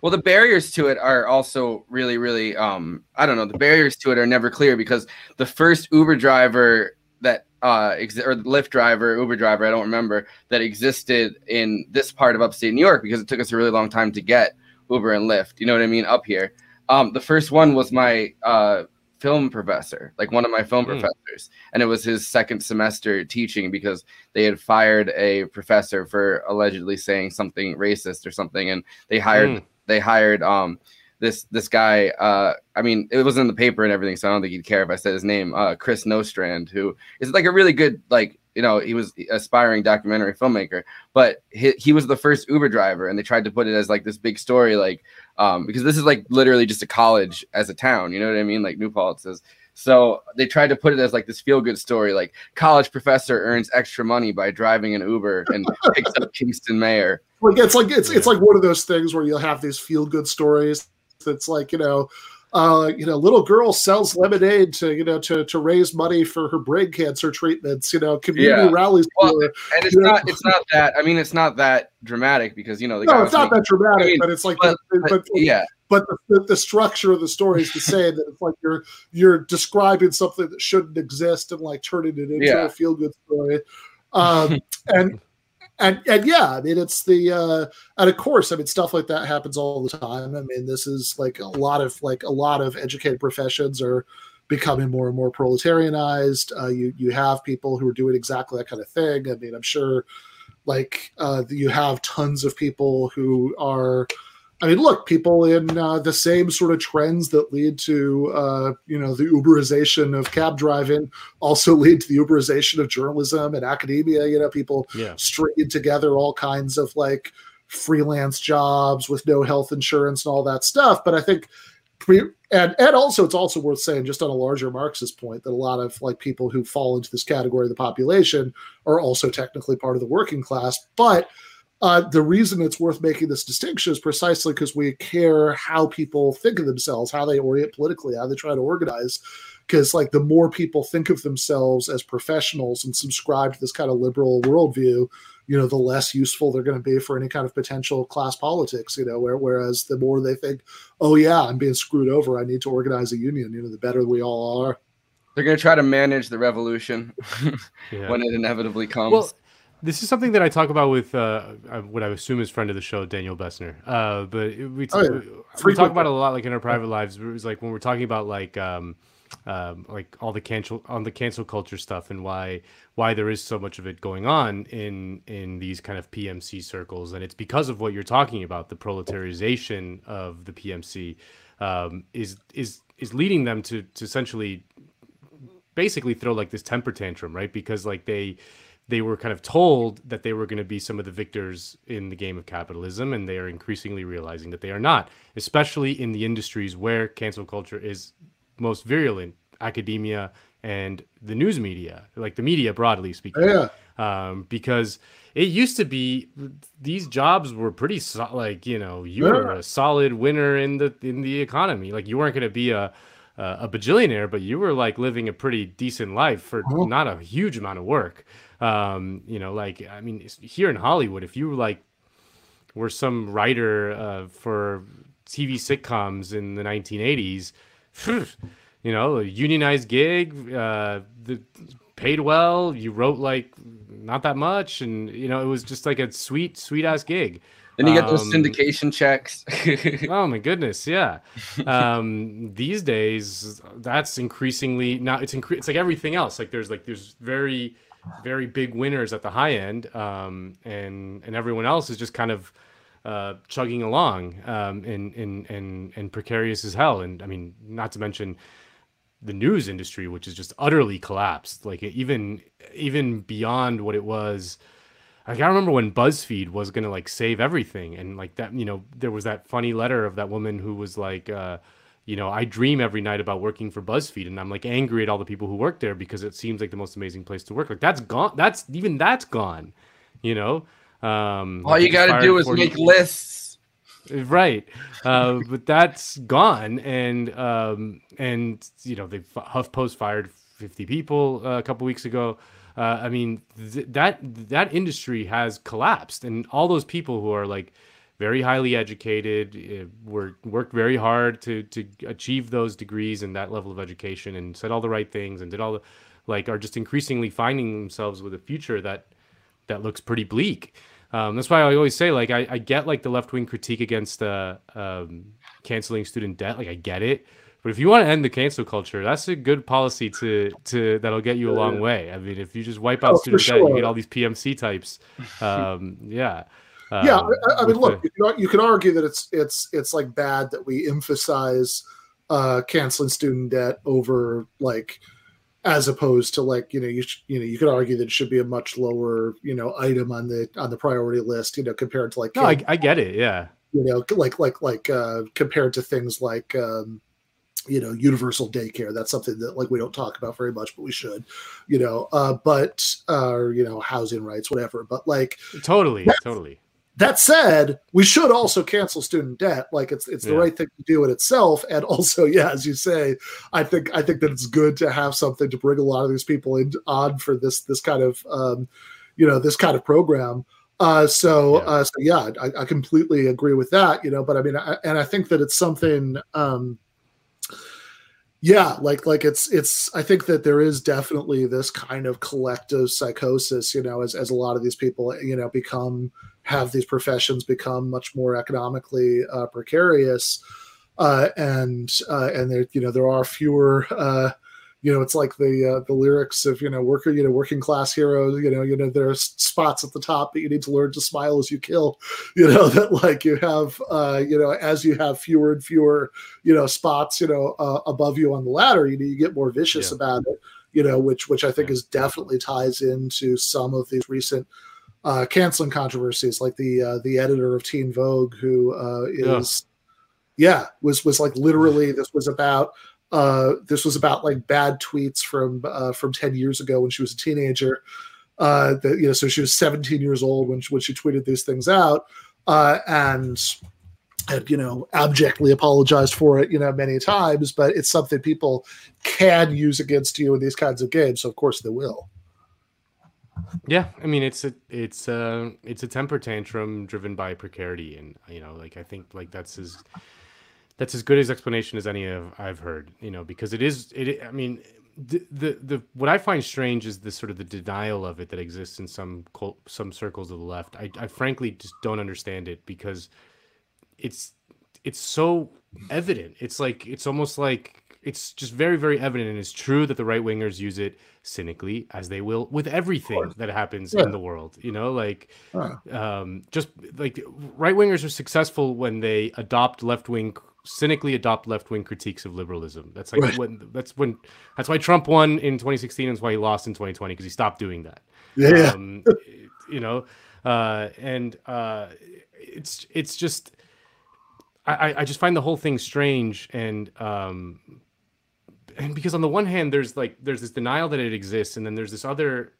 Well, the barriers to it are also really, really, I don't know, the barriers to it are never clear, because the first Uber driver that or Lyft driver, Uber driver, I don't remember, that existed in this part of upstate New York, because it took us a really long time to get Uber and Lyft, you know what I mean, up here. The first one was my film professor, like one of my film professors, and it was his second semester teaching, because they had fired a professor for allegedly saying something racist or something, and they hired this guy, I mean, it was in the paper and everything, so I don't think he'd care if I said his name, Chris Nostrand, who is like a really good, like, you know, he was aspiring documentary filmmaker, but he was the first Uber driver, and they tried to put it as like this big story, like, because this is like literally just a college as a town, you know what I mean? Like New Paltz is. So they tried to put it as like this feel-good story, like college professor earns extra money by driving an Uber and picks up Kingston mayor. Like, it's like one of those things where you'll have these feel-good stories. It's like, you know, little girl sells lemonade to raise money for her brain cancer treatments. Community rallies. Well, and it's not that. I mean, it's not that dramatic because that dramatic. But the structure of the story is the same. That it's like you're describing something that shouldn't exist and like turning it into a feel good story. It's and of course, stuff like that happens all the time. This is like a lot of educated professions are becoming more and more proletarianized. You have people who are doing exactly that kind of thing. I'm sure you have tons of people who are, people in the same sort of trends that lead to, the Uberization of cab driving also lead to the Uberization of journalism and academia. People stringing together all kinds of freelance jobs with no health insurance and all that stuff. But I think, it's also worth saying, just on a larger Marxist point, that a lot of people who fall into this category of the population are also technically part of the working class, but. The reason it's worth making this distinction is precisely because we care how people think of themselves, how they orient politically, how they try to organize. Because the more people think of themselves as professionals and subscribe to this kind of liberal worldview, the less useful they're going to be for any kind of potential class politics. Whereas the more they think, oh yeah, I'm being screwed over, I need to organize a union. The better we all are. They're going to try to manage the revolution when it inevitably comes. Well, this is something that I talk about with what I assume is friend of the show, Daniel Bessner. We talk about it a lot, in our private lives. It was when we're talking about all the cancel culture stuff and why there is so much of it going on in these kind of PMC circles, and it's because of what you're talking about. The proletarization of the PMC is leading them to essentially basically throw this temper tantrum, right? Because they were kind of told that they were going to be some of the victors in the game of capitalism, and they are increasingly realizing that they are not, especially in the industries where cancel culture is most virulent, academia and the news media, the media broadly speaking. Yeah. Because it used to be these jobs were pretty were a solid winner in the economy. You weren't going to be a bajillionaire, but you were living a pretty decent life for not a huge amount of work. Here in Hollywood, if you were some writer for TV sitcoms in the 1980s, a unionized gig, paid well, you wrote not that much, and it was just a sweet ass gig. Then you get those syndication checks. Oh my goodness, yeah. These days, that's increasingly not. It's like everything else. There's very, very big winners at the high end, and everyone else is just kind of chugging along, and precarious as hell. And not to mention the news industry, which is just utterly collapsed. Even beyond what it was. I remember when BuzzFeed was going to save everything, and that, there was that funny letter of that woman who was I dream every night about working for BuzzFeed, and I'm angry at all the people who work there because it seems the most amazing place to work. That's gone. That's gone, all you got to do is make lists. Right. But that's gone. And the HuffPost fired 50 people a couple weeks ago. That industry has collapsed, and all those people who are very highly educated, worked very hard to achieve those degrees and that level of education, and said all the right things, and did all the are just increasingly finding themselves with a future that looks pretty bleak. That's why I always say I get the left wing critique against canceling student debt. I get it. But if you want to end the cancel culture, that's a good policy to that'll get you a long way. If you just wipe out student debt, you get all these PMC types. Look, you can argue that it's bad that we emphasize canceling student debt over as opposed to you could argue that it should be a much lower item on the priority list compared to No, I get it. Yeah. Compared to things universal daycare. That's something that we don't talk about very much, but we should, housing rights, whatever, but totally. That said, we should also cancel student debt. Like it's the right thing to do in itself. And also, yeah, as you say, I think that it's good to have something to bring a lot of these people in on for this kind of this kind of program. I completely agree with that. But I mean, I think that it's something. I think that there is definitely this kind of collective psychosis, as a lot of these people, have these professions become much more economically precarious, and there, there are fewer. It's like the lyrics of working class heroes. There are spots at the top that you need to learn to smile as you kill. That like you have as you have fewer and fewer spots above you on the ladder, you get more vicious about it. Which I think is definitely ties into some of these recent canceling controversies, like the editor of Teen Vogue, who was like literally this was about like bad tweets from 10 years ago when she was a teenager. So she was 17 years old when she tweeted these things out, and abjectly apologized for it, many times. But it's something people can use against you in these kinds of games. So of course they will. Yeah, I mean it's a temper tantrum driven by precarity, and I think like that's as good as explanation as any of I've heard, because the what I find strange is the sort of the denial of it that exists in some circles of the left. I frankly just don't understand it because it's so evident. It's like, it's almost like it's just very, very evident. And it's true that the right wingers use it cynically, as they will with everything that happens in the world, just like right wingers are successful when they cynically adopt left-wing critiques of liberalism. That's like that's why Trump won in 2016 and that's why he lost in 2020, because he stopped doing that. It's just I just find the whole thing strange, and because on the one hand there's this denial that it exists, and then there's this other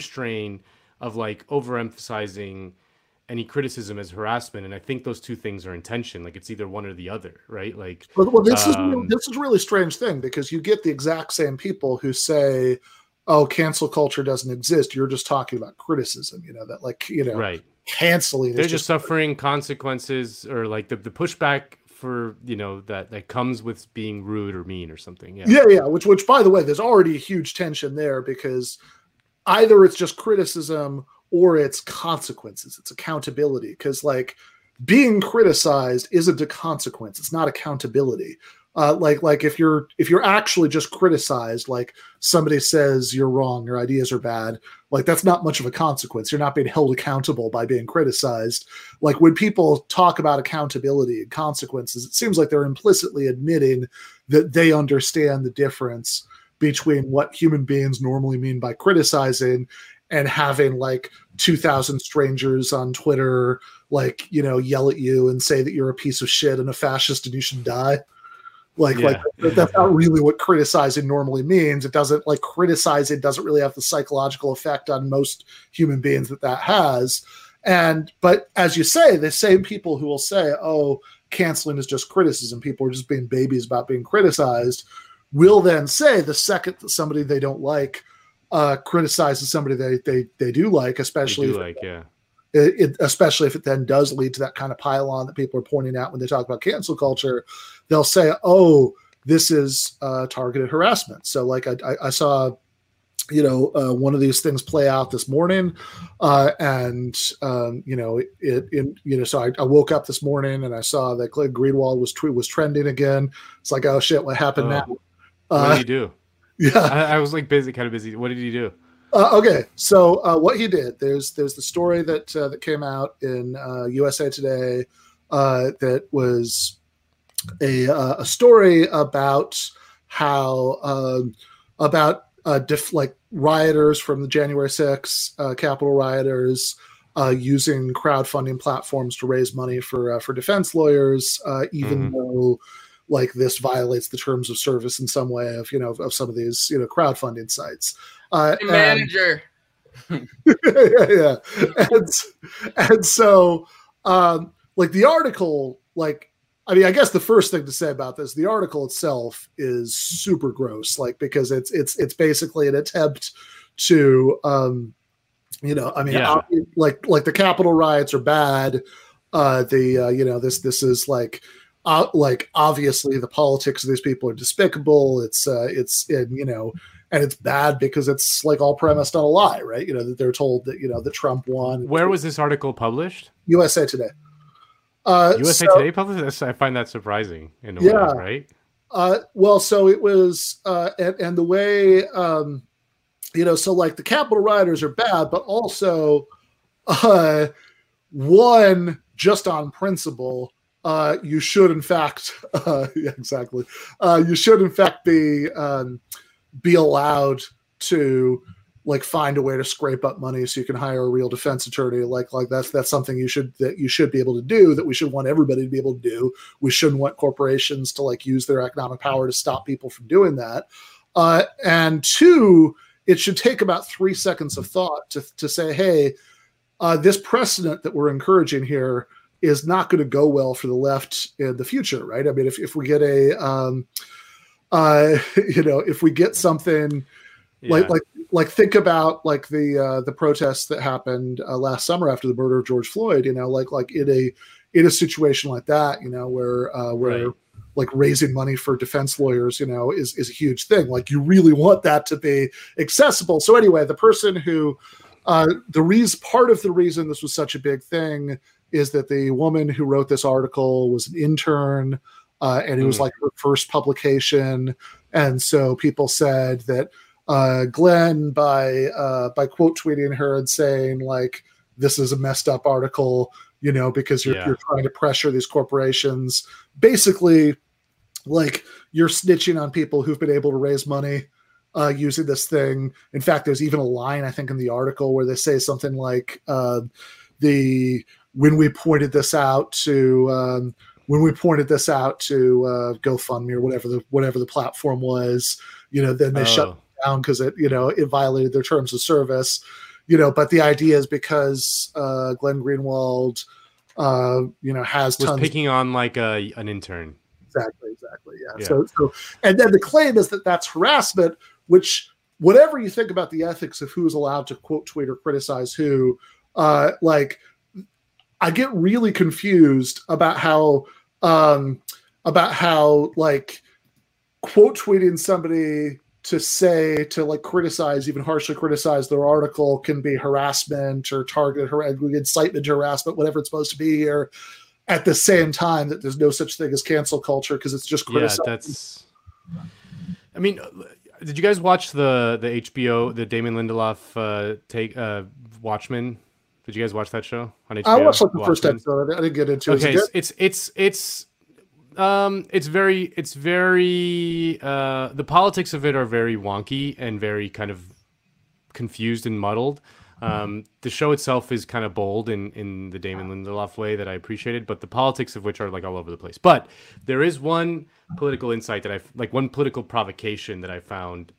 strain of like overemphasizing any criticism as harassment, and I think those two things are in tension. Like it's either one or the other, right? Like, well, this is a really strange thing, because you get the exact same people who say, "Oh, cancel culture doesn't exist. You're just talking about criticism." Right. Canceling. They're just suffering consequences, or like the pushback for that comes with being rude or mean or something. Yeah. Which by the way, there's already a huge tension there, because either it's just criticism, or its consequences, its accountability. Because like being criticized isn't a consequence; it's not accountability. If you're actually just criticized, like somebody says you're wrong, your ideas are bad, like that's not much of a consequence. You're not being held accountable by being criticized. Like when people talk about accountability and consequences, it seems like they're implicitly admitting that they understand the difference between what human beings normally mean by criticizing and having like 2,000 strangers on Twitter, like, yell at you and say that you're a piece of shit and a fascist and you should die. That's not really what criticizing normally means. It doesn't like criticizing doesn't really have the psychological effect on most human beings that has. But as you say, the same people who will say, "Oh, canceling is just criticism. People are just being babies about being criticized," will then say the second that somebody they don't like criticizes somebody they do like, especially if it then does lead to that kind of pile-on that people are pointing out when they talk about cancel culture, they'll say, "Oh, this is targeted harassment." So like I saw, one of these things play out this morning, I woke up this morning and I saw that Glenn Greenwald was trending again. It's like, oh shit, what happened now? What do you do? Yeah, I was like kind of busy. What did he do? So what he did, there's the story that came out in USA Today that was a story about how rioters from the January 6th Capitol rioters using crowdfunding platforms to raise money for defense lawyers, even though. Like this violates the terms of service in some way of some of these crowdfunding sites. Manager. Yeah. And so, like the article, like, I mean, I guess the first thing to say about this, the article itself is super gross, like, because it's basically an attempt to, you know, I mean, yeah. like the Capitol riots are bad. You know, this is like obviously the politics of these people are despicable. And it's bad because it's like all premised on a lie, right? You know, that they're told that, you know, that Trump won. Where was this article published? USA Today. USA Today published this? I find that surprising in a way, right? Well, so it was, and the way, you know, so like the Capitol rioters are bad, but also, one, just on principle, you should in fact, you should in fact be allowed to like find a way to scrape up money so you can hire a real defense attorney. Like that's something you should be able to do, that we should want everybody to be able to do. We shouldn't want corporations to like use their economic power to stop people from doing that. And two, it should take about 3 seconds of thought to say, hey, this precedent that we're encouraging here is not going to go well for the left in the future. Right. I mean, if we get a, you know, if we get something like think about like the protests that happened last summer after the murder of George Floyd, you know, like in a situation like that, you know, where right. like raising money for defense lawyers, you know, is a huge thing. Like you really want that to be accessible. So anyway, the person who, part of the reason this was such a big thing is that the woman who wrote this article was an intern, and it was like her first publication. And so people said that Glenn, by quote tweeting her and saying like, this is a messed up article, you know, because you're trying to pressure these corporations. Basically, like you're snitching on people who've been able to raise money using this thing. In fact, there's even a line, I think, in the article where they say something like when we pointed this out to GoFundMe or whatever the platform was, you know, then they shut them down because it, you know, it violated their terms of service, you know, but the idea is because Glenn Greenwald, you know, was picking on like an intern. Exactly. Yeah. So, and then the claim is that that's harassment, which whatever you think about the ethics of who's allowed to quote tweet or criticize who, like, I get really confused about how like quote tweeting somebody to criticize, even harshly criticize their article can be harassment or targeted incitement to harassment, whatever it's supposed to be here. At the same time that there's no such thing as cancel culture because it's just criticism. Yeah, that's. I mean, did you guys watch the HBO, the Damon Lindelof Watchmen? Did you guys watch that show on HBO? I watched like the Watchmen. First episode. I didn't get into it. Okay, it's very the politics of it are very wonky and very kind of confused and muddled. The show itself is kind of bold in the Damon Lindelof way that I appreciated, but the politics of which are like all over the place. But there is one political insight that one political provocation that I found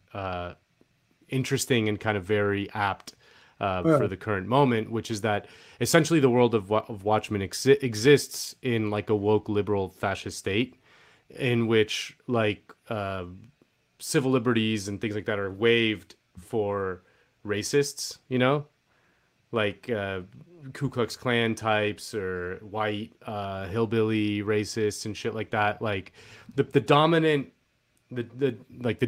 interesting and kind of very apt for the current moment, which is that essentially the world of Watchmen exists in like a woke liberal fascist state in which like civil liberties and things like that are waived for racists, you know, like Ku Klux Klan types or white hillbilly racists and shit like that. Like the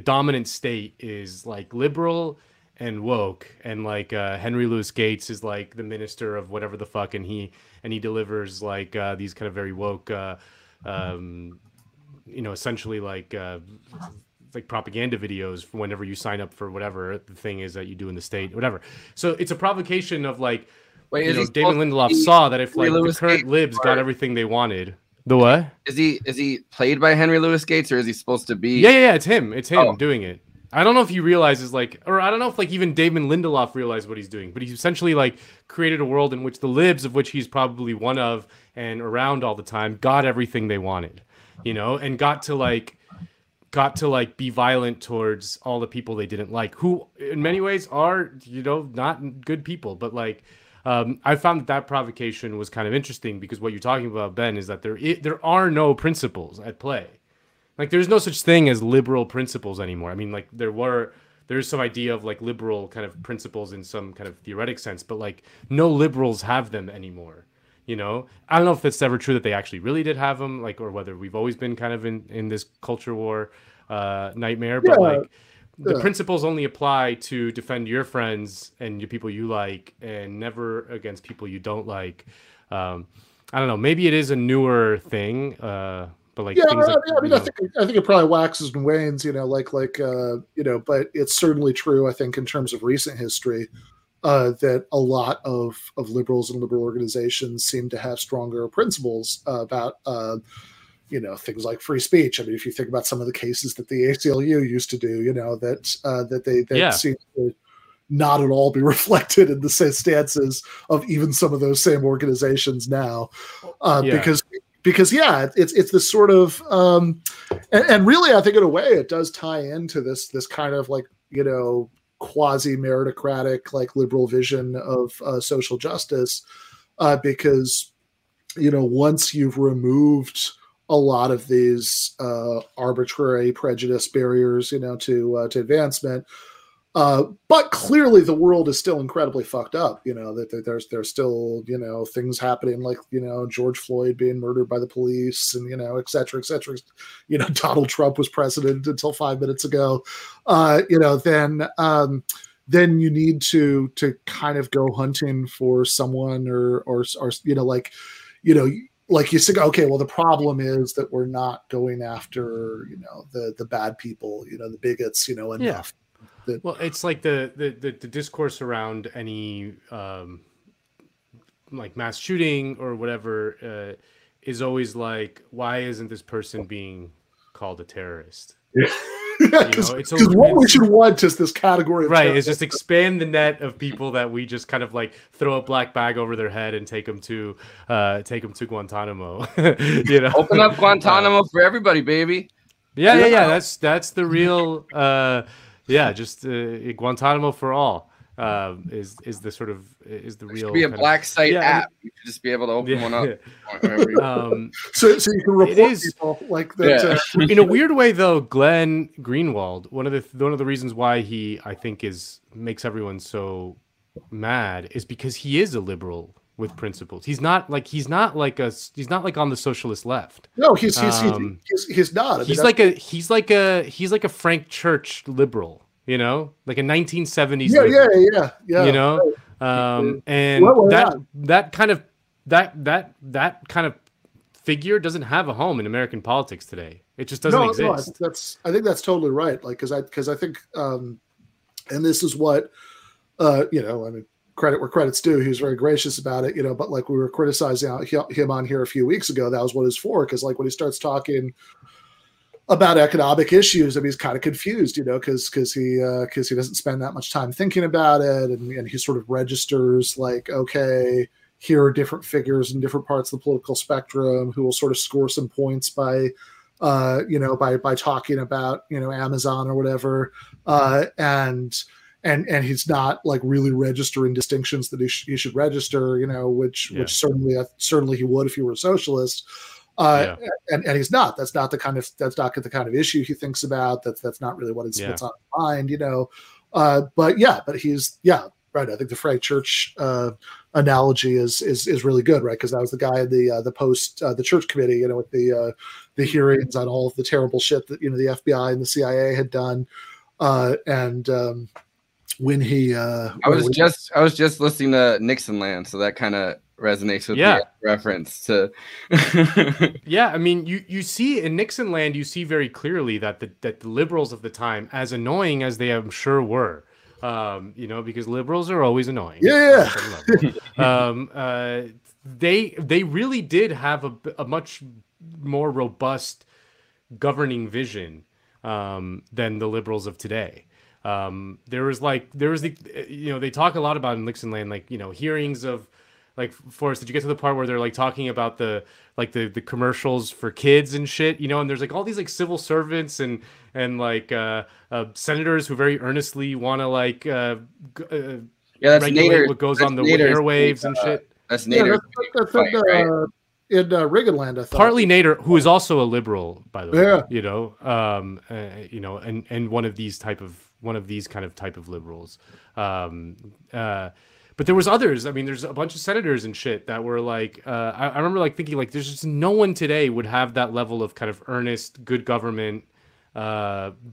dominant state is like liberal and woke, and like Henry Louis Gates is like the minister of whatever the fuck, and he delivers like these kind of very woke you know, essentially like propaganda videos for whenever you sign up for whatever the thing is that you do in the state, whatever. So it's a provocation of like, wait, you know, Damon Lindelof saw that if like the current libs got everything they wanted, the what? Is he played by Henry Louis Gates, or is he supposed to be? Yeah. It's him doing it. I don't know if he realizes like, or I don't know if like even Damon Lindelof realized what he's doing, but he's essentially like created a world in which the libs, of which he's probably one of and around all the time, got everything they wanted, you know, and got to like, got to like be violent towards all the people they didn't like, who in many ways are, you know, not good people. But like, I found that provocation was kind of interesting, because what you're talking about, Ben, is that there are no principles at play. Like, there's no such thing as liberal principles anymore. I mean, like, there's some idea of like liberal kind of principles in some kind of theoretic sense, but like no liberals have them anymore. You know, I don't know if it's ever true that they actually really did have them, like, or whether we've always been kind of in this culture war nightmare. Yeah. But like, the principles only apply to defend your friends and your people you like, and never against people you don't like. I don't know. Maybe it is a newer thing, but like, yeah, I think it probably waxes and wanes. You know, but it's certainly true, I think, in terms of recent history. That a lot of liberals and liberal organizations seem to have stronger principles about, things like free speech. I mean, if you think about some of the cases that the ACLU used to do, you know, that seem to not at all be reflected in the stances of even some of those same organizations now, because it's this sort of, and really, I think in a way it does tie into this kind of like, you know, quasi meritocratic, like liberal vision of social justice, because, you know, once you've removed a lot of these arbitrary prejudice barriers, you know, to advancement, but clearly the world is still incredibly fucked up. You know, that there's still, you know, things happening, like, you know, George Floyd being murdered by the police, and, you know, et cetera, et cetera. You know, Donald Trump was president until 5 minutes ago. Then you need to kind of go hunting for someone or you know, like, you know, like you think, okay, well, the problem is that we're not going after, you know, the bad people, you know, the bigots, you know, enough. Yeah. Well, it's like the discourse around any like mass shooting or whatever is always like, why isn't this person being called a terrorist? Yeah. Because what we should want is this category of terrorists. Is just expand the net of people that we just kind of like throw a black bag over their head and take them to Guantanamo. You know, open up Guantanamo for everybody, baby. Yeah. That's the real. Guantanamo for all is the real. Should be a black site app. You should just be able to open one up. So you can report people like that. Yeah. In a weird way, though, Glenn Greenwald, one of the reasons why he, I think, makes everyone so mad is because he is a liberal with principles. He's not like on the socialist left. No, he's not. I mean, he's like a Frank Church liberal, you know, like a 1970s. Yeah. You know, and that kind of figure doesn't have a home in American politics today. It just doesn't exist. No, I think that's totally right. Like, because I think, and this is what, you know, I mean, credit where credit's due. He was very gracious about it, you know, but like we were criticizing him on here a few weeks ago. That was what it's for. Cause like when he starts talking about economic issues, I mean, he's kind of confused, you know, cause he doesn't spend that much time thinking about it. And he sort of registers like, okay, here are different figures in different parts of the political spectrum who will sort of score some points by, you know, by talking about, you know, Amazon or whatever. And he's not like really registering distinctions that he should register, you know, which certainly he would if he were a socialist. And he's not. That's not the kind of issue he thinks about. That's not really what's on his mind, you know. But he's right. I think the Frank Church analogy is really good, right? Because that was the guy in the post the Church Committee, you know, with the hearings on all of the terrible shit that, you know, the FBI and the CIA had done, when he, I was just listening to Nixonland, so that kind of resonates with the reference to. I mean, you see in Nixonland, you see very clearly that the liberals of the time, as annoying as they I'm sure were, you know, because liberals are always annoying. They really did have a much more robust governing vision than the liberals of today. There was the, you know, they talk a lot about in Nixonland, like, you know, hearings of like, Forrest, did you get to the part where they're like talking about the commercials for kids and shit, you know, and there's like all these like civil servants and senators who very earnestly want to like that's regulate Nader. What goes that's on the Nader's airwaves and shit. That's Nader. Yeah, that's in Reaganland, I thought. Partly Nader, who is also a liberal, by the way, you know, and one of these kind of liberals. But there was others. I mean, there's a bunch of senators and shit that were like, I remember like thinking like, there's just no one today would have that level of kind of earnest, good government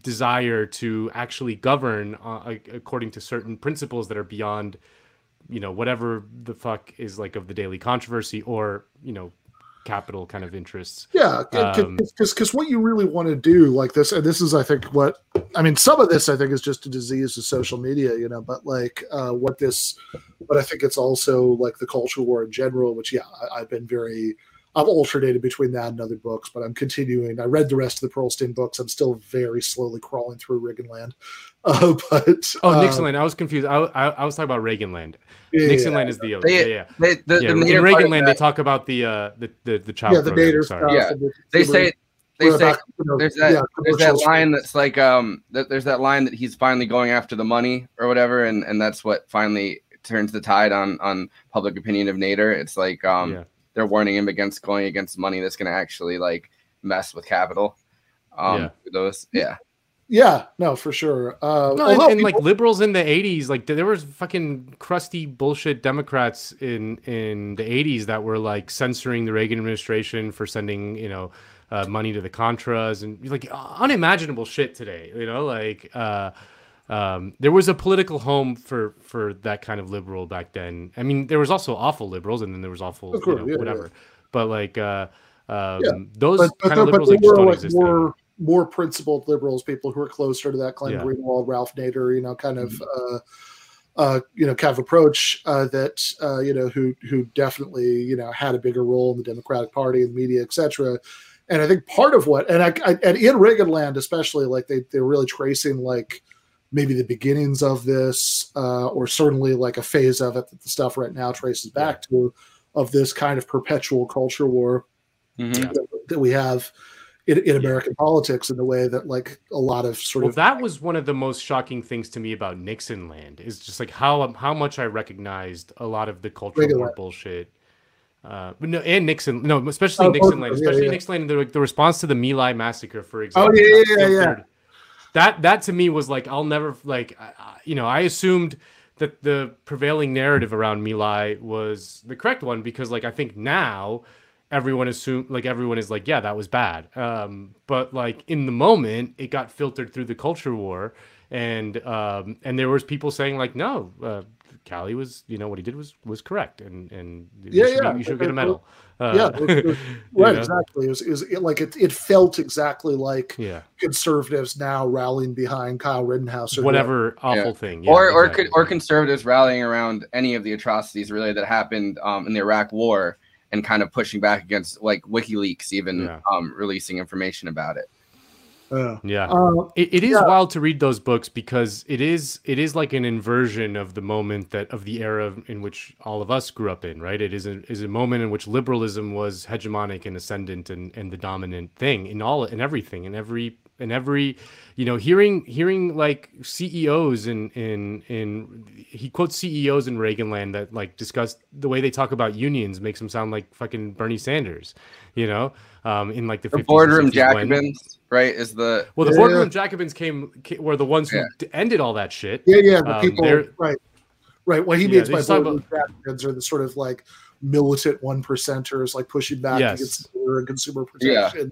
desire to actually govern according to certain principles that are beyond, you know, whatever the fuck is like of the daily controversy or, you know, capital kind of interests. Yeah, because what you really want to do like this, and this is, I think, what I mean, some of this I think is just a disease of social media, you know, but like but I think it's also like the culture war in general, which I've alternated between that and other books, but I'm continuing. I read the rest of the Perlstein books. I'm still very slowly crawling through Reaganland. Nixonland. I was confused. I was talking about Reaganland. Yeah, Nixonland is the other. In Reaganland, they talk about the child. Yeah, the Nader stuff. Yeah. There's that line that's like there's that line that he's finally going after the money or whatever, and that's what finally turns the tide on public opinion of Nader. It's like they're warning him against going against money that's going to actually like mess with capital. For sure. Like liberals in the 80s, like there was fucking crusty bullshit Democrats in the 80s that were like censoring the Reagan administration for sending, you know, money to the Contras and like unimaginable shit today, you know, like there was a political home for that kind of liberal back then. I mean, there was also awful liberals, and then there was awful whatever. But like those kind of liberals just don't exist anymore. More principled liberals, people who are closer to that Glenn Greenwald, Ralph Nader, you know, kind of approach who definitely, you know, had a bigger role in the Democratic Party and media, etc. And I think part of what, and in Reaganland especially, like they're really tracing like maybe the beginnings of this, or certainly like a phase of it that the stuff right now traces back to, of this kind of perpetual culture war that we have in American politics, in the way that like a lot of that was one of the most shocking things to me about Nixonland, is just like how much I recognized a lot of the culture war bullshit. Nixonland, and the response to the My Lai massacre, for example. That to me was like, I'll never like, I assumed that the prevailing narrative around My Lai was the correct one, because like, I think now everyone is like, yeah, that was bad. But like in the moment it got filtered through the culture war, and there was people saying like, no, Cali was, you know, what he did was correct. And you should get a medal. Exactly. It felt exactly like conservatives now rallying behind Kyle Rittenhouse or whatever awful thing. Or conservatives rallying around any of the atrocities really that happened in the Iraq war, and kind of pushing back against like WikiLeaks releasing information about it. It is wild to read those books, because it is like an inversion of the moment of the era in which all of us grew up in, right? It is a moment in which liberalism was hegemonic and ascendant and the dominant thing in everything, you know, hearing like CEOs he quotes CEOs in Reaganland that like discuss the way they talk about unions makes them sound like fucking Bernie Sanders, you know, in like the 50s, boardroom 60s, Jacobins, right? The boardroom Jacobins were the ones who ended all that shit. The people, right. What he means by boardroom Jacobins are the sort of like militant 1%ers, like pushing back against consumer protection.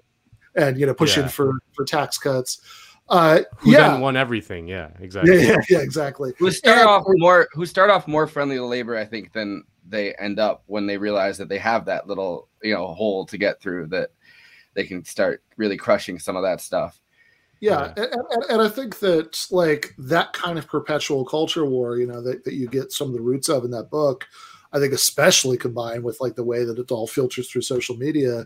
And you know, pushing for tax cuts. Who then won everything? Yeah, exactly. Yeah, exactly. Who start off more friendly to labor, I think, than they end up when they realize that they have that little, you know, hole to get through, that they can start really crushing some of that stuff. And I think that like that kind of perpetual culture war, you know, that you get some of the roots of in that book, I think especially combined with like the way that it all filters through social media,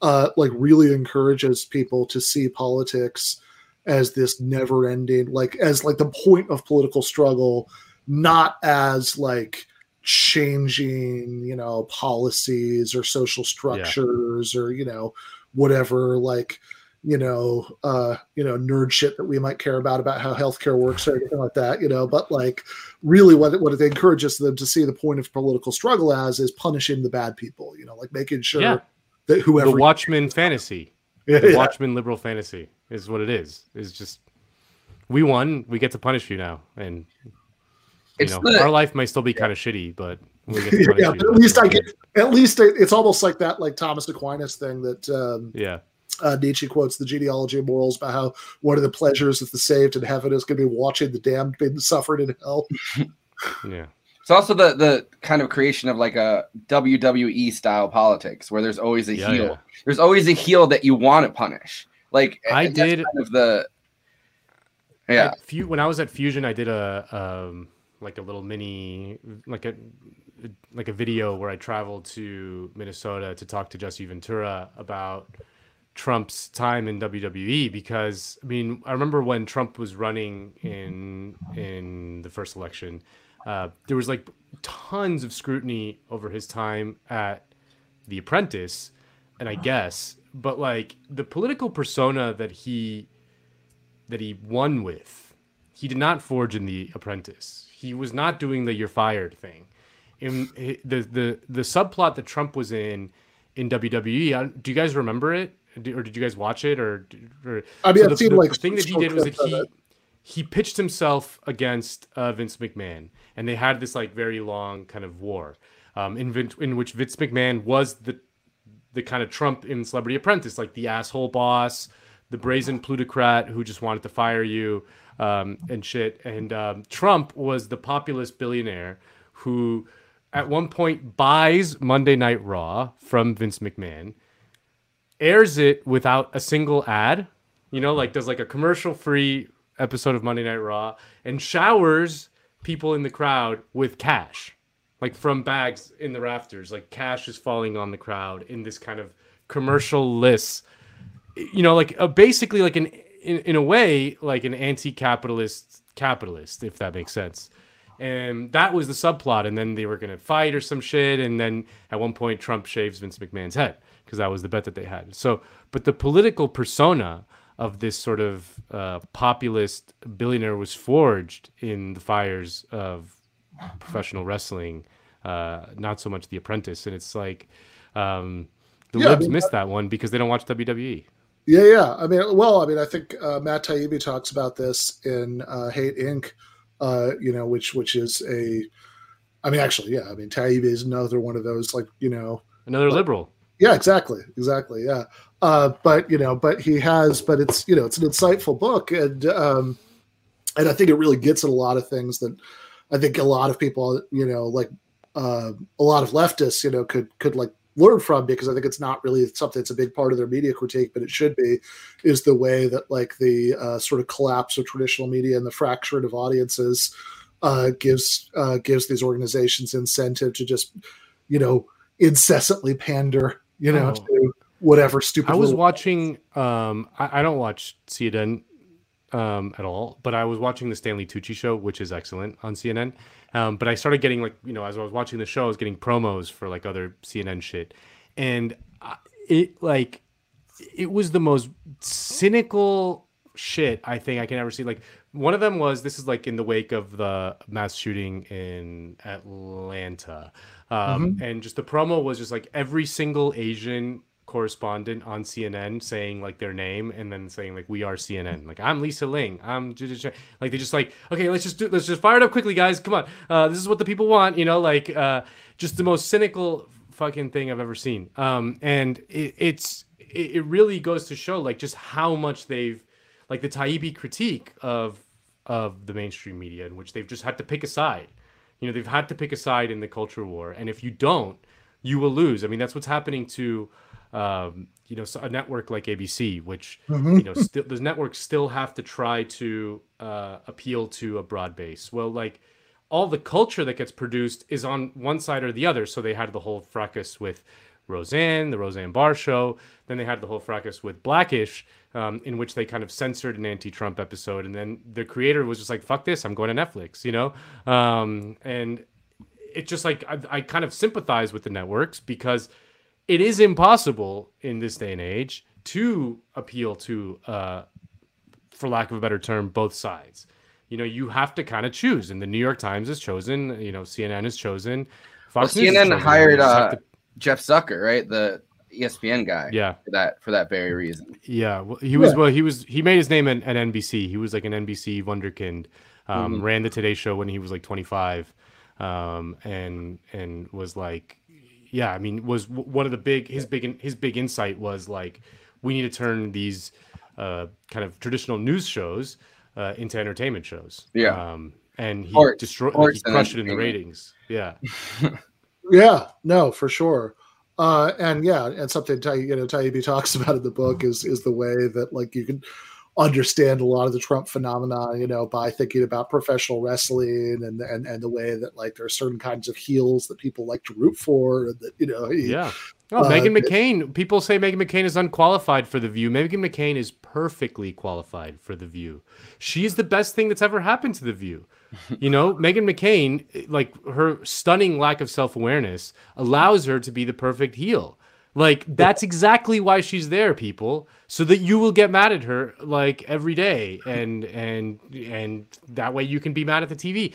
like really encourages people to see politics as this never ending, like as like the point of political struggle, not as like changing, you know, policies or social structures or, you know, whatever, like, you know, nerd shit that we might care about how healthcare works or anything like that, you know, but like really what it encourages them to see the point of political struggle as is punishing the bad people, you know, like making sure that whoever. The Watchmen fantasy, the Watchmen liberal fantasy is what it is. It's just, we won, we get to punish you now. And our life might still be kind of shitty, but we get to punish you. But at least it's almost like that, like Thomas Aquinas thing that, Nietzsche quotes the Genealogy of Morals about how one of the pleasures of the saved in heaven is going to be watching the damned being suffered in hell. Yeah, it's also the kind of creation of like a WWE style politics where there's always a heel. Yeah. There's always a heel that you want to punish. Like I did kind of the when I was at Fusion, I did a like a little mini like a video where I traveled to Minnesota to talk to Jesse Ventura about Trump's time in WWE, because I mean, I remember when Trump was running in the first election, there was like tons of scrutiny over his time at The Apprentice, and I guess, but like the political persona that he won with, he did not forge in The Apprentice. He was not doing the "you're fired" thing. And the subplot that Trump was in WWE, do you guys remember it? Or did you guys watch it? Or I mean, so I've seen like the thing that he did was that he pitched himself against Vince McMahon, and they had this like very long kind of war, in which Vince McMahon was the kind of Trump in Celebrity Apprentice, like the asshole boss, the brazen plutocrat who just wanted to fire you, and shit. And Trump was the populist billionaire who, at one point, buys Monday Night Raw from Vince McMahon. Airs it without a single ad, you know, like does like a commercial-free episode of Monday Night Raw, and showers people in the crowd with cash, like from bags in the rafters, like cash is falling on the crowd in this kind of commercial-less, you know, like basically like in a way like an anti-capitalist capitalist, if that makes sense. And that was the subplot, and then they were gonna fight or some shit, and then at one point Trump shaves Vince McMahon's head, because that was the bet that they had. So, but the political persona of this sort of populist billionaire was forged in the fires of professional wrestling, not so much The Apprentice. And it's like libs missed that one because they don't watch WWE. Yeah, yeah. I mean, well, I mean, I think Matt Taibbi talks about this in Hate Inc., you know, which is a, I mean, actually, yeah. I mean, Taibbi is another one of those, like, you know. Another liberal. Yeah, exactly. Yeah. But, you know, but it's, you know, it's an insightful book. And I think it really gets at a lot of things that I think a lot of people, you know, like a lot of leftists, you know, could like learn from, because I think it's not really something that's a big part of their media critique, but it should be, is the way that like the sort of collapse of traditional media and the fracturing of audiences gives these organizations incentive to just, you know, incessantly pander, you know, to whatever stupid. I was watching I don't watch CNN at all, but I was watching the Stanley Tucci show, which is excellent on CNN. But I started getting, like, you know, as I was watching the show, I was getting promos for like other CNN shit, and it was the most cynical shit I think I can ever see. Like, one of them was, this is like in the wake of the mass shooting in Atlanta, and just the promo was just like every single Asian correspondent on CNN saying like their name, and then saying like, "We are CNN." Like, "I'm Lisa Ling. I'm like," they just like, "Okay, let's just fire it up quickly, guys. Come on, this is what the people want," you know, like just the most cynical fucking thing I've ever seen. And it really goes to show like just how much they've, like, the Taibbi critique of the mainstream media, in which they've just had to pick a side. You know, they've had to pick a side in the culture war, and if you don't, you will lose. I mean, that's what's happening to, you know, a network like ABC, which, you know, those networks still have to try to appeal to a broad base. Well, like, all the culture that gets produced is on one side or the other, so they had the whole fracas with Roseanne, the Roseanne Barr show. Then they had the whole fracas with Black-ish, in which they kind of censored an anti-Trump episode. And then the creator was just like, "Fuck this, I'm going to Netflix," you know? And it's just like I kind of sympathize with the networks, because it is impossible in this day and age to appeal to, for lack of a better term, both sides. You know, you have to kind of choose, and the New York Times has chosen. You know, CNN has chosen. Fox News CNN chosen. Hired Jeff Zucker, right? The ESPN guy. Yeah. For that very reason. Yeah. Well, he made his name at NBC. He was like an NBC wunderkind. Ran the Today Show when he was like 25, and was like, yeah, I mean, was one of the his big insight was like, we need to turn these kind of traditional news shows into entertainment shows. Yeah. And he crushed it in the ratings. Yeah. Yeah, no, for sure. And something Taibbi talks about in the book is the way that, like, you can understand a lot of the Trump phenomena, you know, by thinking about professional wrestling and the way that, like, there are certain kinds of heels that people like to root for, and that, you know, Meghan McCain. People say Meghan McCain is unqualified for The View. Meghan McCain is perfectly qualified for The View. She's the best thing that's ever happened to The View. You know, Meghan McCain, like, her stunning lack of self-awareness allows her to be the perfect heel. Like, that's exactly why she's there, people, so that you will get mad at her, like, every day. And that way you can be mad at the TV.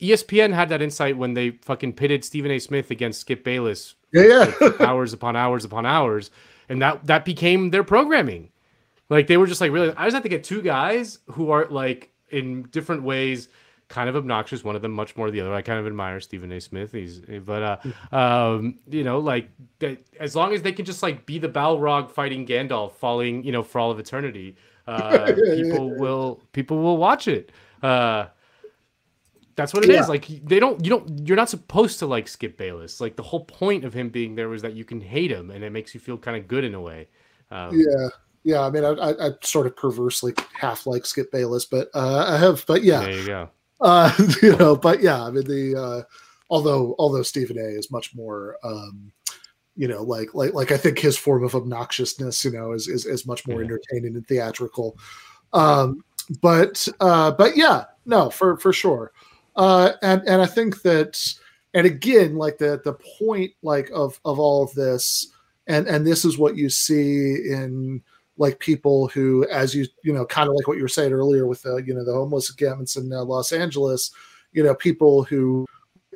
ESPN had that insight when they fucking pitted Stephen A. Smith against Skip Bayless. Like, hours upon hours upon hours. And that became their programming. Like, they were just like, really, I just have to get two guys who are, like, in different ways kind of obnoxious. One of them much more than the other. I kind of admire Stephen A. Smith. You know, like, as long as they can just, like, be the Balrog fighting Gandalf, falling, you know, for all of eternity, people will watch it. That's what it is. Like, you're not supposed to like Skip Bayless. Like, the whole point of him being there was that you can hate him, and it makes you feel kind of good in a way. I mean, I sort of perversely half like Skip Bayless, there you go. I mean, although Stephen A. is much more, you know, like I think his form of obnoxiousness, you know, is much more entertaining and theatrical. For sure. And I think that, and again, like the point, like of all of this, and this is what you see in, like, people who, as you know, kind of like what you were saying earlier with the, you know, the homeless encampments in Los Angeles, you know, people who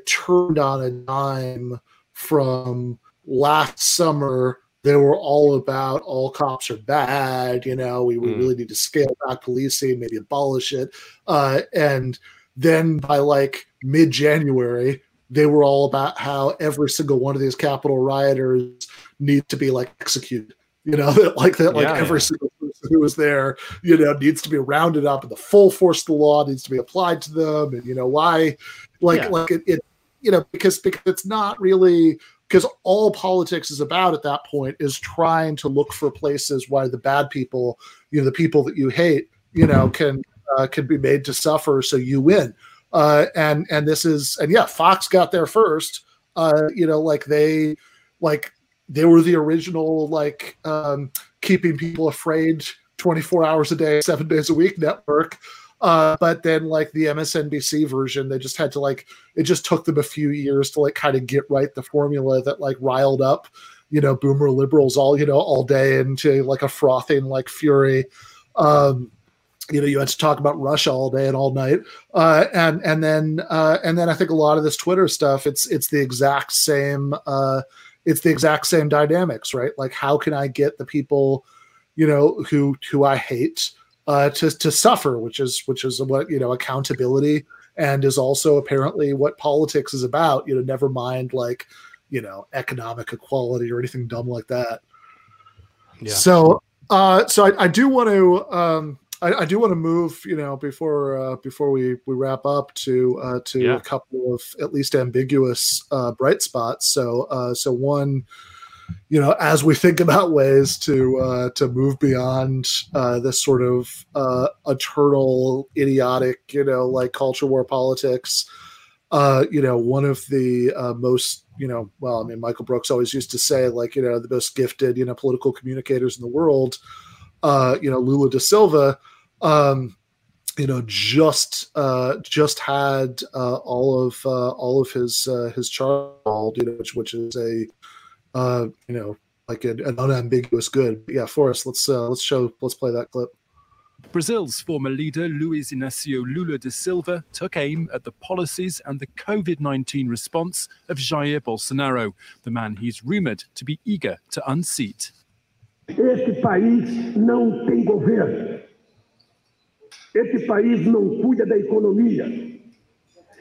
turned on a dime from last summer. They were all about all cops are bad. You know, we really need to scale back policing, maybe abolish it. And then by, like, mid-January, they were all about how every single one of these Capitol rioters need to be, like, executed. You know, that every single person who was there, you know, needs to be rounded up, and the full force of the law needs to be applied to them. And, you know, why? Because it's not really. Because all politics is about at that point is trying to look for places where the bad people, you know, the people that you hate, you know, can be made to suffer so you win. And Fox got there first. You know, like, they were the original, like, keeping people afraid 24 hours a day, 7 days a week network. But then, like, the MSNBC version, they just had to, like, it just took them a few years to, like, kind of get right the formula that, like, riled up, you know, boomer liberals all, you know, all day into, like, a frothing, like, fury. You know, you had to talk about Russia all day and all night. And then I think a lot of this Twitter stuff, it's the exact same dynamics, right? Like, how can I get the people, you know, who I hate to suffer, which is what, you know, accountability, and is also apparently what politics is about, you know, never mind, like, you know, economic equality or anything dumb like that. Yeah. So I do want to move, you know, before we wrap up to a couple of at least ambiguous bright spots. So one, you know, as we think about ways to move beyond this sort of eternal, idiotic, you know, like, culture war politics, you know, one of the most, you know, well, I mean, Michael Brooks always used to say, like, you know, the most gifted, you know, political communicators in the world, you know, Lula da Silva, just had all of his child, which is a like an unambiguous good. But yeah, Forrest, let's play that clip. Brazil's former leader, Luiz Inácio Lula da Silva, took aim at the policies and the COVID-19 response of Jair Bolsonaro, the man he's rumored to be eager to unseat. Esse país não tem governo. Esse país não cuida da economia.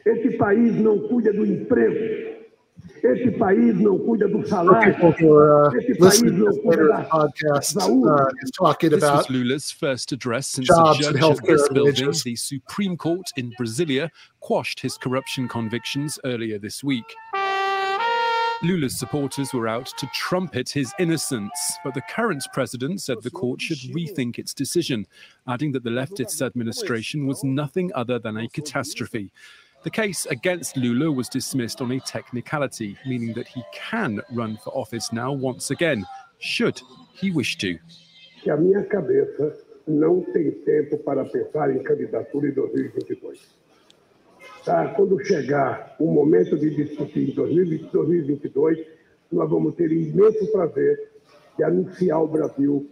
Esse país não cuida do emprego. Esse país não cuida do salário. For people listening to this later in the podcast, is talking about Lula's first address since jobs, the judge of this building, the Supreme Court in Brasilia, quashed his corruption convictions earlier this week. Lula's supporters were out to trumpet his innocence, but the current president said the court should rethink its decision, adding that the leftist administration was nothing other than a catastrophe. The case against Lula was dismissed on a technicality, meaning that he can run for office now once again, should he wish to. A minha cabeça não tem tempo para pensar em candidatura em 2022. Tá? Quando chegar o momento de discutir em 2022, nós vamos ter imenso prazer de anunciar ao Brasil.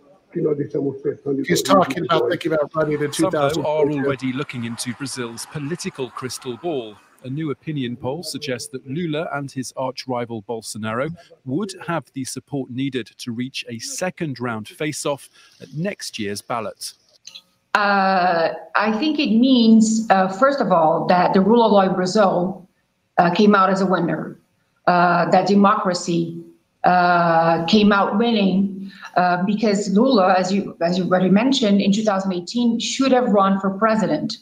He's talking about thinking about running in 2000. Some are already looking into Brazil's political crystal ball. A new opinion poll suggests that Lula and his arch-rival Bolsonaro would have the support needed to reach a second-round face-off at next year's ballot. I think it means, first of all, that the rule of law in Brazil came out as a winner, that democracy came out winning, because Lula, as you already mentioned, in 2018 should have run for president.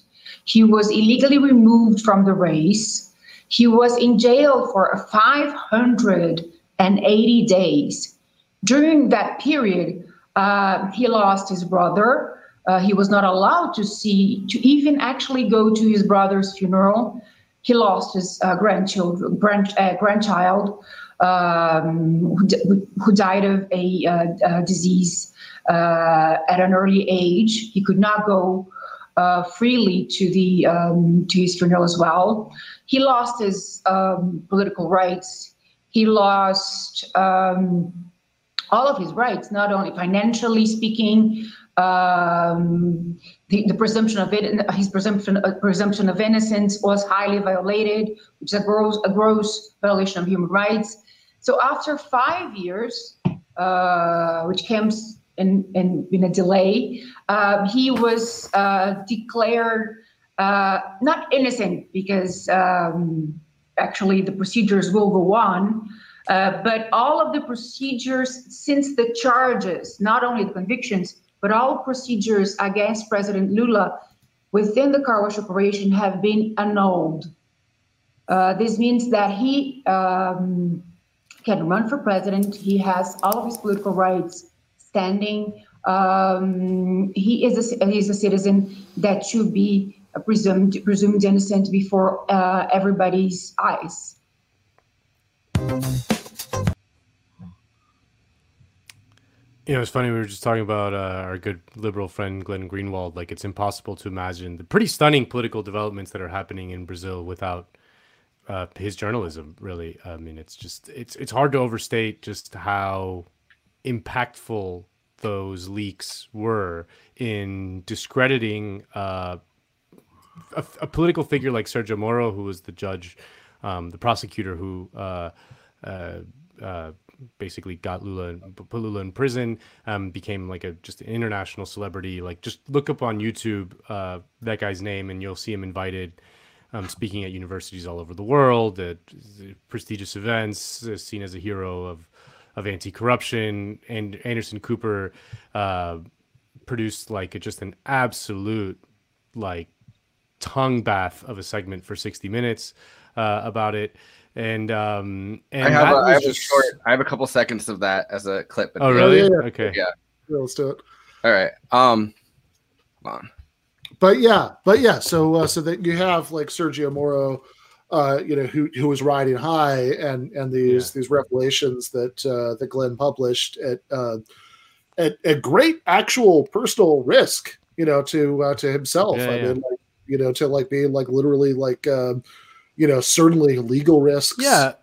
He was illegally removed from the race. He was in jail for 580 days. During that period, he lost his brother. He was not allowed to even actually go to his brother's funeral. He lost his grandchild. Who died of a disease at an early age. He could not go freely to his funeral as well. He lost his political rights. He lost all of his rights, not only financially speaking, the presumption of it, his presumption of innocence was highly violated, which is a gross violation of human rights. So after 5 years, which comes in a delay, he was declared not innocent because actually the procedures will go on, but all of the procedures since the charges, not only the convictions, but all procedures against President Lula within the car wash operation have been annulled. This means that he can run for president. He has all of his political rights standing. He is a citizen that should be presumed innocent before everybody's eyes. You know, it's funny, we were just talking about our good liberal friend Glenn Greenwald. Like, it's impossible to imagine the pretty stunning political developments that are happening in Brazil without his journalism, really. I mean, it's just, it's hard to overstate just how impactful those leaks were in discrediting a political figure like Sergio Moro, who was the judge, the prosecutor who basically got Lula in prison, became like just an international celebrity. Like, just look up on YouTube that guy's name and you'll see him invited speaking at universities all over the world at prestigious events, seen as a hero of anti-corruption. And Anderson Cooper produced like just an absolute like tongue bath of a segment for 60 minutes about it. And I have a couple seconds of that as a clip. Oh, really? Yeah. Okay. Yeah, let's do it. All right. Come on. But yeah. So that you have like Sergio Moro, who was riding high, and these revelations that Glenn published at great actual personal risk. you know, to himself. Yeah, I mean, like, you know, to like being like literally like, you know, certainly legal risks. Yeah.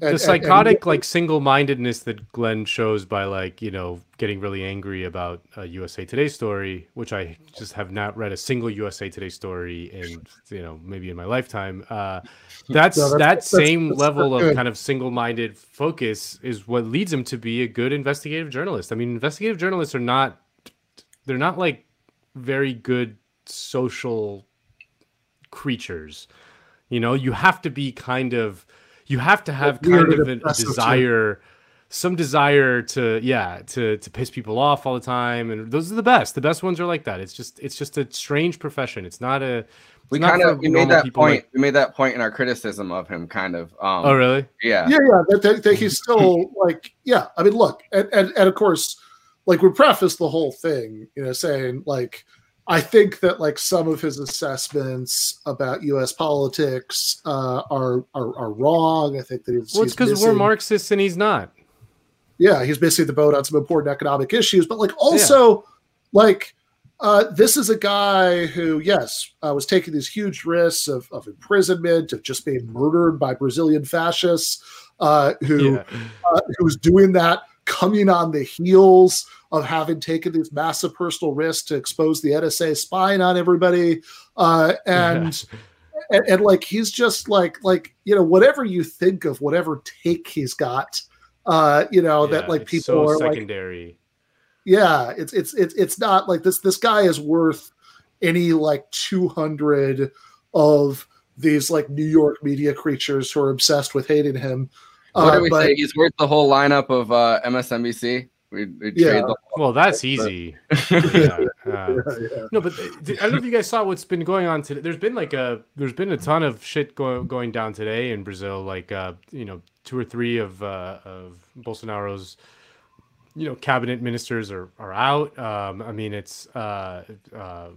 The psychotic and, like single-mindedness that Glenn shows by like, you know, getting really angry about a USA Today story, which I just have not read a single USA Today story in, you know, maybe in my lifetime. That level of kind of single-minded focus is what leads him to be a good investigative journalist. I mean, investigative journalists are not, they're not like very good social creatures. You know, you have to be kind of, you have to have kind of a desire, some desire to piss people off all the time. And those are the best. The best ones are like that. It's just a strange profession. It's not a, we made that point in our criticism of him kind of. Oh, really? Yeah. Yeah. That he's still like, yeah. I mean, look, and of course, like we preface the whole thing, you know, saying like, I think that like some of his assessments about U.S. politics are wrong. I think that it's because we're Marxists and he's not. Yeah, he's missing the boat on some important economic issues, but like also this is a guy who, yes, was taking these huge risks of imprisonment, of just being murdered by Brazilian fascists, who was doing that coming on the heels of having taken these massive personal risks to expose the NSA spying on everybody. And like, he's just like, you know, whatever you think of, whatever take he's got, you know, that like people so are secondary. Like, yeah, it's not like this guy is worth any like 200 of these like New York media creatures who are obsessed with hating him. What do we say? He's worth the whole lineup of MSNBC. Trade the whole that's easy. No, but I don't know if you guys saw what's been going on today. There's been a ton of shit going down today in Brazil. Like you know, two or three of Bolsonaro's, you know, cabinet ministers are out. I mean, it's the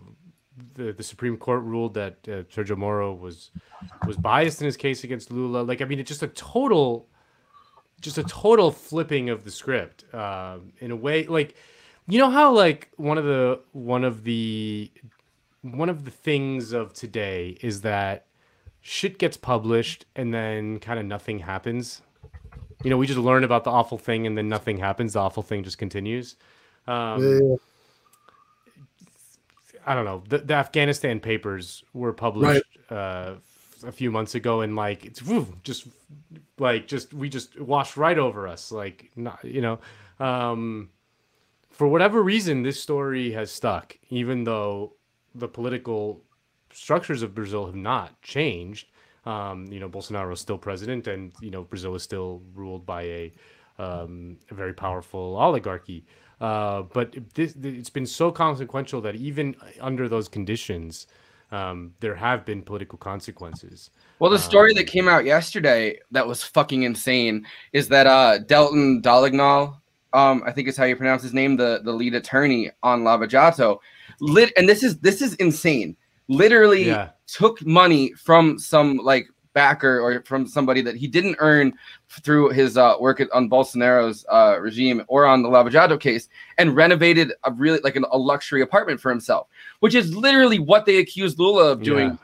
Supreme Court ruled that Sergio Moro was biased in his case against Lula. Like, I mean, it's just a total flipping of the script in a way. Like, you know how like one of the things of today is that shit gets published and then kind of nothing happens. You know, we just learn about the awful thing and then nothing happens. The awful thing just continues. I don't know. The Afghanistan papers were published a few months ago, and like it's just washed right over us. Like, not, you know, for whatever reason, this story has stuck, even though the political structures of Brazil have not changed. You know, Bolsonaro is still president, and you know, Brazil is still ruled by a very powerful oligarchy. But it's been so consequential that even under those conditions, there have been political consequences. Well, the story that came out yesterday that was fucking insane is that Deltan Dallagnol, I think is how you pronounce his name, the lead attorney on Lava Jato, and this is insane. Literally took money from some like backer or from somebody that he didn't earn through his work on Bolsonaro's regime or on the Lava Jato case, and renovated a luxury apartment for himself, which is literally what they accused Lula of doing.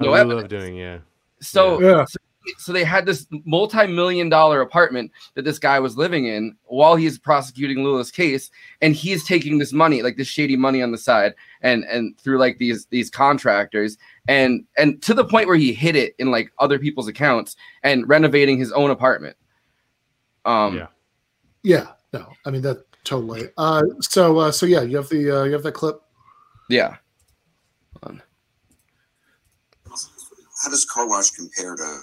So they had this multi-million-dollar apartment that this guy was living in while he's prosecuting Lula's case, and he's taking this money, like this shady money on the side, and through like these contractors, and to the point where he hid it in like other people's accounts and renovating his own apartment. I mean that totally. You have that clip. Yeah. Hold on. How does car wash compare to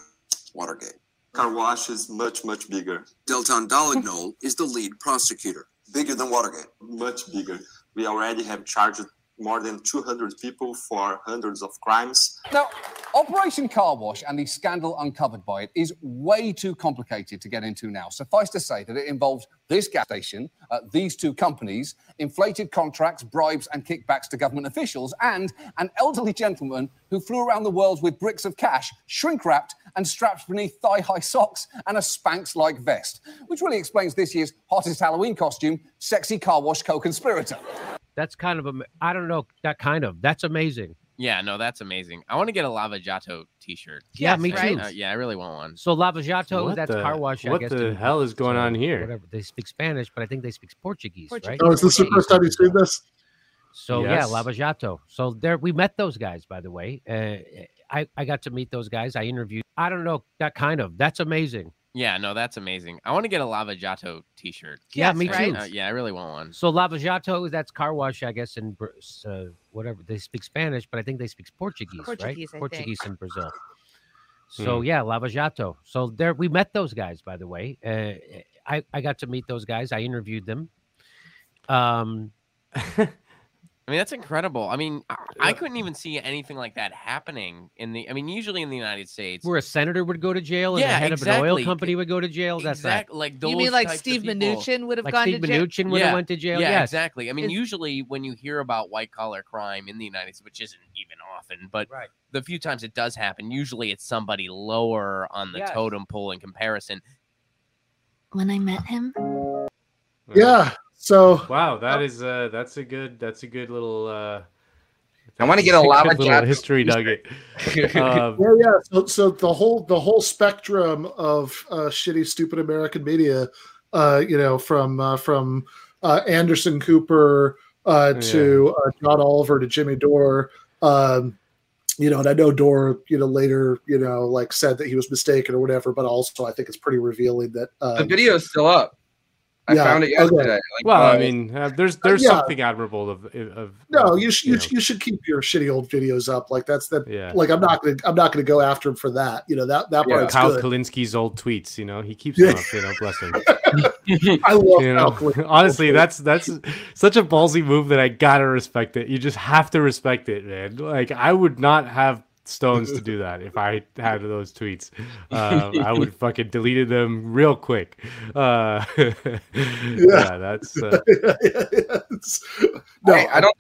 Watergate? Car wash is much, much bigger. Deltan Dallagnol is the lead prosecutor. Bigger than Watergate? Much bigger. We already have charged more than 200 people for hundreds of crimes. Now, Operation Car Wash and the scandal uncovered by it is way too complicated to get into now. Suffice to say that it involved this gas station, these two companies, inflated contracts, bribes and kickbacks to government officials, and an elderly gentleman who flew around the world with bricks of cash, shrink-wrapped and strapped beneath thigh-high socks and a Spanx-like vest, which really explains this year's hottest Halloween costume, Sexy Car Wash Co-Conspirator. That's kind of a, I don't know, that kind of, that's amazing. Yeah, no, that's amazing. I want to get a Lava Jato t-shirt. Yeah, yes, me too. Yeah, I really want one. So Lava Jato, what that's the, car wash. What I guess, the too. Hell is going on here? Whatever. They speak Spanish, but I think they speak Portuguese. Right? Oh, is this the first time you've seen this? So yes. Yeah, Lava Jato. So there, we met those guys, by the way. I got to meet those guys. I interviewed. I don't know, that kind of, that's amazing. Yeah, no, that's amazing. I want to get a Lava Jato t-shirt. Yeah, yes, me too. Yeah, I really want one. So Lava Jato, that's car wash, I guess, in whatever. They speak Spanish, but I think they speak Portuguese, right? Portuguese in Brazil. So yeah, Lava Jato. So there, we met those guys, by the way. I got to meet those guys. I interviewed them. I mean, that's incredible. I mean, I couldn't even see anything like that happening in the, I mean, usually in the United States. Where a senator would go to jail and the head of an oil company would go to jail. That's exactly. Like those, you mean like Steve Mnuchin would have gone to jail? Steve Mnuchin would have went to jail. Yeah, yes. Exactly. I mean, usually when you hear about white collar crime in the United States, which isn't even often, but right. The few times it does happen, usually it's somebody lower on the totem pole in comparison. When I met him. Yeah. So wow, that is that's a good little I want to get a Lava Jato history nugget. Yeah. So the whole spectrum of shitty, stupid American media, you know, from Anderson Cooper to John Oliver to Jimmy Dore, you know, and I know Dore, you know, later, you know, like said that he was mistaken or whatever, but also I think it's pretty revealing that the video is still up. I found it yesterday. Like, well, I mean, there's something admirable of no, you should keep your shitty old videos up. Like that's that. Yeah. Like I'm not gonna go after him for that. You know that part. Kyle Kalinski's old tweets. You know he keeps them up. You know, bless him. I love you know, honestly. That's such a ballsy move that I gotta respect it. You just have to respect it, man. Like I would not have stones to do that if I had those tweets. I would fucking deleted them real quick. No, I don't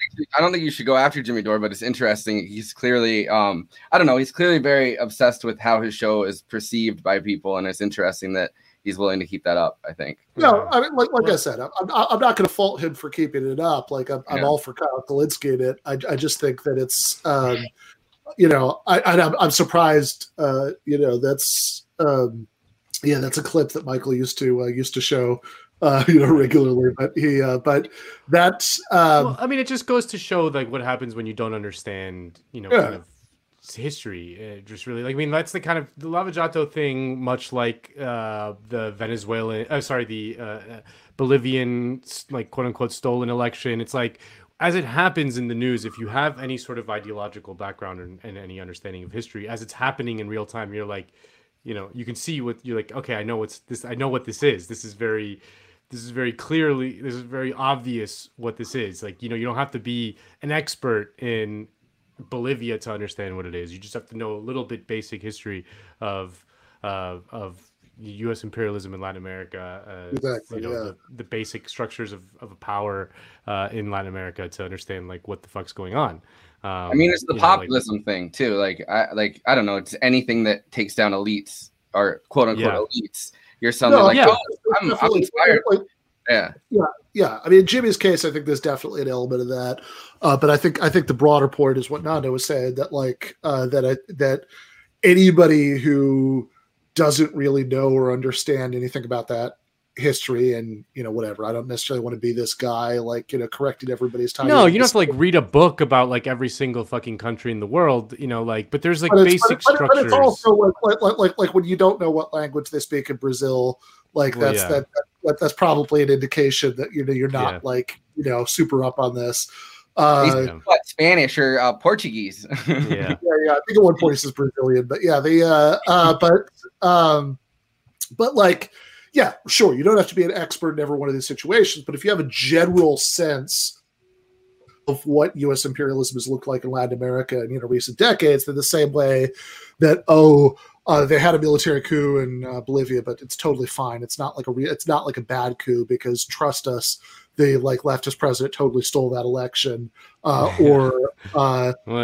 think you should go after Jimmy Dore, but it's interesting. He's clearly he's clearly very obsessed with how his show is perceived by people, and it's interesting that he's willing to keep that up, I think. No, I mean, like I said, I'm not going to fault him for keeping it up. Like I'm all for Kyle Kalinske in it. I just think that it's you know, I'm surprised. You know, that's a clip that Michael used to show, you know, regularly. But he, but that's. Well, I mean, it just goes to show like what happens when you don't understand, you know, kind of history. Just really, like, I mean, that's the kind of the Lava Jato thing, much like the Venezuelan, Bolivian, like quote unquote stolen election. It's like. As it happens in the news, if you have any sort of ideological background and any understanding of history, as it's happening in real time, you're like, you know, you can see what you're like. Okay, I know what's this. I know what this is. This is very obvious what this is. Like, you know, you don't have to be an expert in Bolivia to understand what it is. You just have to know a little bit basic history of U.S. imperialism in Latin America, exactly, you know, the basic structures of power in Latin America to understand like what the fuck's going on. I mean, it's the populism thing too. I don't know. It's anything that takes down elites or quote unquote elites. You're something I'm inspired. Yeah. I mean, in Jimmy's case, I think there's definitely an element of that. But I think the broader point is what Nando was saying, that like that anybody who doesn't really know or understand anything about that history and, you know, whatever. I don't necessarily want to be this guy, like, you know, correcting everybody's time. No, you don't have to like read a book about like every single fucking country in the world, you know, like, but there's like basic structures. But it's also like when you don't know what language they speak in Brazil, like that's probably an indication that, you know, you're not like, you know, super up on this. Spanish or Portuguese. I think at one point this is Brazilian, but sure, you don't have to be an expert in every one of these situations, but if you have a general sense of what U.S. imperialism has looked like in Latin America in, you know, recent decades, then the same way that they had a military coup in Bolivia, but it's totally fine. It's not like a bad coup because, trust us, the like leftist president totally stole that election. Well, he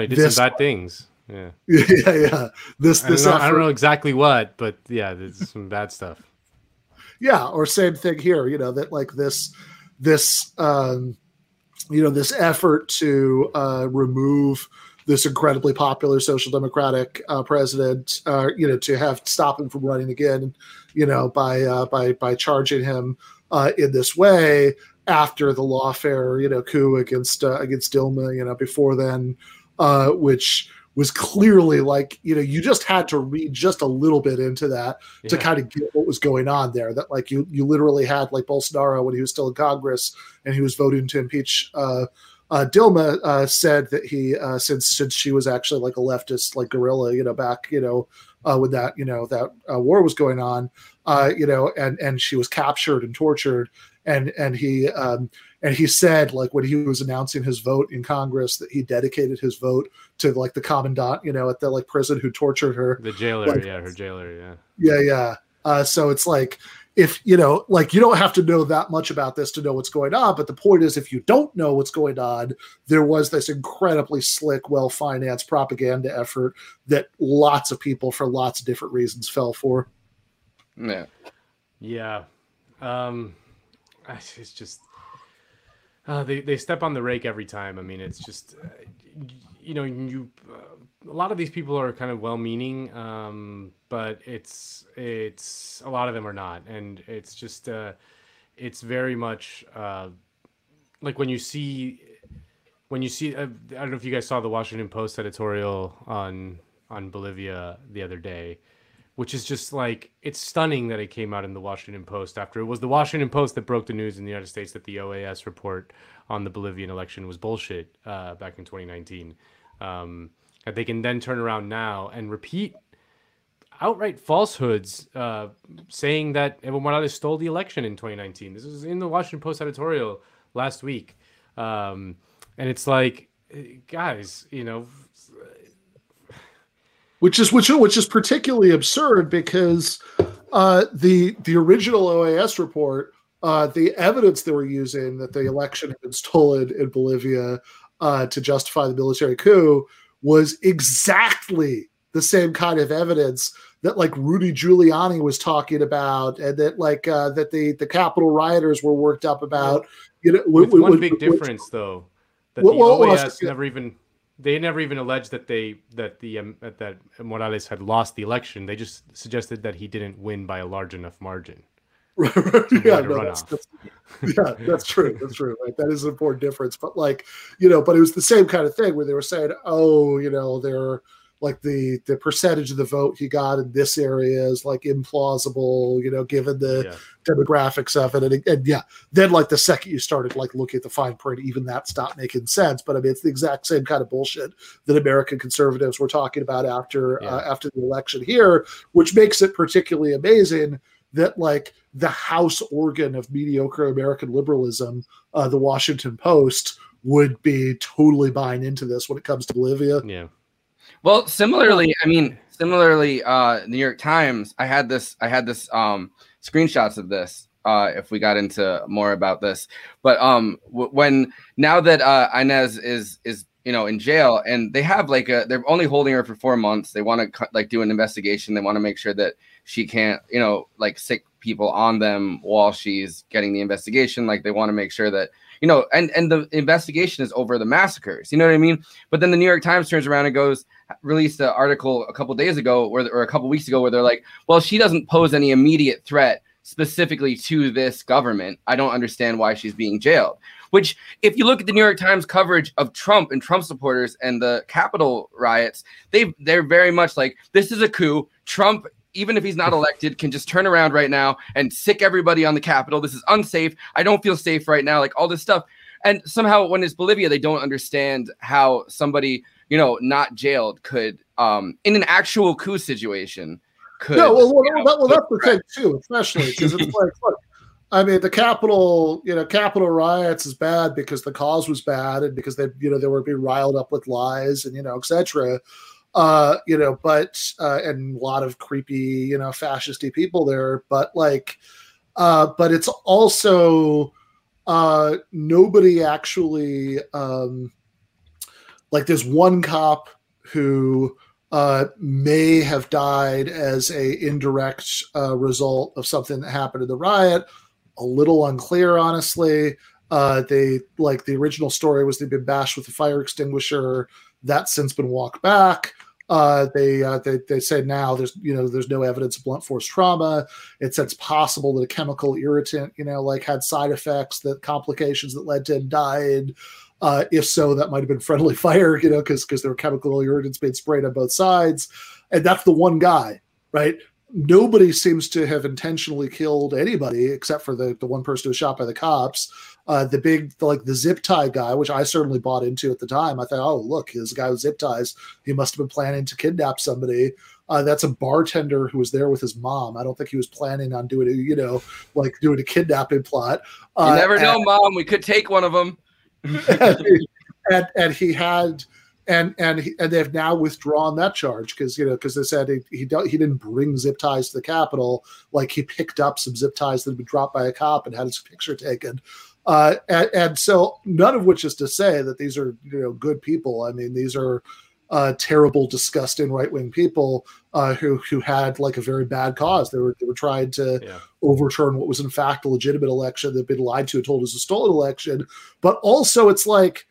did some bad things. Yeah. I don't know exactly what, but yeah, there's some bad stuff. Yeah, or same thing here. You know that like this you know, this effort to remove this incredibly popular social democratic president, you know, to have stop him from running again, you know, by charging him in this way after the lawfare, you know, coup against against Dilma, you know, before then, which was clearly like, you know, you just had to read just a little bit into that to kind of get what was going on there. That like you literally had like Bolsonaro when he was still in Congress and he was voting to impeach Dilma, said that he, since she was actually like a leftist, like guerrilla, you know, back, you know, when that, you know, that war was going on, you know, and she was captured and tortured. And he said, like, when he was announcing his vote in Congress, that he dedicated his vote to like the commandant, you know, at the like prison who tortured her. The jailer. Like, yeah. Her jailer. Yeah. Yeah. Yeah. So it's like, if you know, like, you don't have to know that much about this to know what's going on. But the point is, if you don't know what's going on, there was this incredibly slick, well-financed propaganda effort that lots of people, for lots of different reasons, fell for. Yeah, yeah. It's just they step on the rake every time. I mean, it's just you know, a lot of these people are kind of well-meaning, but it's a lot of them are not, and it's just it's very much like when you see I don't know if you guys saw the Washington Post editorial on Bolivia the other day, which is just like, it's stunning that it came out in the Washington Post after it was the Washington Post that broke the news in the United States that the OAS report on the Bolivian election was bullshit back in 2019. That they can then turn around now and repeat outright falsehoods, saying that Evo Morales stole the election in 2019. This was in the Washington Post editorial last week. And it's like, guys, you know, which is particularly absurd because the original OAS report, the evidence they were using that the election had been stolen in Bolivia to justify the military coup was exactly the same kind of evidence that like Rudy Giuliani was talking about, and that like that the Capitol rioters were worked up about. You know, They never even alleged that Morales had lost the election. They just suggested that he didn't win by a large enough margin. That's true. Right? That is an important difference. But like, you know, but it was the same kind of thing where they were saying, oh, you know, they're like the percentage of the vote he got in this area is like implausible, you know, given the demographics of it. And yeah, then like the second you started like looking at the fine print, even that stopped making sense. But I mean, it's the exact same kind of bullshit that American conservatives were talking about after the election here, which makes it particularly amazing that like the house organ of mediocre American liberalism, the Washington Post, would be totally buying into this when it comes to Bolivia. Yeah. Well, similarly, New York Times, I had this screenshots of this, if we got into more about this, but now that Inez is, you know, in jail, and they have like they're only holding her for 4 months. They want to like do an investigation. They want to make sure that she can't, you know, like sick people on them while she's getting the investigation. Like they want to make sure that, you know, and the investigation is over the massacres. You know what I mean? But then the New York Times turns around and released an article a couple days ago or a couple weeks ago where they're like, well, she doesn't pose any immediate threat specifically to this government. I don't understand why she's being jailed. Which, if you look at the New York Times coverage of Trump and Trump supporters and the Capitol riots, they're very much like, this is a coup. Trump, even if he's not elected, can just turn around right now and sick everybody on the Capitol. This is unsafe. I don't feel safe right now. Like all this stuff. And somehow when it's Bolivia, they don't understand how somebody, you know, not jailed could, in an actual coup situation, could. No, that's the thing too, especially because it's like, look, I mean, the Capitol, you know, Capitol riots is bad because the cause was bad and because they, you know, they were being riled up with lies and, you know, et cetera. You know, but and a lot of creepy, you know, fascisty people there, but like, but it's also nobody actually like. There's one cop who may have died as a indirect result of something that happened in the riot. A little unclear, honestly. They like the original story was they'd been bashed with a fire extinguisher. That's since been walked back. They say now there's no evidence of blunt force trauma. It's possible that a chemical irritant had side effects, that complications that led to him dying. If so, that might have been friendly fire, because there were chemical irritants being sprayed on both sides. And that's the one guy, right? Nobody seems to have intentionally killed anybody except for the one person who was shot by the cops. The zip tie guy, which I certainly bought into at the time. I thought, oh, look, he's a guy with zip ties. He must have been planning to kidnap somebody. That's a bartender who was there with his mom. I don't think he was planning on doing a kidnapping plot. You never know, Mom. We could take one of them. And they've now withdrawn that charge because they said he didn't bring zip ties to the Capitol. Like, he picked up some zip ties that had been dropped by a cop and had his picture taken. So none of which is to say that these are good people. I mean, these are terrible, disgusting right-wing people who had a very bad cause. They were trying to overturn what was in fact a legitimate election that had been lied to and told was a stolen election. But also it's like,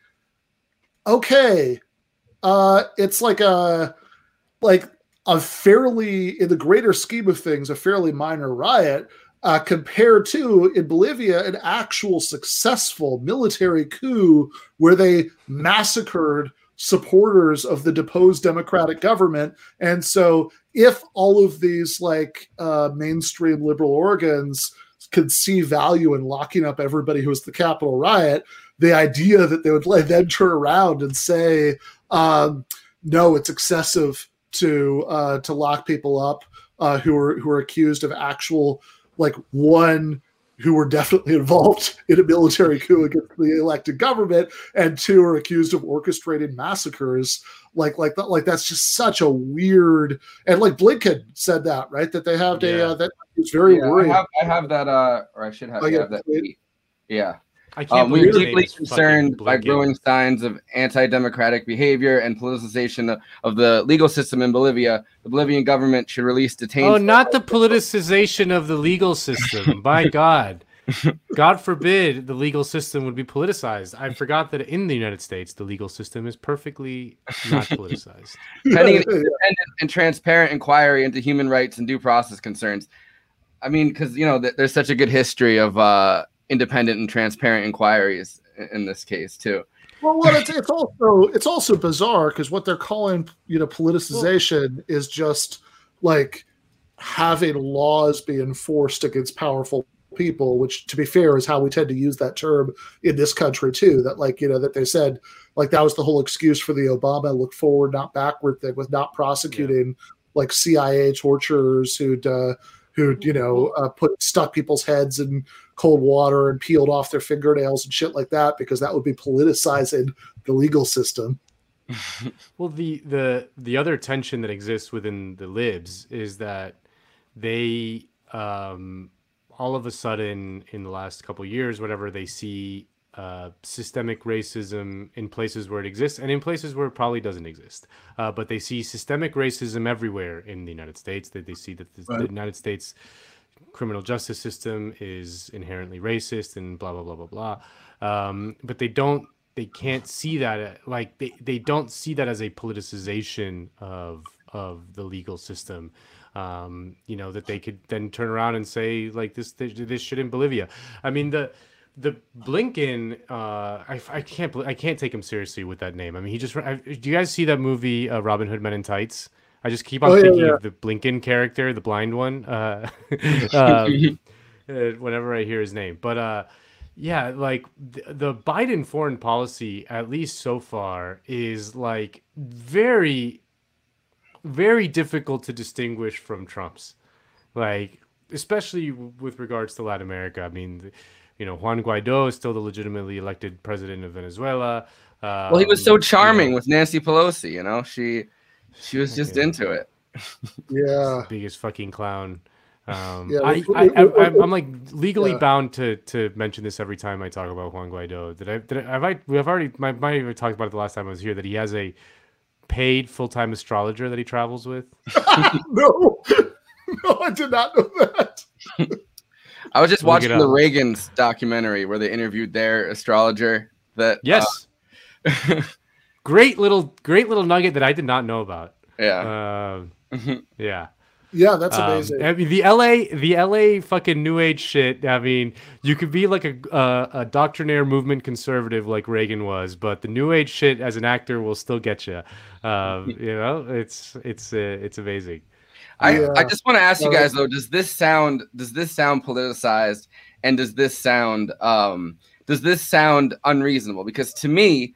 okay. It's a fairly, in the greater scheme of things, a fairly minor riot compared to, in Bolivia, an actual successful military coup where they massacred supporters of the deposed democratic government. And so if all of these mainstream liberal organs could see value in locking up everybody who was the Capitol riot, the idea that they would then turn around and say, no, it's excessive to lock people up who are accused of actual who were definitely involved in a military coup against the elected government, and two are accused of orchestrating massacres. That's just such a weird, and Blinken said that, right? That they have that is very worrying. I have that, or I should have, that. Tweet. Yeah. We're deeply concerned by growing signs of anti-democratic behavior and politicization of the legal system in Bolivia. The Bolivian government should release detained. Oh, not the politicization of the legal system. By God. God forbid the legal system would be politicized. I forgot that in the United States, the legal system is perfectly not politicized. Pending an independent and transparent inquiry into human rights and due process concerns. I mean, because, there's such a good history of... independent and transparent inquiries in this case too. Well, it's also bizarre because what they're calling politicization is just having laws be enforced against powerful people, which, to be fair, is how we tend to use that term in this country too. That that they said that was the whole excuse for the Obama look forward not backward thing with not prosecuting CIA torturers who stuck people's heads in cold water and peeled off their fingernails and shit like that, because that would be politicizing the legal system. Well, the other tension that exists within the libs is that they all of a sudden in the last couple of years, whatever, they see systemic racism in places where it exists and in places where it probably doesn't exist. But they see systemic racism everywhere in the United States. They see that the United States criminal justice system is inherently racist and blah, blah, blah, blah, blah. But they can't see that. They don't see that as a politicization of the legal system. That they could then turn around and say this shit in Bolivia. I mean, the Blinken, I can't take him seriously with that name. I mean, do you guys see that movie, Robin Hood Men in Tights? I just keep on thinking of the Blinken character, the blind one, whenever I hear his name. But the Biden foreign policy, at least so far, is very, very difficult to distinguish from Trump's, especially with regards to Latin America. I mean, Juan Guaido is still the legitimately elected president of Venezuela. Well, he was so charming with Nancy Pelosi. She was just into it. Yeah, biggest fucking clown. I'm legally bound to mention this every time I talk about Juan Guaido. I might have even talked about it the last time I was here, that he has a paid full-time astrologer that he travels with. No, I did not know that. I was just watching the Reagan's documentary where they interviewed their astrologer. That great little nugget that I did not know about. Yeah, yeah, that's amazing. I mean, the LA fucking New Age shit. I mean, you could be like a doctrinaire movement conservative like Reagan was, but the New Age shit as an actor will still get you. You know, it's amazing. I just want to ask you guys though, does this sound politicized, and does this sound unreasonable? Because to me,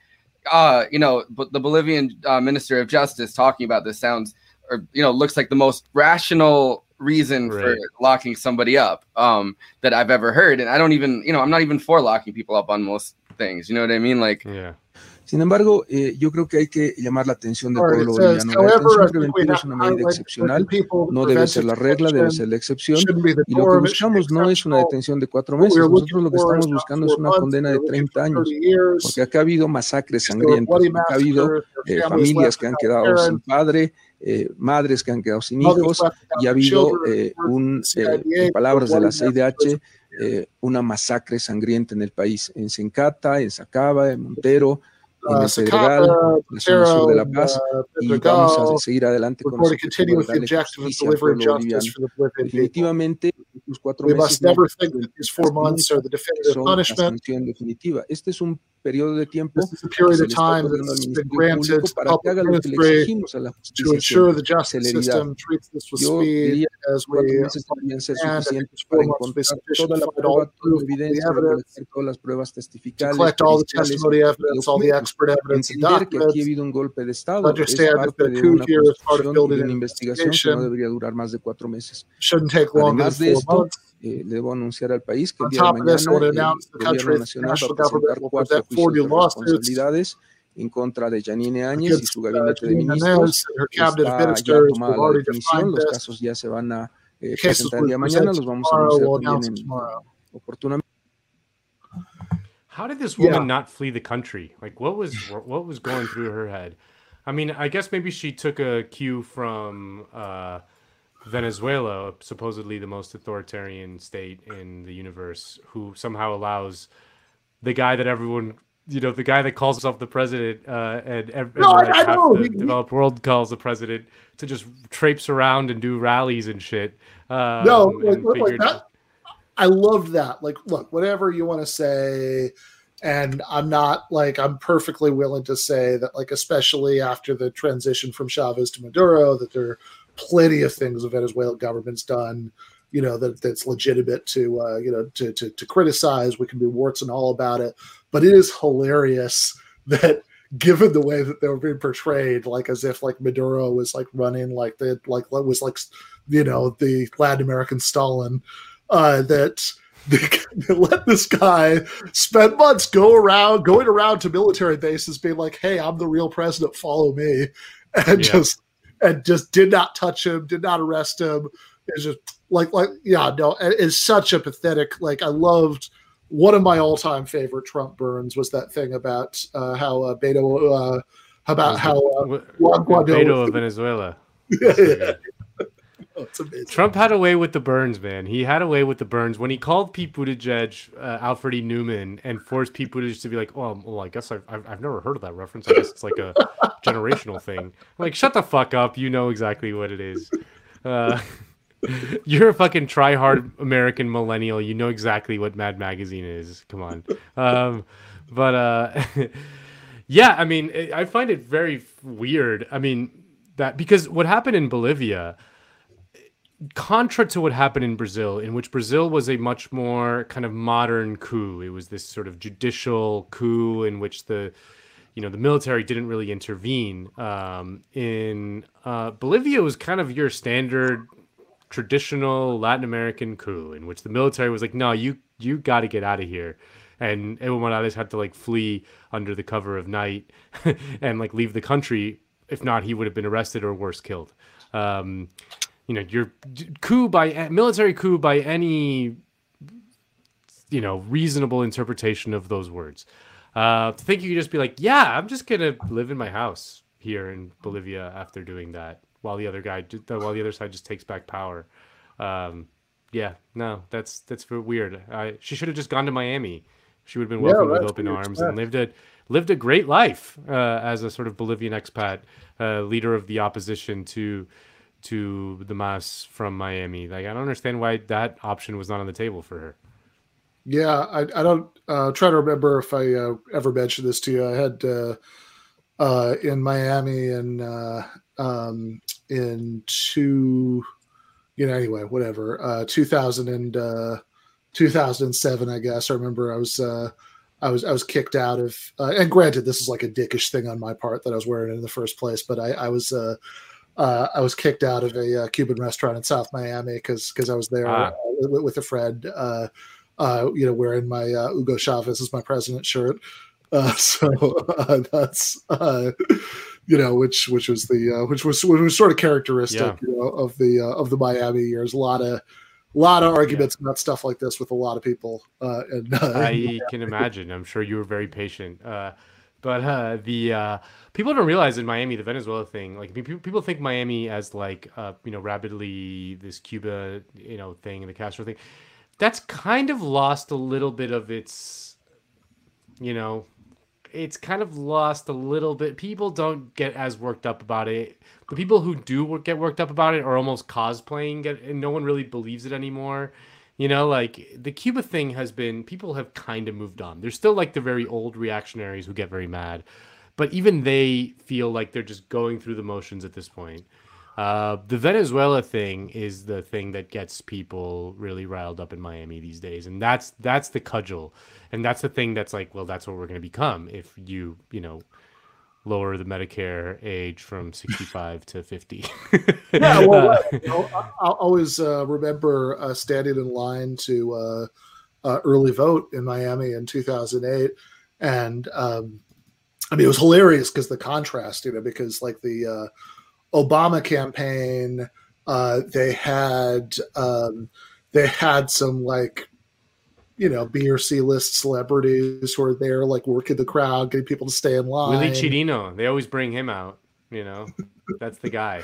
you know, the Bolivian Minister of Justice talking about this sounds, or you know, looks like the most rational reason for locking somebody up that I've ever heard. And I don't even, you know, I'm not even for locking people up on most things. You know what I mean? Like, yeah. Sin embargo, yo creo que hay que llamar la atención del pueblo boliviano. La detención preventiva es una medida excepcional, no debe ser la regla, debe ser la excepción. Y lo que buscamos no es una detención de 4 meses, nosotros lo que estamos buscando es una condena de 30 años, porque acá ha habido masacres sangrientas, acá ha habido familias que han quedado sin padre, madres que han quedado sin hijos, y ha habido, en palabras de la CIDH, una masacre sangrienta en el país, en Sencata, en Sacaba, en Montero, en el Pedregal, en la zona sur de La Paz, y vamos a seguir adelante con los objetivos de la justicia al pueblo boliviano. Definitivamente, los 4 meses son la sanción definitiva. Este es un periodo de tiempo que se le está dando al Ministerio Público para que haga lo que le exigimos a la justicia, celeridad. Yo diría que los 4 meses deberían ser suficientes para encontrar toda la prueba, toda la evidencia, recolectar todas las pruebas testificales, entender que aquí ha habido un golpe de Estado, es parte de una construcción y de una investigación que no debería durar más de 4 meses. Además de esto, debo anunciar al país que el día de mañana el gobierno nacional va a presentar 4 juicios de responsabilidades en contra de Yanine Áñez y su gabinete de ministros. Está ya tomada la definición, los casos ya se van a presentar el día de mañana, los vamos a anunciar también oportunamente. How did this woman not flee the country? Like, what was going through her head? I mean, I guess maybe she took a cue from Venezuela, supposedly the most authoritarian state in the universe, who somehow allows the guy that everyone, you know, the guy that calls himself the president, and half the developed world calls the president, to just traipse around and do rallies and shit. I love that. Like, look, whatever you want to say, and I'm not like, I'm perfectly willing to say that, like, especially after the transition from Chavez to Maduro, that there are plenty of things the Venezuelan government's done, you know, that's legitimate to criticize. We can be warts and all about it, but it is hilarious that, given the way that they were being portrayed, like as if like Maduro was like running like the the Latin American Stalin. That they let this guy spend months going around to military bases being like, hey, I'm the real president, follow me, and just did not touch him, did not arrest him. It's just it's such a pathetic, like, I loved one of my all-time favorite Trump burns was that thing about Beto of Venezuela. Yeah. Trump had a way with the burns, man. He had a way with the burns. When he called Pete Buttigieg Alfred E. Newman and forced Pete Buttigieg to be like, I guess I've never heard of that reference. I guess it's like a generational thing. Like, shut the fuck up. You know exactly what it is. You're a fucking try-hard American millennial. You know exactly what Mad Magazine is. Come on. Yeah, I mean, I find it very weird. I mean, that because what happened in Bolivia, contra to what happened in Brazil, in which Brazil was a much more kind of modern coup. It was this sort of judicial coup in which the military didn't really intervene. In Bolivia was kind of your standard traditional Latin American coup in which the military was like, no, you got to get out of here. And Evo Morales had to like flee under the cover of night and like leave the country. If not, he would have been arrested or worse, killed. You know, your military coup by any, you know, reasonable interpretation of those words. To think you could just be like, yeah, I'm just gonna live in my house here in Bolivia after doing that, while the other side just takes back power. Yeah, no, that's weird. She should have just gone to Miami. She would have been welcomed with open arms and lived a great life as a sort of Bolivian expat, leader of the opposition to the MAS from Miami. Like, I don't understand why that option was not on the table for her. Yeah, I don't try to remember if I ever mentioned this to you. I had in Miami and in 2007, I guess. I remember I was kicked out of, and granted, this is like a dickish thing on my part that I was wearing it in the first place, but I was kicked out of a Cuban restaurant in South Miami because I was there with a friend, wearing my Hugo Chavez is my president shirt. That's which was sort of characteristic of the Miami years. A lot of arguments about stuff like this with a lot of people. I can imagine. I'm sure you were very patient. But people don't realize in Miami, the Venezuela thing, like people think Miami as like, rapidly this Cuba, thing and the Castro thing. That's kind of lost a little bit of its, People don't get as worked up about it. The people who do get worked up about it are almost cosplaying it, and no one really believes it anymore. The Cuba thing has been, people have kind of moved on. There's still like the very old reactionaries who get very mad, but even they feel like they're just going through the motions at this point. The Venezuela thing is the thing that gets people really riled up in Miami these days. And that's the cudgel. And that's the thing that's like, well, that's what we're going to become if you, lower the Medicare age from 65 to 50. Yeah, well, I'll always remember standing in line to early vote in Miami in 2008. And it was hilarious because the contrast, because like the Obama campaign, they had some like, B or C list celebrities who are there, like working the crowd, getting people to stay in line. Willie Chirino, they always bring him out. That's the guy.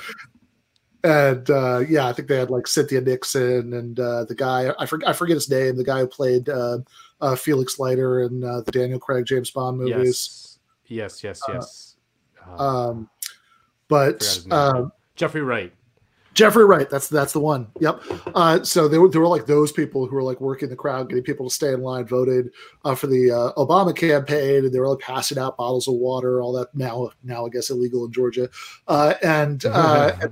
And I think they had like Cynthia Nixon and the guy I forget his name, the guy who played Felix Leiter in the Daniel Craig James Bond movies. Yes. But Jeffrey Wright. Jeffrey Wright, that's the one. Yep. So there were like those people who were like working the crowd, getting people to stay in line, voted for the Obama campaign, and they were like passing out bottles of water, all that. Now I guess illegal in Georgia, and the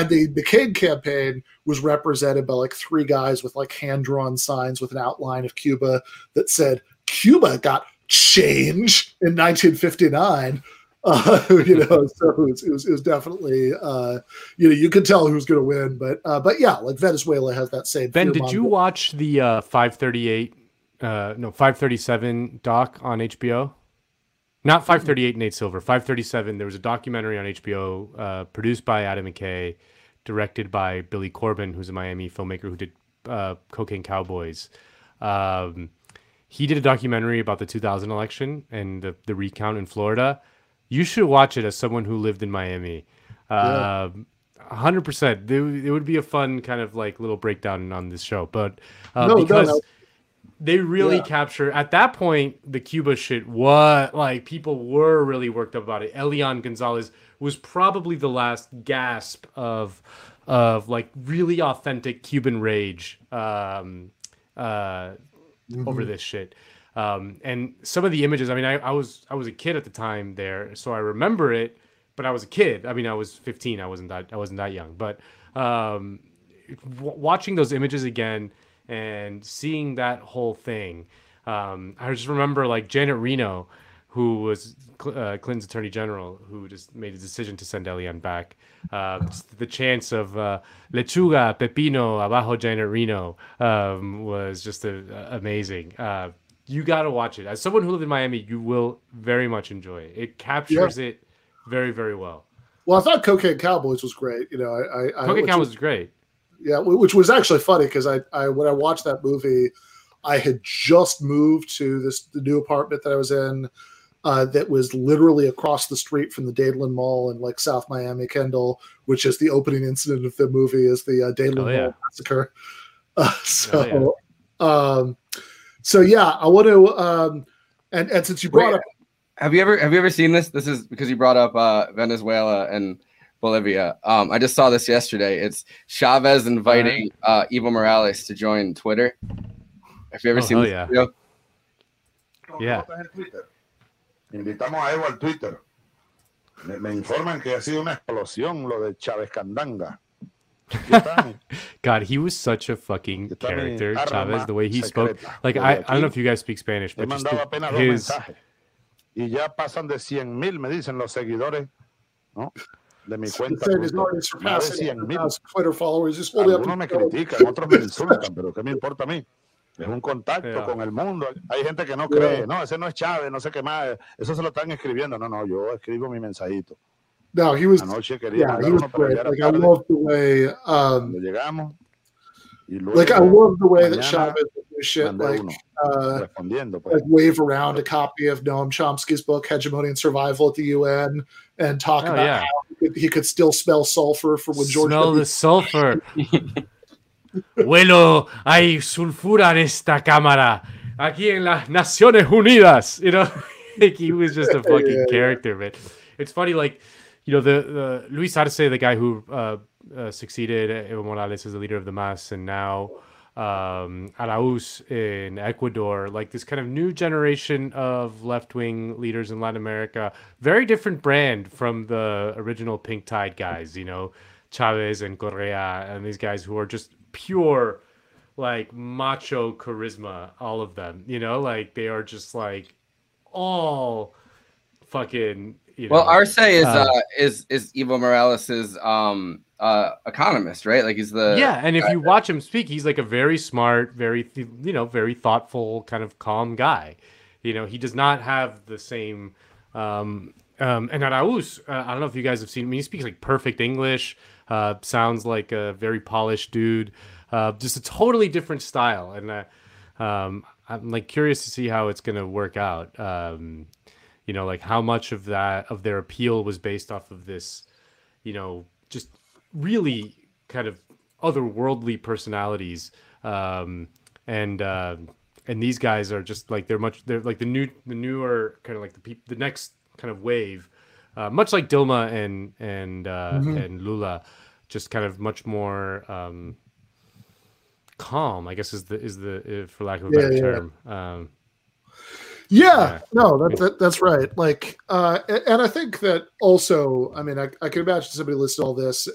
McCain campaign was represented by like three guys with like hand-drawn signs with an outline of Cuba that said Cuba got change in 1959. So it was definitely you could tell who's going to win, but yeah, like Venezuela has that same. Ben, did you watch the 537 doc on HBO? Not 538 Nate Silver, 537. There was a documentary on HBO produced by Adam McKay, directed by Billy Corbin, who's a Miami filmmaker who did Cocaine Cowboys. He did a documentary about the 2000 election and the recount in Florida. You should watch it as someone who lived in Miami. 100%. It would be a fun kind of like little breakdown on this show. But they really capture, at that point, the Cuba shit, people were really worked up about it. Elian Gonzalez was probably the last gasp of like really authentic Cuban rage over this shit. And some of the images, I was a kid at the time there, so I remember it, but I was a kid. I was 15. I wasn't that young, but, watching those images again and seeing that whole thing. I just remember like Janet Reno, who was Clinton's attorney general, who just made a decision to send Elian back. The chance of lechuga, pepino, abajo Janet Reno, was just amazing. You got to watch it. As someone who lived in Miami, you will very much enjoy it. It captures it very, very well. Well, I thought Cocaine Cowboys was great. Cocaine Cowboys was great. Yeah, which was actually funny because I when I watched that movie, I had just moved to the new apartment that I was in. that was literally across the street from the Dadeland Mall in like South Miami, Kendall, which is the opening incident of the movie, is the Dadeland Mall massacre. So I want to, and since you brought up, have you ever seen this? This is because you brought up Venezuela and Bolivia. I just saw this yesterday. It's Chavez inviting Evo Morales to join Twitter. Have you ever seen this video? Yeah. Invitamos a Evo al Twitter. Me informan que ha sido una explosión lo de Chávez Candanga. God, he was such a fucking character, Chavez, the way he spoke. Like, I don't know if you guys speak Spanish, but just his... Y ya pasan de 100,000, me dicen los seguidores, ¿no? De mi cuenta. Twitter followers. Just algunos me critican, otros me insultan, pero ¿qué me importa a mí? Es un contacto con el mundo. Hay gente que no cree. No, ese no es Chávez, no sé qué más. Eso se lo están escribiendo. No, yo escribo mi mensajito. No, he was. Anoche quería he was great. Like, I love the way. Llegamos. Y luego, like, I love the way that Chavez would do shit, like wave around a copy of Noam Chomsky's book, Hegemony and Survival at the UN, and talk about how he could still smell sulfur from when George. Smell the sulfur. Bueno, hay sulfura en esta cámara. Aquí en las Naciones Unidas. You know, like, he was just a fucking character, man. It's funny, like, you know, the Luis Arce, the guy who succeeded Evo Morales as the leader of the MAS, and now Arauz in Ecuador, like this kind of new generation of left-wing leaders in Latin America, very different brand from the original Pink Tide guys, you know, Chavez and Correa and these guys who are just pure, like, macho charisma, all of them, you know, like they are just like all fucking... You know, well, Arce is Evo Morales's economist, right? Like he's the And if you watch him speak, he's like a very smart, very thoughtful, kind of calm guy. You know, he does not have the same. And Arauz, I don't know if you guys have seen him. I mean, he speaks like perfect English. Sounds like a very polished dude. Just a totally different style, and I'm like curious to see how it's going to work out. You know, like how much of that, of their appeal was based off of this, you know, just really kind of otherworldly personalities. And these guys are just like, they're like the newer kind of like the next kind of wave, much like Dilma and Lula, just kind of much more, calm, I guess is the for lack of a better term. That's right. Like, and I think that also, I mean, I can imagine somebody listening to all this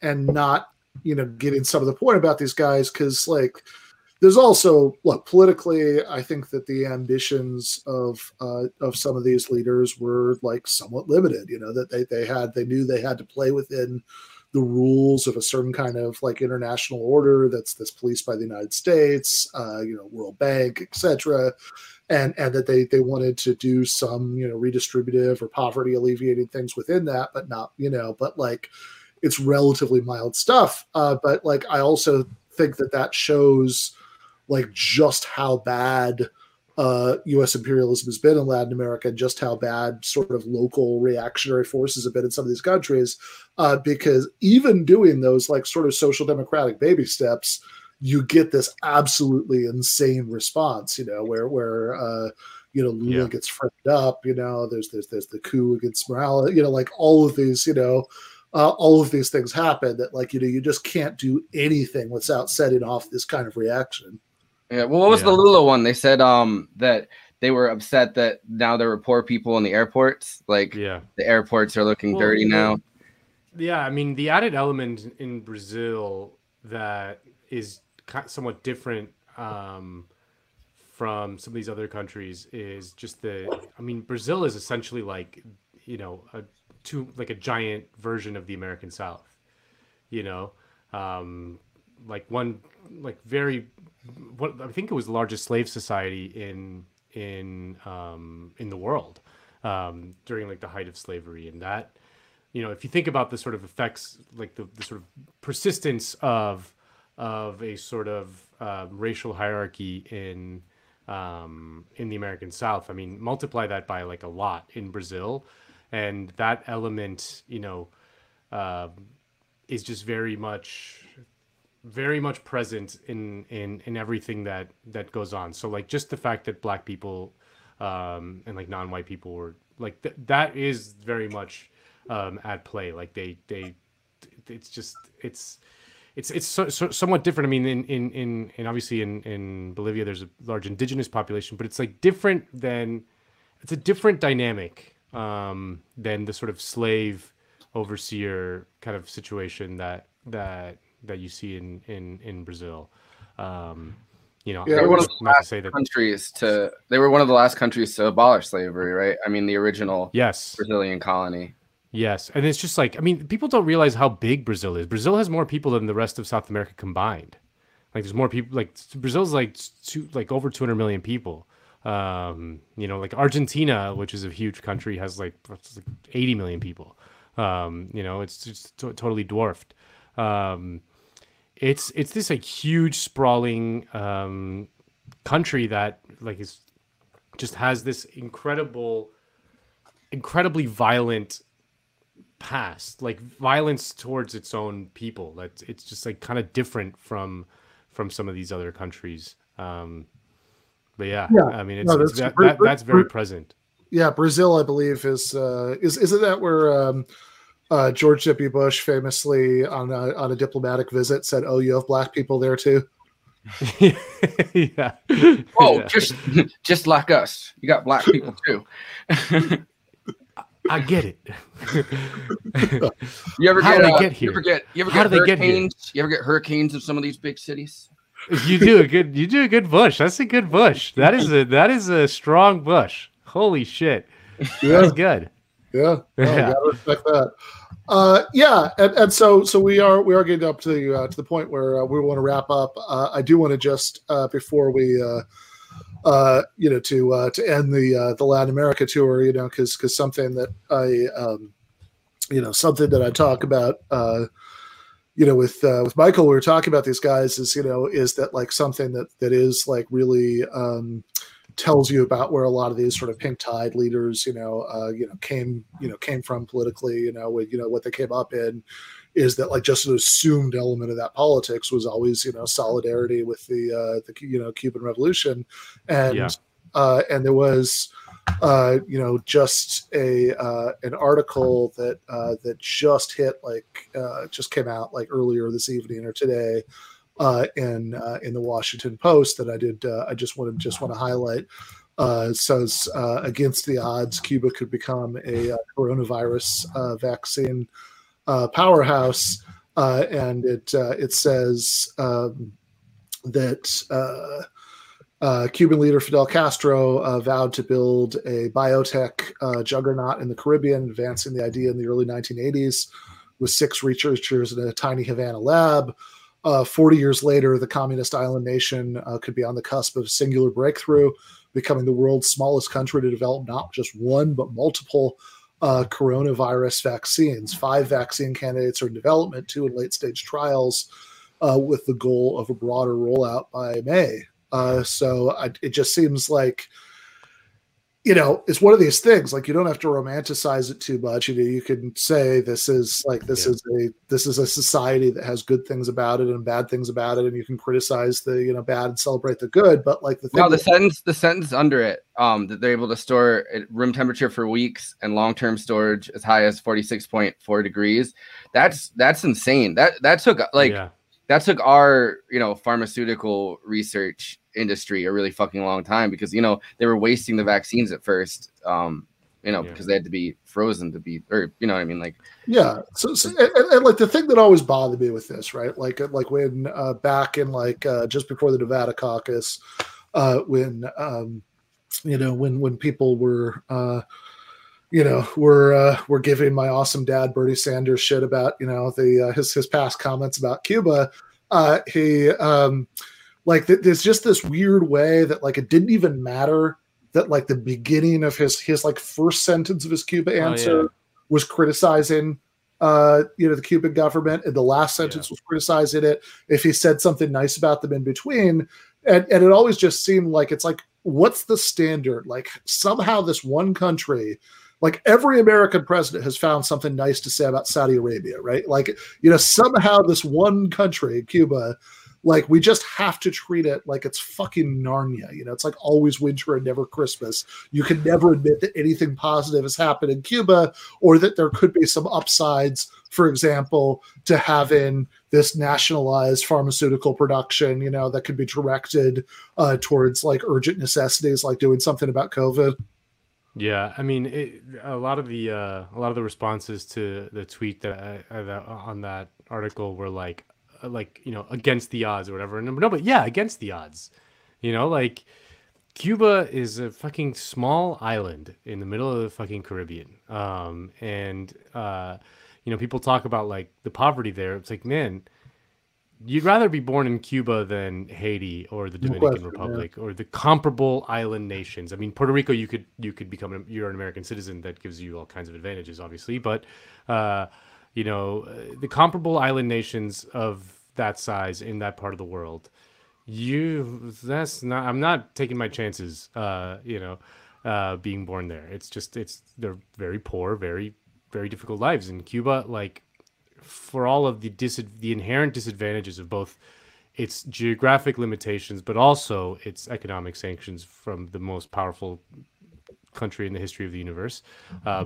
and not, you know, getting some of the point about these guys, because like, there's also, look, politically, I think that the ambitions of some of these leaders were like somewhat limited. You know, that they knew they had to play within the rules of a certain kind of like international order that's policed by the United States, you know, World Bank, etc. And that they wanted to do some, you know, redistributive or poverty alleviating things within that, but not, you know, but like it's relatively mild stuff. But like, I also think that shows like just how bad U.S. imperialism has been in Latin America, and just how bad sort of local reactionary forces have been in some of these countries, because even doing those like sort of social democratic baby steps, you get this absolutely insane response, you know, where you know, Lula gets fripped up, you know, there's the coup against Morales, you know, like all of these, you know, all of these things happen that like, you know, you just can't do anything without setting off this kind of reaction. Yeah, well, what was the Lula one? They said that they were upset that now there were poor people in the airports. Like, the airports are looking dirty now. Yeah, I mean, the added element in Brazil that is somewhat different from some of these other countries is just Brazil is essentially like, you know, a giant version of the American South, you know, I think it was the largest slave society in the world during like the height of slavery, and that, you know, if you think about the sort of effects, like the sort of persistence of a sort of racial hierarchy in in the American South. I mean, multiply that by like a lot in Brazil, and that element, you know, is just very much present in everything that goes on. So like just the fact that black people and like non-white people were like that is very much at play. Like they it's just it's so somewhat different. I mean, in obviously in Bolivia there's a large indigenous population, but it's like different than it's a different dynamic than the sort of slave overseer kind of situation that you see in Brazil. You know, yeah, they were one of the last countries to abolish slavery, right? I mean, the original Brazilian colony. Yes. And it's just like, I mean, people don't realize how big Brazil is. Brazil has more people than the rest of South America combined. Like there's more people, like Brazil's like over 200 million people. You know, like Argentina, which is a huge country, has like 80 million people. You know, it's just totally dwarfed. It's this like huge sprawling country that like is just has this incredibly violent past, like violence towards its own people. That it's just like kind of different from some of these other countries. But yeah. I mean, that's very present. Yeah, Brazil, I believe, isn't that where George W. Bush famously on a diplomatic visit said, "Oh, you have black people there too." Yeah. Oh, yeah. just like us, you got black people too. I get it. You ever get hurricanes in some of these big cities? You do a good bush. That's a good bush. That is a strong bush. Holy shit. Yeah. That's good. Yeah, gotta respect that. So we are getting up to the point where we want to wrap up. I do want to just before we to end the Latin America tour, you know, because something that I something that I talk about with Michael, we were talking about these guys is that like something that is like really tells you about where a lot of these sort of pink tide leaders, came from politically, what they came up in is that like just an assumed element of that politics was always, solidarity with the Cuban Revolution. And, and there was, just an article that just hit, just came out like earlier this evening or today, in the Washington Post that I did. I just want to highlight. It says against the odds, Cuba could become a coronavirus vaccine powerhouse, and it says that Cuban leader Fidel Castro vowed to build a biotech juggernaut in the Caribbean, advancing the idea in the early 1980s with 6 researchers in a tiny Havana lab. 40 years later, the communist island nation could be on the cusp of a singular breakthrough, becoming the world's smallest country to develop not just one, but multiple coronavirus vaccines. 5 vaccine candidates are in development, 2 in late-stage trials, with the goal of a broader rollout by May. It just seems like, it's one of these things, like you don't have to romanticize it too much. You can say this is a society that has good things about it and bad things about it, and you can criticize the bad and celebrate the good. But like the sentence under it, that they're able to store at room temperature for weeks and long-term storage as high as 46.4 degrees. That's insane. That took our pharmaceutical research industry a really fucking long time, because they were wasting the vaccines at first, because they had to be frozen to be, or and like the thing that always bothered me with this, right, like when back in just before the Nevada caucus, when people were we're giving my awesome dad Bernie Sanders shit about his past comments about Cuba. There's just this weird way that it didn't even matter that the beginning of his first sentence of his Cuba answer was criticizing the Cuban government, and the last sentence was criticizing it. If he said something nice about them in between, and it always just seemed like it's like what's the standard? Like, somehow this one country, like every American president has found something nice to say about Saudi Arabia, right? Like, you know, somehow this one country, Cuba, like, we just have to treat it like it's fucking Narnia. You know, it's like always winter and never Christmas. You can never admit that anything positive has happened in Cuba or that there could be some upsides, for example, to having this nationalized pharmaceutical production, you know, that could be directed towards like urgent necessities, like doing something about COVID. Yeah, I mean, a lot of the responses to the tweet that on that article were like, you know, against the odds or whatever. No, but yeah, against the odds. You know, like, Cuba is a fucking small island in the middle of the fucking Caribbean. You know, people talk about like the poverty there. It's like, man, you'd rather be born in Cuba than Haiti or the Dominican Republic or the comparable island nations. I mean, Puerto Rico, you could become, you're an American citizen, that gives you all kinds of advantages, obviously. But, you know, the comparable island nations of that size in that part of the world, I'm not taking my chances, being born there. They're very poor, very, very difficult lives in Cuba. Like, for all of the inherent disadvantages of both its geographic limitations, but also its economic sanctions from the most powerful country in the history of the universe,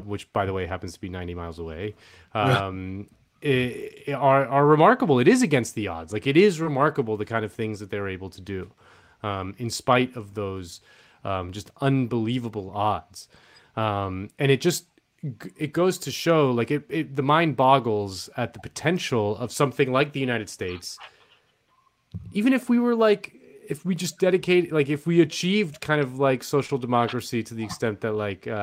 which, by the way, happens to be 90 miles away, are remarkable. It is against the odds. Like, it is remarkable the kind of things that they're able to do, in spite of those just unbelievable odds. And it goes to show, like, the mind boggles at the potential of something like the United States. Even if we were like, if we just dedicate, like, if we achieved kind of like social democracy to the extent that, like, you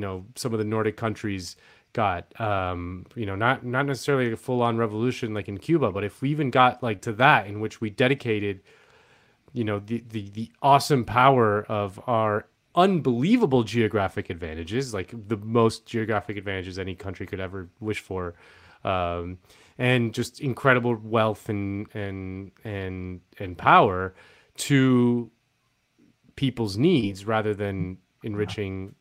know, some of the Nordic countries got, you know, not necessarily a full-on revolution like in Cuba, but if we even got like to that, in which we dedicated, you know, the awesome power of our unbelievable geographic advantages, like the most geographic advantages any country could ever wish for, and just incredible wealth and power to people's needs rather than enriching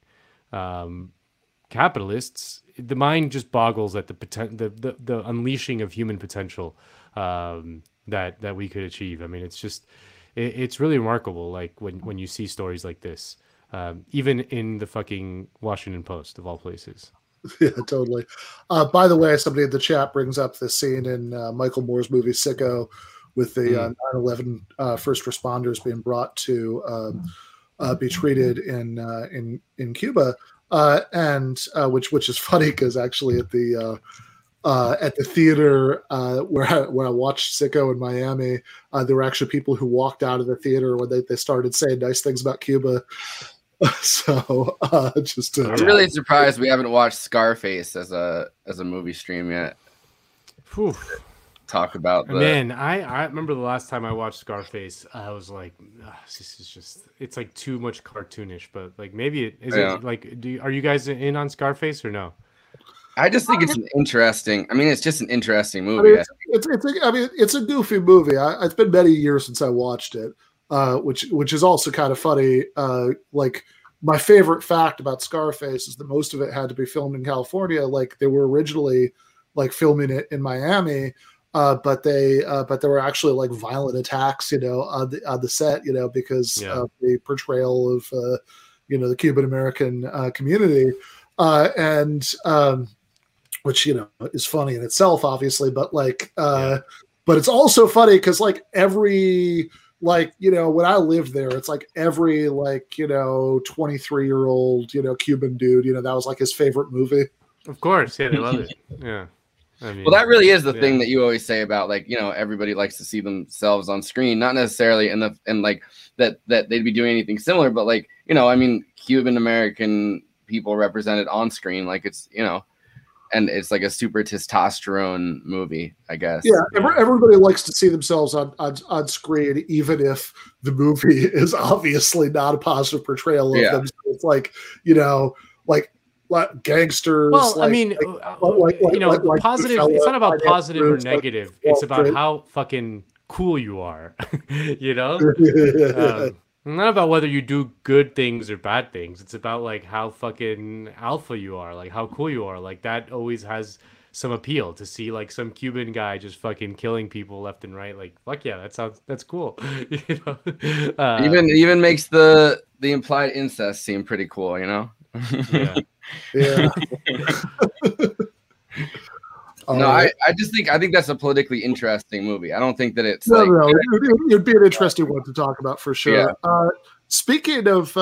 capitalists. The mind just boggles at the unleashing of human potential that we could achieve. I mean, it's just it's really remarkable. Like, when you see stories like this. Even in the fucking Washington Post, of all places. Yeah, totally. By the way, somebody in the chat brings up the scene in Michael Moore's movie Sicko with the 9/11 first responders being brought to be treated in Cuba, which is funny because actually at the theater where I watched Sicko in Miami, there were actually people who walked out of the theater when they started saying nice things about Cuba. So I'm really surprised we haven't watched Scarface as a movie stream yet. Whew. Talk about that. Man, I remember the last time I watched Scarface, I was like, this is just, it's like too much cartoonish. But like, maybe are you guys in on Scarface or no? I just think it's an interesting movie. I mean, it's a goofy movie. It's been many years since I watched it. Which is also kind of funny. Like, my favorite fact about Scarface is that most of it had to be filmed in California. Like, they were originally like filming it in Miami, but there were actually like violent attacks, you know, on the set, you know, because of the portrayal of you know, the Cuban American community, which, you know, is funny in itself, obviously, but like, but it's also funny because like every, like, you know, when I lived there, it's like every, like, you know, 23-year-old, you know, Cuban dude, you know, that was like his favorite movie. Of course. Yeah, they love it. Yeah. I mean, well, that really is the thing that you always say about, like, you know, everybody likes to see themselves on screen, not necessarily in like that they'd be doing anything similar, but like, you know, I mean, Cuban American people represented on screen, like, it's, you know, and it's like a super testosterone movie, I guess. Yeah, everybody likes to see themselves on screen, even if the movie is obviously not a positive portrayal of them. So it's like, you know, like gangsters. Well, like, I mean, like, you know, like positive. It's not about positive or negative. It's about how fucking cool you are. You know. Not about whether you do good things or bad things. It's about like how fucking alpha you are, like how cool you are. Like that always has some appeal to see like some Cuban guy just fucking killing people left and right. Like fuck yeah, that sounds, that's cool. You know? Even makes the implied incest seem pretty cool, you know? Yeah. Yeah. No, I think that's a politically interesting movie. I don't think that it's it'd be an interesting one to talk about for sure. Yeah. Speaking of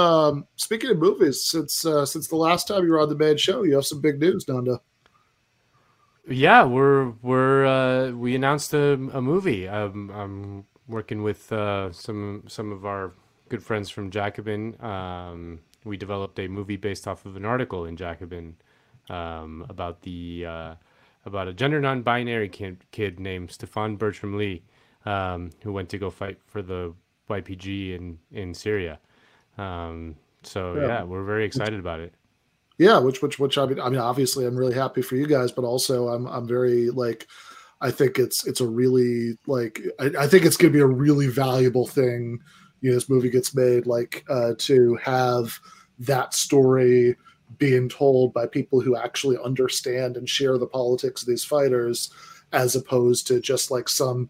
movies, since the last time you were on the Mad Show, you have some big news, Nando. Yeah, we announced a movie. I'm working with some of our good friends from Jacobin. We developed a movie based off of an article in Jacobin about a gender non-binary kid named Stefan Bertram Lee, who went to go fight for the YPG in Syria. So we're very excited about it. Yeah, which I mean, obviously, I'm really happy for you guys, but also I'm very like, I think it's a really like, I think it's gonna be a really valuable thing. You know, this movie gets made like to have that story being told by people who actually understand and share the politics of these fighters, as opposed to just like some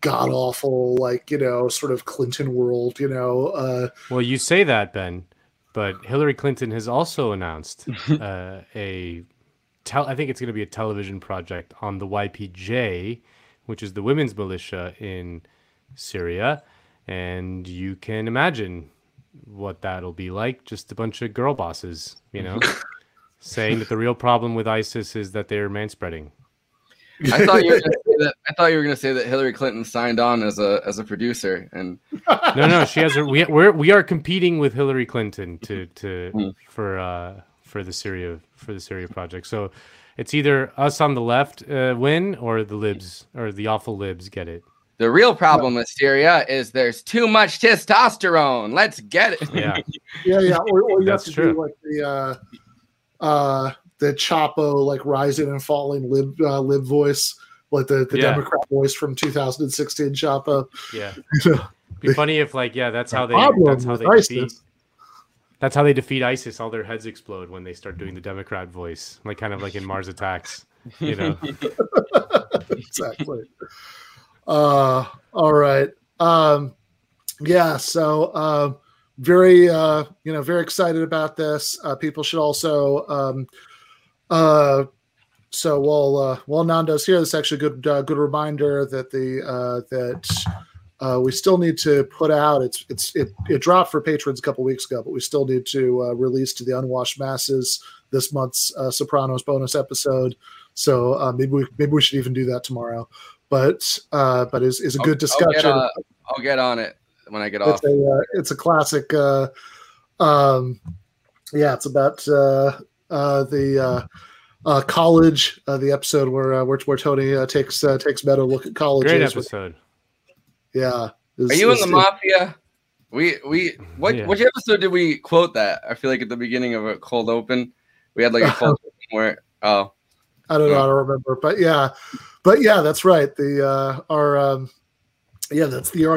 god awful, like, you know, sort of Clinton world, you know. Well, you say that, Ben, but Hillary Clinton has also announced I think it's going to be a television project on the YPJ, which is the women's militia in Syria. And you can imagine what that'll be like, just a bunch of girl bosses, you know, saying that the real problem with ISIS is that they're manspreading. I thought you were going to say that Hillary Clinton signed on as a producer, and no, she has. We are competing with Hillary Clinton for the Syria project. So it's either us on the left win or the libs or the awful libs get it. The real problem with Syria is there's too much testosterone. Let's get it. Yeah, yeah. Or you have to do like the Chapo, like rising and falling lib voice, like the Democrat voice from 2016 Chapo. Yeah, be funny if like that's how they defeat ISIS. All their heads explode when they start doing the Democrat voice, like kind of like in Mars Attacks, you know. Exactly. All right. So very excited about this. People should also so while Nando's here, that's actually a good reminder that we still need to put out, it dropped for patrons a couple weeks ago, but we still need to release to the unwashed masses this month's Sopranos bonus episode. So maybe we should even do that tomorrow. But is a good discussion. I'll get on it when I get off. It's a classic. It's about the college. The episode where Tony takes Meadow look at college. Great episode. Yeah. Are you in the mafia? Which episode did we quote that? I feel like at the beginning of a cold open, we had like a cold open where I don't remember, but yeah. But yeah, that's right. That's the "Are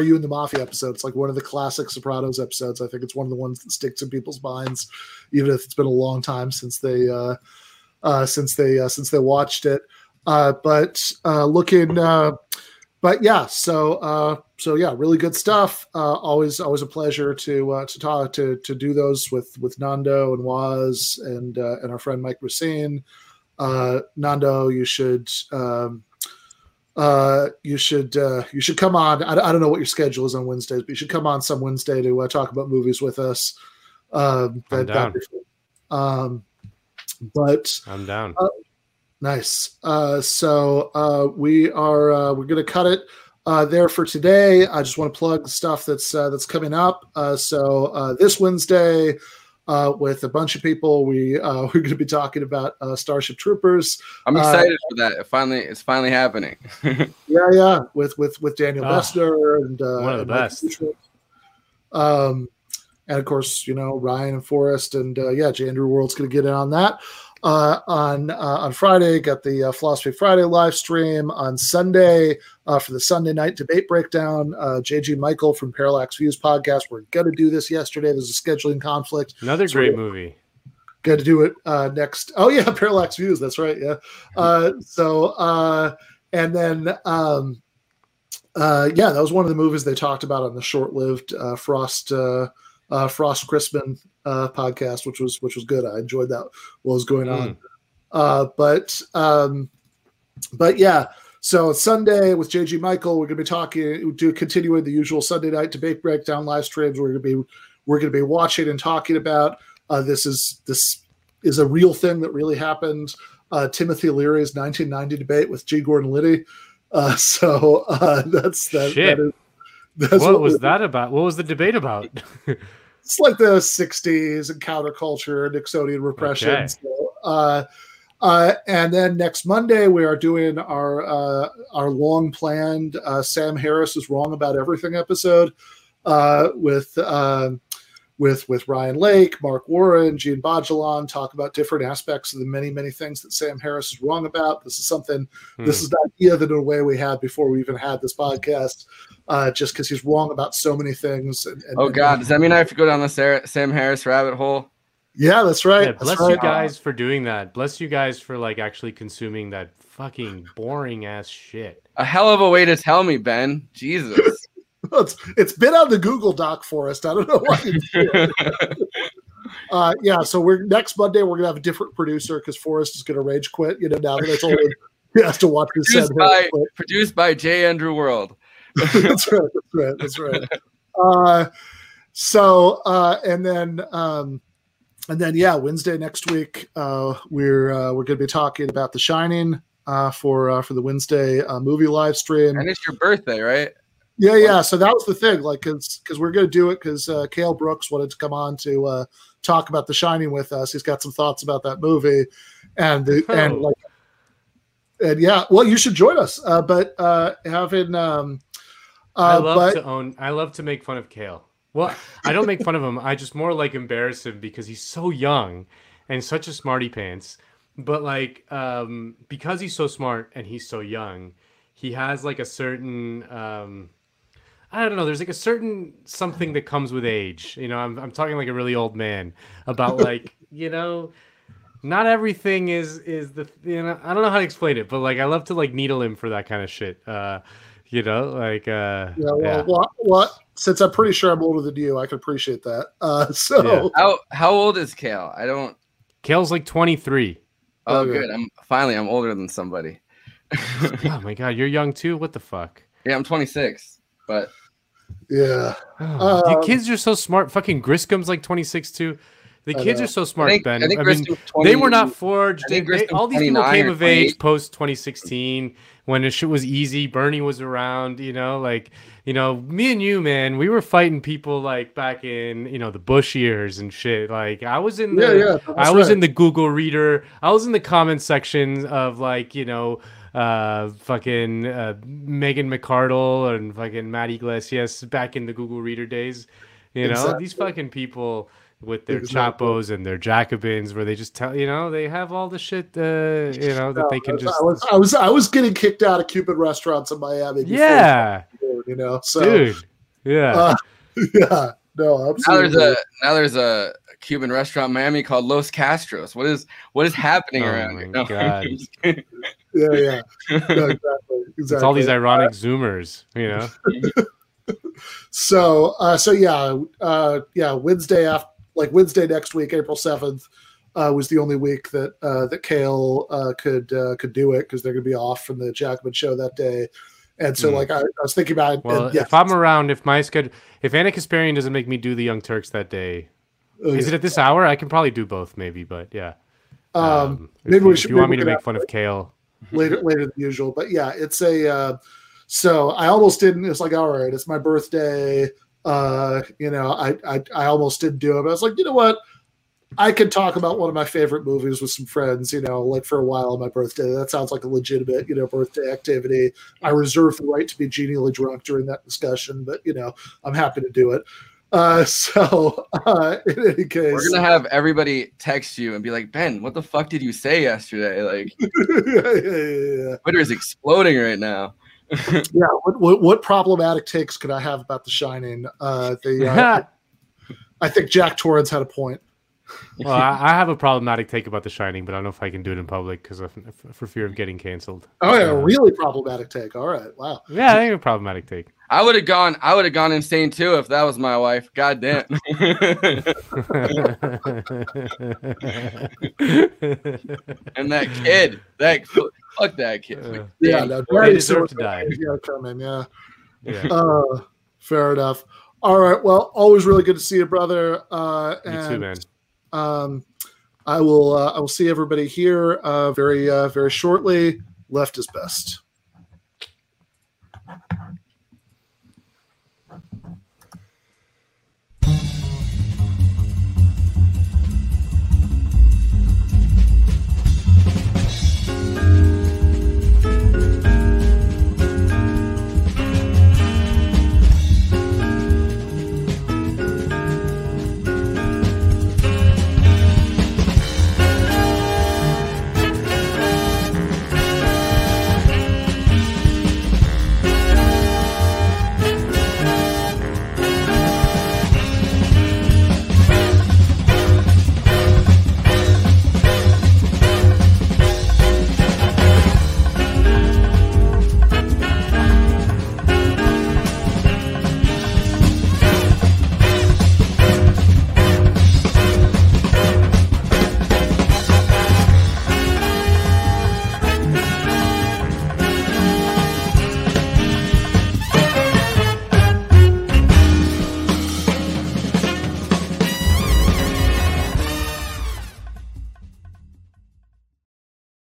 You in the Mafia" episode. It's like one of the classic Sopranos episodes. I think it's one of the ones that sticks in people's minds, even if it's been a long time since they watched it. So really good stuff. Always a pleasure to talk to do those with Nando and Waz and our friend Mike Racine. Nando, you should come on. I don't know what your schedule is on Wednesdays, but you should come on some Wednesday to talk about movies with us. I'm down. But I'm down. Nice. So we're going to cut it there for today. I just want to plug stuff that's coming up. So this Wednesday, with a bunch of people, we're going to be talking about Starship Troopers. I'm excited for that. It's finally happening. yeah, with Daniel Bessner and one of the best. And of course, you know, Ryan and Forrest and Jay Andrew World's going to get in on that. on Friday. Got the Philosophy Friday live stream on Sunday for the Sunday night debate breakdown. JG Michael from Parallax Views podcast. We're going to do this yesterday. There's a scheduling conflict. Another great movie. Got to do it next. Oh yeah, Parallax Views. That's right. Yeah. And then that was one of the movies they talked about on the short-lived Frost Crispin podcast, which was good. I enjoyed that. What was going on? But yeah. So Sunday with JG Michael, we're going to be continuing the usual Sunday night debate breakdown live streams. We're going to be watching and talking about. This is a real thing that really happened. Timothy Leary's 1990 debate with G. Gordon Liddy. What was that about? What was the debate about? It's like the 60s and counterculture and Nixonian repression. Okay. So, and then next Monday we are doing our long planned Sam Harris is Wrong About Everything episode with Ryan Lake, Mark Warren, Gene Bajalan, talk about different aspects of the many, many things that Sam Harris is wrong about. This is an idea that in a way we had before we even had this podcast, just because he's wrong about so many things. And does that mean I have to go down the Sam Harris rabbit hole? Yeah, that's right. Yeah, bless you guys for doing that. Bless you guys for actually consuming that fucking boring ass shit. A hell of a way to tell me, Ben. Jesus. It's been on the Google Doc for us. I don't know why. So next Monday we're gonna have a different producer because Forrest is gonna rage quit. You know, now that it's only he has to watch this. Produced by J. Andrew World. That's right. And then Wednesday next week we're gonna be talking about The Shining for the Wednesday movie live stream. And it's your birthday, right? Yeah. So that was the thing, because we're going to do it because Cale Brooks wanted to come on to talk about The Shining with us. He's got some thoughts about that movie, Well, you should join us. I love to make fun of Cale. Well, I don't make fun of him. I just more embarrass him because he's so young and such a smarty pants. But because he's so smart and he's so young, he has a certain. I don't know. There's a certain something that comes with age. You know, I'm talking like a really old man about not everything is the, I don't know how to explain it, but I love to needle him for that kind of shit. Since I'm pretty sure I'm older than you, I can appreciate that. Yeah. How old is Cale? Cale's 23. Oh, good. I'm older than somebody. Oh my God, you're young too. What the fuck? Yeah, I'm 26. But yeah, the kids are so smart. Fucking Griscom's 26 too. The kids are so smart, Ben. I think they were not forged. All these people came of age post 2016 when the shit was easy. Bernie was around, me and you, man, we were fighting people back in, the Bush years and shit. I was in the Google Reader. I was in the comment section of Megan McArdle and fucking Matt Iglesias back in the Google Reader days. These fucking people with their Chapos and their Jacobins, where they just tell they have all the shit that they can just. I was getting kicked out of Cuban restaurants in Miami. Yeah, dude. Yeah. Yeah. No. Absolutely. Now there's a Cuban restaurant in Miami called Los Castros. What is happening around here? No. God. Yeah. No, exactly. It's all these ironic Zoomers, So Wednesday after. Wednesday next week, April 7th, was the only week that Cale could do it because they're going to be off from the Jacobin show that day. And so, I was thinking about it. Well, if I'm around, if Anna Kasparian doesn't make me do the Young Turks that day, is it at this hour? I can probably do both, maybe. But yeah, If you want me to make fun of Cale later than usual, but yeah, it's a. So I almost didn't. It's all right, it's my birthday. I almost didn't do it, but I was like, you know what? I could talk about one of my favorite movies with some friends, for a while on my birthday. That sounds like a legitimate, birthday activity. I reserve the right to be genially drunk during that discussion, but I'm happy to do it. In any case, we're gonna have everybody text you and be like, Ben, what the fuck did you say yesterday? Like, yeah. Twitter is exploding right now. Yeah, what problematic takes could I have about The Shining? I think Jack Torrance had a point. Well, I have a problematic take about The Shining, but I don't know if I can do it in public because for fear of getting canceled. Oh, yeah, a really problematic take. All right, wow. Yeah, I think a problematic take. I would have gone insane too if that was my wife. God damn. And that kid, fuck that kid. They deserve to die. Yeah. Fair enough. All right. Well, always really good to see you, brother. You too, man. I will see everybody here very, very shortly. Left is best.